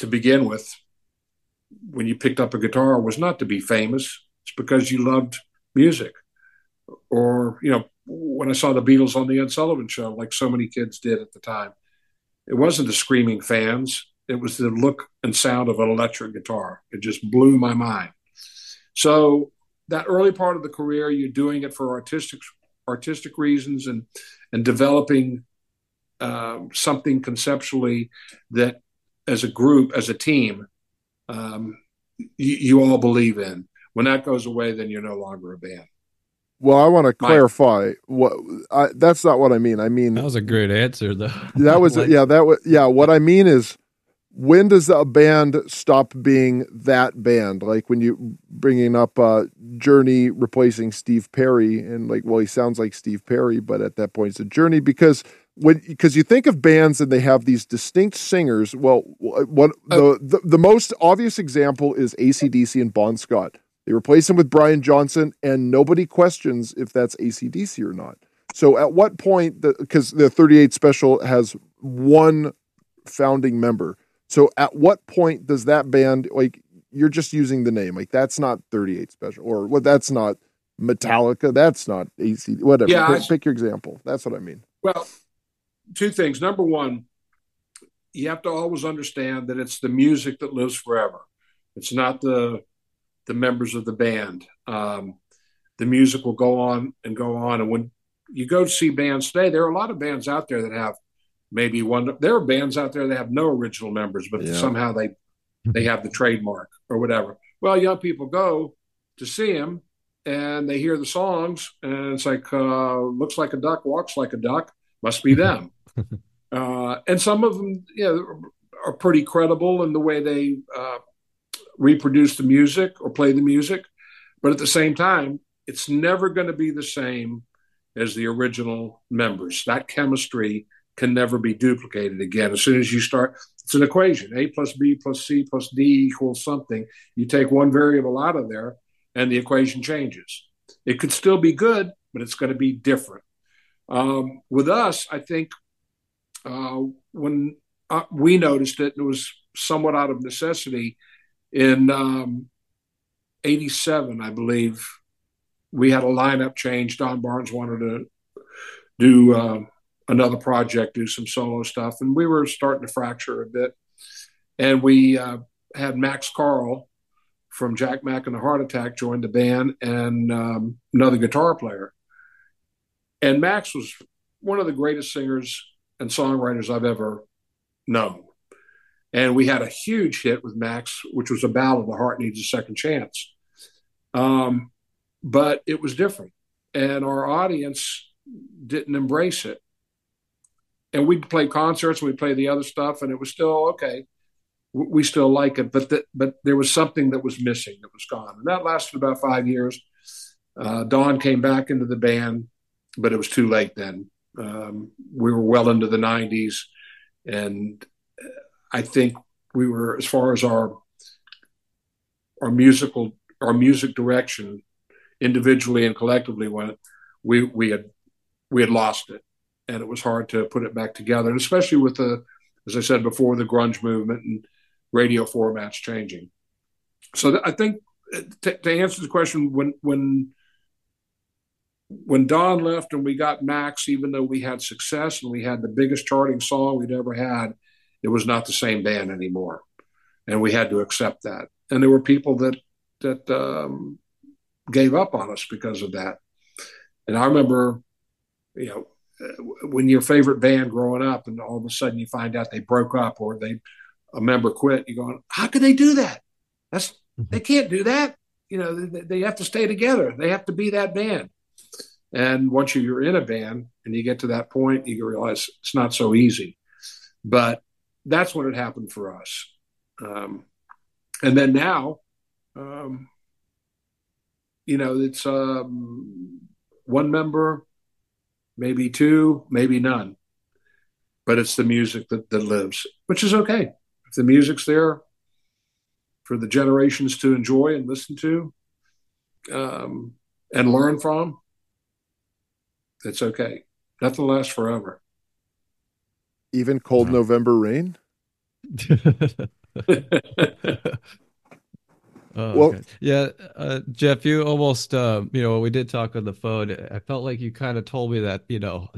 to begin with when you picked up a guitar was not to be famous. It's because you loved music. Or, when I saw the Beatles on the Ed Sullivan Show, like so many kids did at the time, it wasn't the screaming fans. It was the look and sound of an electric guitar. It just blew my mind. So that early part of the career, you're doing it for artistic reasons and developing something conceptually that as a group, as a team, you all believe in. When that goes away, then you're no longer a band. Well, I want to clarify that's not what I mean. I mean, that was a great answer though. That was, what I mean is, when does a band stop being that band? Like when you bringing up Journey replacing Steve Perry, and like, well, he sounds like Steve Perry, but at that point it's a Journey, because you think of bands and they have these distinct singers. Well, the most obvious example is AC/DC and Bon Scott. They replace him with Brian Johnson, and nobody questions if that's AC/DC or not. So at what point, because the 38 Special has one founding member. So at what point does that band, like, you're just using the name, like that's not 38 Special, or well, that's not Metallica, that's not AC, whatever. Yeah, pick your example. That's what I mean. Well, 2 things. Number 1, you have to always understand that it's the music that lives forever. It's not the members of the band. The music will go on and go on. And when you go to see bands today, there are a lot of bands out there that have maybe one. There are bands out there that have no original members, but somehow they have the trademark or whatever. Well, young people go to see them and they hear the songs, and it's like, looks like a duck, walks like a duck, must be them. And some of them, are pretty credible in the way they reproduce the music or play the music. But at the same time, it's never going to be the same as the original members. That chemistry can never be duplicated again. As soon as you start, it's an equation. A plus B plus C plus D equals something. You take one variable out of there and the equation changes. It could still be good, but it's going to be different. With us, I think when we noticed it, it was somewhat out of necessity. In 87, I believe, we had a lineup change. Don Barnes wanted to do another project, do some solo stuff. And we were starting to fracture a bit. And we had Max Carl from Jack Mack and the Heart Attack join the band, and another guitar player. And Max was one of the greatest singers and songwriters I've ever known. And we had a huge hit with Max, which was a ballad, The Heart Needs a Second Chance. But it was different. And our audience didn't embrace it. And we'd play concerts, we'd play the other stuff, and it was still okay. We still like it, but there was something that was missing, that was gone. And that lasted about 5 years. Don came back into the band, but it was too late then. We were well into the 90s, and I think we were, as far as our music direction, individually and collectively, went, we had lost it, and it was hard to put it back together. And especially with the, as I said before, the grunge movement and radio formats changing. So I think to answer the question, when Don left and we got Max, even though we had success and we had the biggest charting song we'd ever had, it was not the same band anymore. And we had to accept that. And there were people that gave up on us because of that. And I remember, when your favorite band growing up and all of a sudden you find out they broke up or a member quit, you're going, how could they do that? They can't do that. They have to stay together. They have to be that band. And once you're in a band and you get to that point, you realize it's not so easy. But that's what had happened for us. And then now, it's one member, maybe two, maybe none. But it's the music that lives, which is okay. If the music's there for the generations to enjoy and listen to and learn from, it's okay. Nothing lasts forever. Even cold November rain? Okay. Yeah, Jeff, you almost, we did talk on the phone. I felt like you kind of told me that,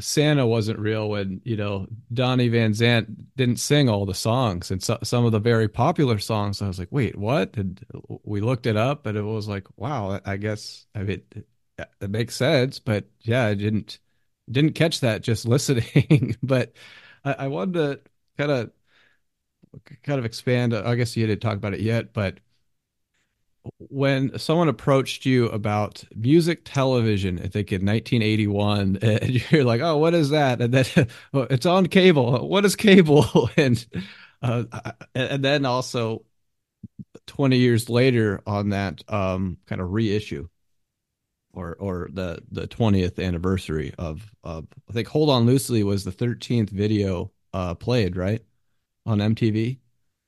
Santa wasn't real when, Donnie Van Zant didn't sing all the songs and some of the very popular songs. I was like, wait, what? And we looked it up and it was like, wow, I guess, that makes sense. But yeah, I didn't catch that just listening. But I wanted to kind of expand. I guess you didn't talk about it yet, but when someone approached you about music television, I think in 1981, and you're like, oh, what is that? And then it's on cable. What is cable? And then also 20 years later on that kind of reissue or the 20th anniversary of I think Hold On Loosely was the 13th video played, right? On MTV?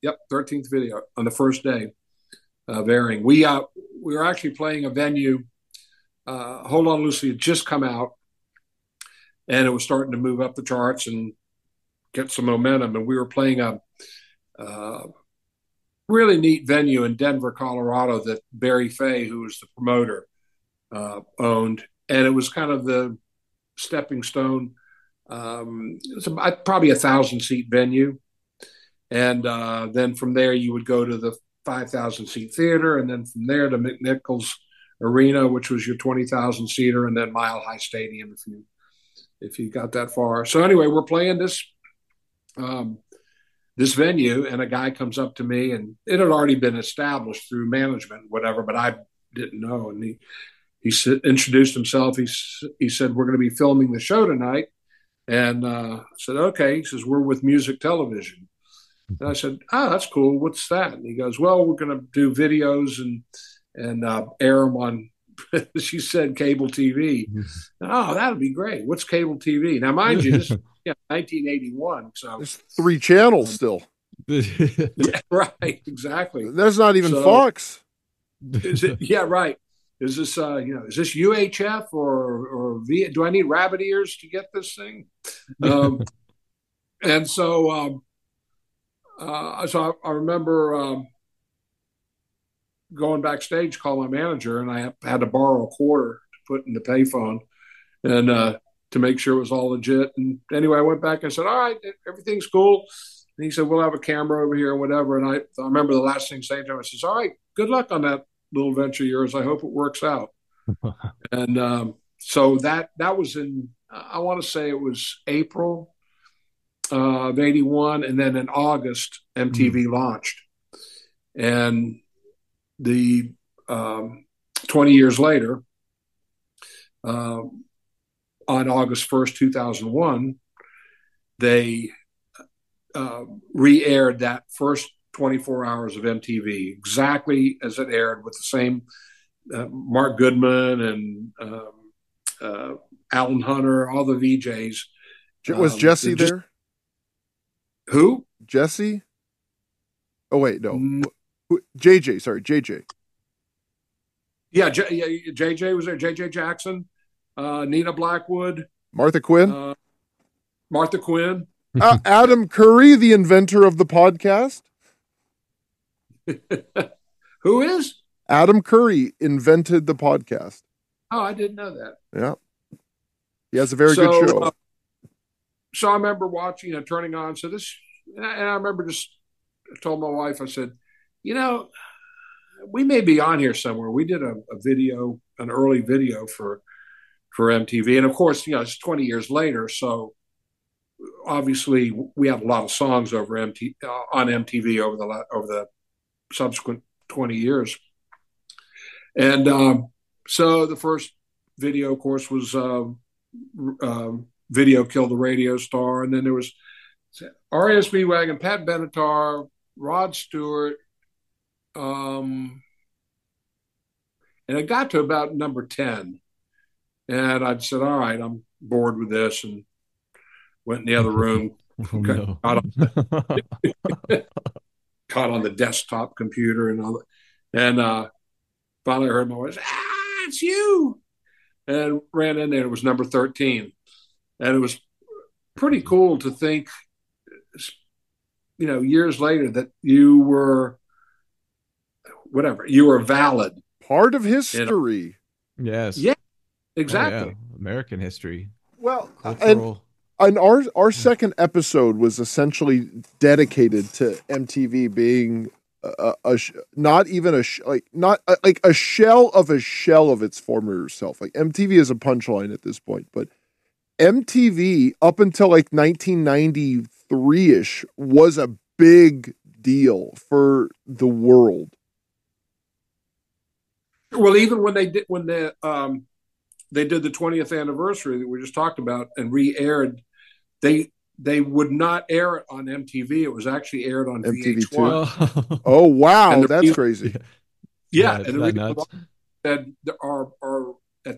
Yep, 13th video on the first day. Varying. We were actually playing a venue. Hold On Loosely had just come out, and it was starting to move up the charts and get some momentum. And we were playing a really neat venue in Denver, Colorado, that Barry Fay, who was the promoter, owned. And it was kind of the stepping stone. It was probably 1,000-seat venue. And then from there, you would go to the 5,000-seat theater, and then from there to McNichols Arena, which was your 20,000-seater, and then Mile High Stadium if you got that far. So anyway, we're playing this venue, and a guy comes up to me, and it had already been established through management and whatever, but I didn't know. And he introduced himself. He said, "We're going to be filming the show tonight," and I said, "Okay." He says, "We're with music television." And I said, that's cool. What's that? And he goes, well, we're going to do videos and air them on, she said, cable TV. Yes. Oh, that'll be great. What's cable TV? Now, mind you, this is 1981. So there's 3 channels still. Yeah, right. Exactly. There's not even Fox. Is it, yeah, right. Is this, is this UHF or do I need rabbit ears to get this thing? And so, so I remember going backstage, call my manager, and I had to borrow a quarter to put in the payphone and to make sure it was all legit. And anyway, I went back and said, all right, everything's cool. And he said, we'll have a camera over here or whatever. And I remember the last thing saying to him, I says, all right, good luck on that little venture of yours. I hope it works out. And so that was in, I want to say it was April of 81, and then in August MTV launched, and the 20 years later on August 1st 2001 they re-aired that first 24 hours of MTV exactly as it aired, with the same Mark Goodman and Alan Hunter, all the VJs Was Jesse there? Who? Jesse? Oh, wait, no. JJ, sorry, JJ. Yeah, JJ was there. JJ Jackson, Nina Blackwood. Martha Quinn? Martha Quinn. Adam Curry, the inventor of the podcast. Who is? Adam Curry invented the podcast. Oh, I didn't know that. Yeah. He has a very good show. So I remember watching and turning on. So this, and I remember just told my wife, I said, you know, we may be on here somewhere. We did a video, an early video for MTV. And of course, you know, it's 20 years later. So obviously we have a lot of songs on MTV over the subsequent 20 years. And so the first video, of course, was Video Killed the Radio Star. And then there was R.A. Speedwagon, Pat Benatar, Rod Stewart. And it got to about number 10. And I said, all right, I'm bored with this. And went in the other room. Oh, no. Caught on the desktop computer and all that. And finally I heard my voice, it's you. And ran in there. It was number 13. And it was pretty cool to think, you know, years later that you were, whatever, you were valid. Part of history. You know? Yes. Yeah, exactly. Oh, yeah. American history. Well, cultural. And our second episode was essentially dedicated to MTV being a shell of its former self. Like MTV is a punchline at this point, but MTV up until like 1993-ish was a big deal for the world. Well, even when they did the 20th anniversary that we just talked about and re-aired, they would not air it on MTV. It was actually aired on VH1. Too. Oh, wow. That's crazy. Yeah. And at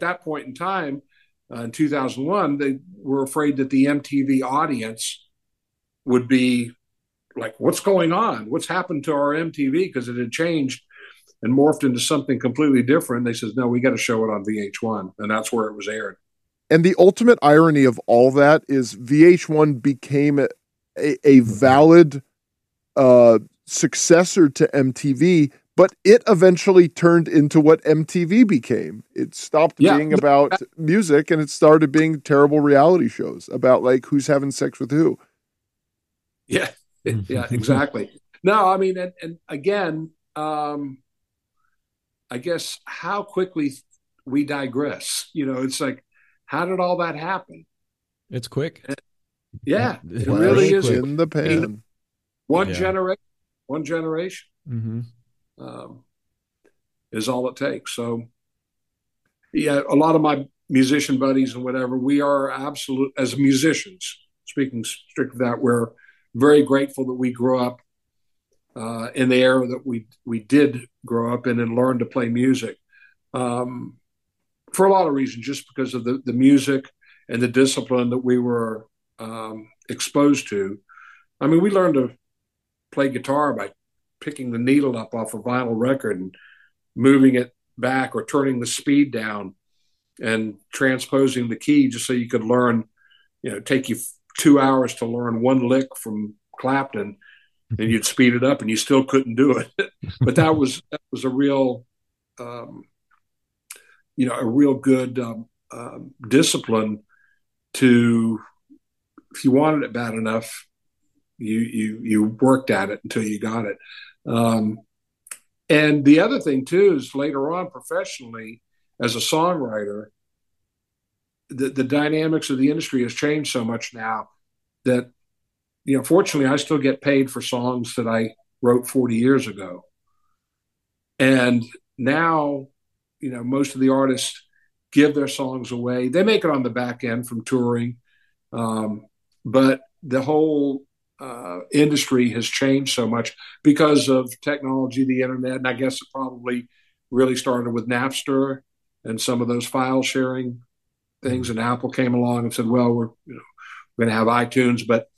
that point in time, in 2001, they were afraid that the MTV audience would be like, what's going on? What's happened to our MTV? Because it had changed and morphed into something completely different. They said, no, we got to show it on VH1. And that's where it was aired. And the ultimate irony of all that is VH1 became a valid successor to MTV, but it eventually turned into what MTV became. It stopped being about music and it started being terrible reality shows about like who's having sex with who. Yeah, yeah, exactly. No, I mean, and again, I guess how quickly we digress. You know, it's like, how did all that happen? It's quick. Yeah, it really is. In the pan. One generation mm-hmm. Is all it takes. So, yeah, a lot of my musician buddies and whatever, we are absolute, as musicians, speaking strictly of that, we're very grateful that we grew up in the era that we did grow up in and learn to play music. For a lot of reasons, just because of the music and the discipline that we were exposed to. I mean, we learned to play guitar by picking the needle up off a vinyl record and moving it back or turning the speed down and transposing the key just so you could learn, you know, take you 2 hours to learn one lick from Clapton and you'd speed it up and you still couldn't do it. But that was a real... you know, a real good discipline to, if you wanted it bad enough, you worked at it until you got it. And the other thing too is later on professionally as a songwriter, the dynamics of the industry has changed so much now that, you know, fortunately I still get paid for songs that I wrote 40 years ago. And now, you know, most of the artists give their songs away. They make it on the back end from touring. But the whole industry has changed so much because of technology, the internet, and I guess it probably really started with Napster and some of those file sharing things. And Apple came along and said, well, we're, you know, We're going to have iTunes, but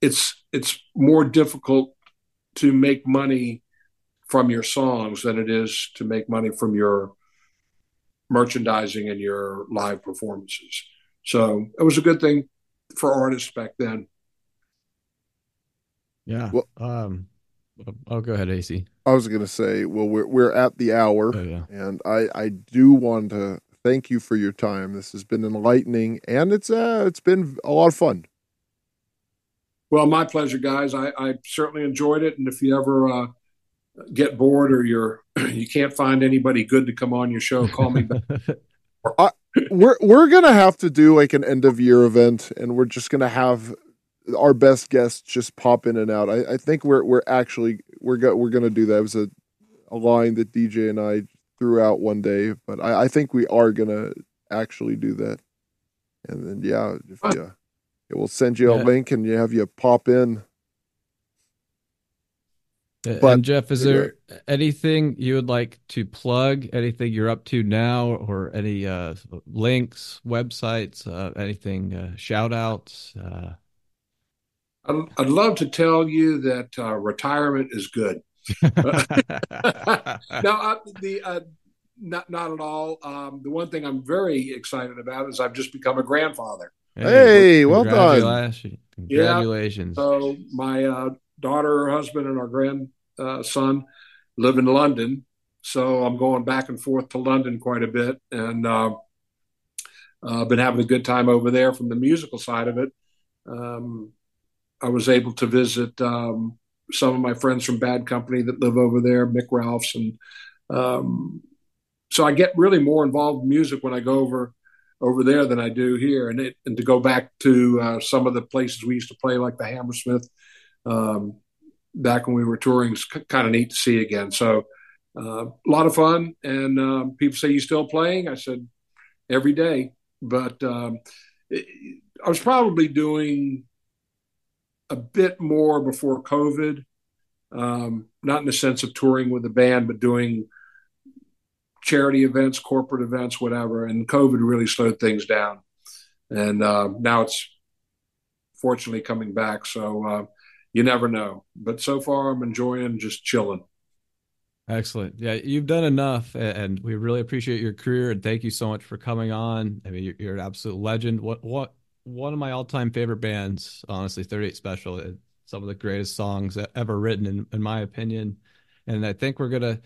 it's more difficult to make money from your songs than it is to make money from your merchandising and your live performances. So it was a good thing for artists back then. Yeah. Well, I'll go ahead, AC. I was going to say, well, we're at the hour, and I do want to thank you for your time. This has been enlightening, and it's been a lot of fun. Well, my pleasure, guys. I certainly enjoyed it, and if you ever get bored or you can't find anybody good to come on your show, call me back. We're gonna have to do like an end of year event, and we're just gonna have our best guests just pop in and out. I think we're gonna do that. It was a line that DJ and I threw out one day, but I think we are gonna actually do that. And then we'll send you a link and have you pop in. But, and Jeff, is there anything you would like to plug, anything you're up to now, or any links, websites, anything, shout outs? I'd love to tell you that retirement is good. Not at all. The one thing I'm very excited about is I've just become a grandfather. Hey, well done. Congratulations. Yeah, so my daughter, her husband, and our grandson live in London. So I'm going back and forth to London quite a bit, and I've been having a good time over there from the musical side of it. I was able to visit some of my friends from Bad Company that live over there, Mick Ralphs. And so I get really more involved in music when I go over there than I do here. And to go back to some of the places we used to play, like the Hammersmith, back when we were touring, is kind of neat to see again. So a lot of fun. And people say, you still playing? I said, every day. But I was probably doing a bit more before COVID, not in the sense of touring with a band, but doing charity events, corporate events, whatever. And COVID really slowed things down. And now it's fortunately coming back. So you never know. But so far, I'm enjoying just chilling. Excellent. Yeah, you've done enough, and we really appreciate your career. And thank you so much for coming on. I mean, you're an absolute legend. What one of my all-time favorite bands, honestly, 38 Special. Some of the greatest songs ever written, in my opinion. And I think we're going to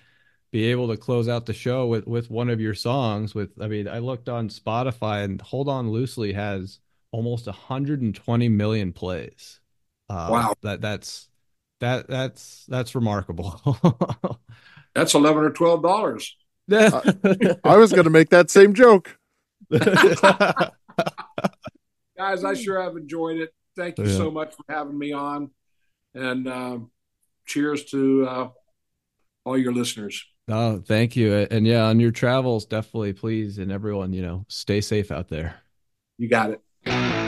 be able to close out the show with one of your songs. I looked on Spotify, and Hold On Loosely has almost 120 million plays. Wow. That's remarkable. That's $11 or $12. I was going to make that same joke. Guys, I sure have enjoyed it. Thank you so much for having me on. And cheers to all your listeners. Oh, thank you. And on your travels, definitely, please, and everyone, stay safe out there. You got it.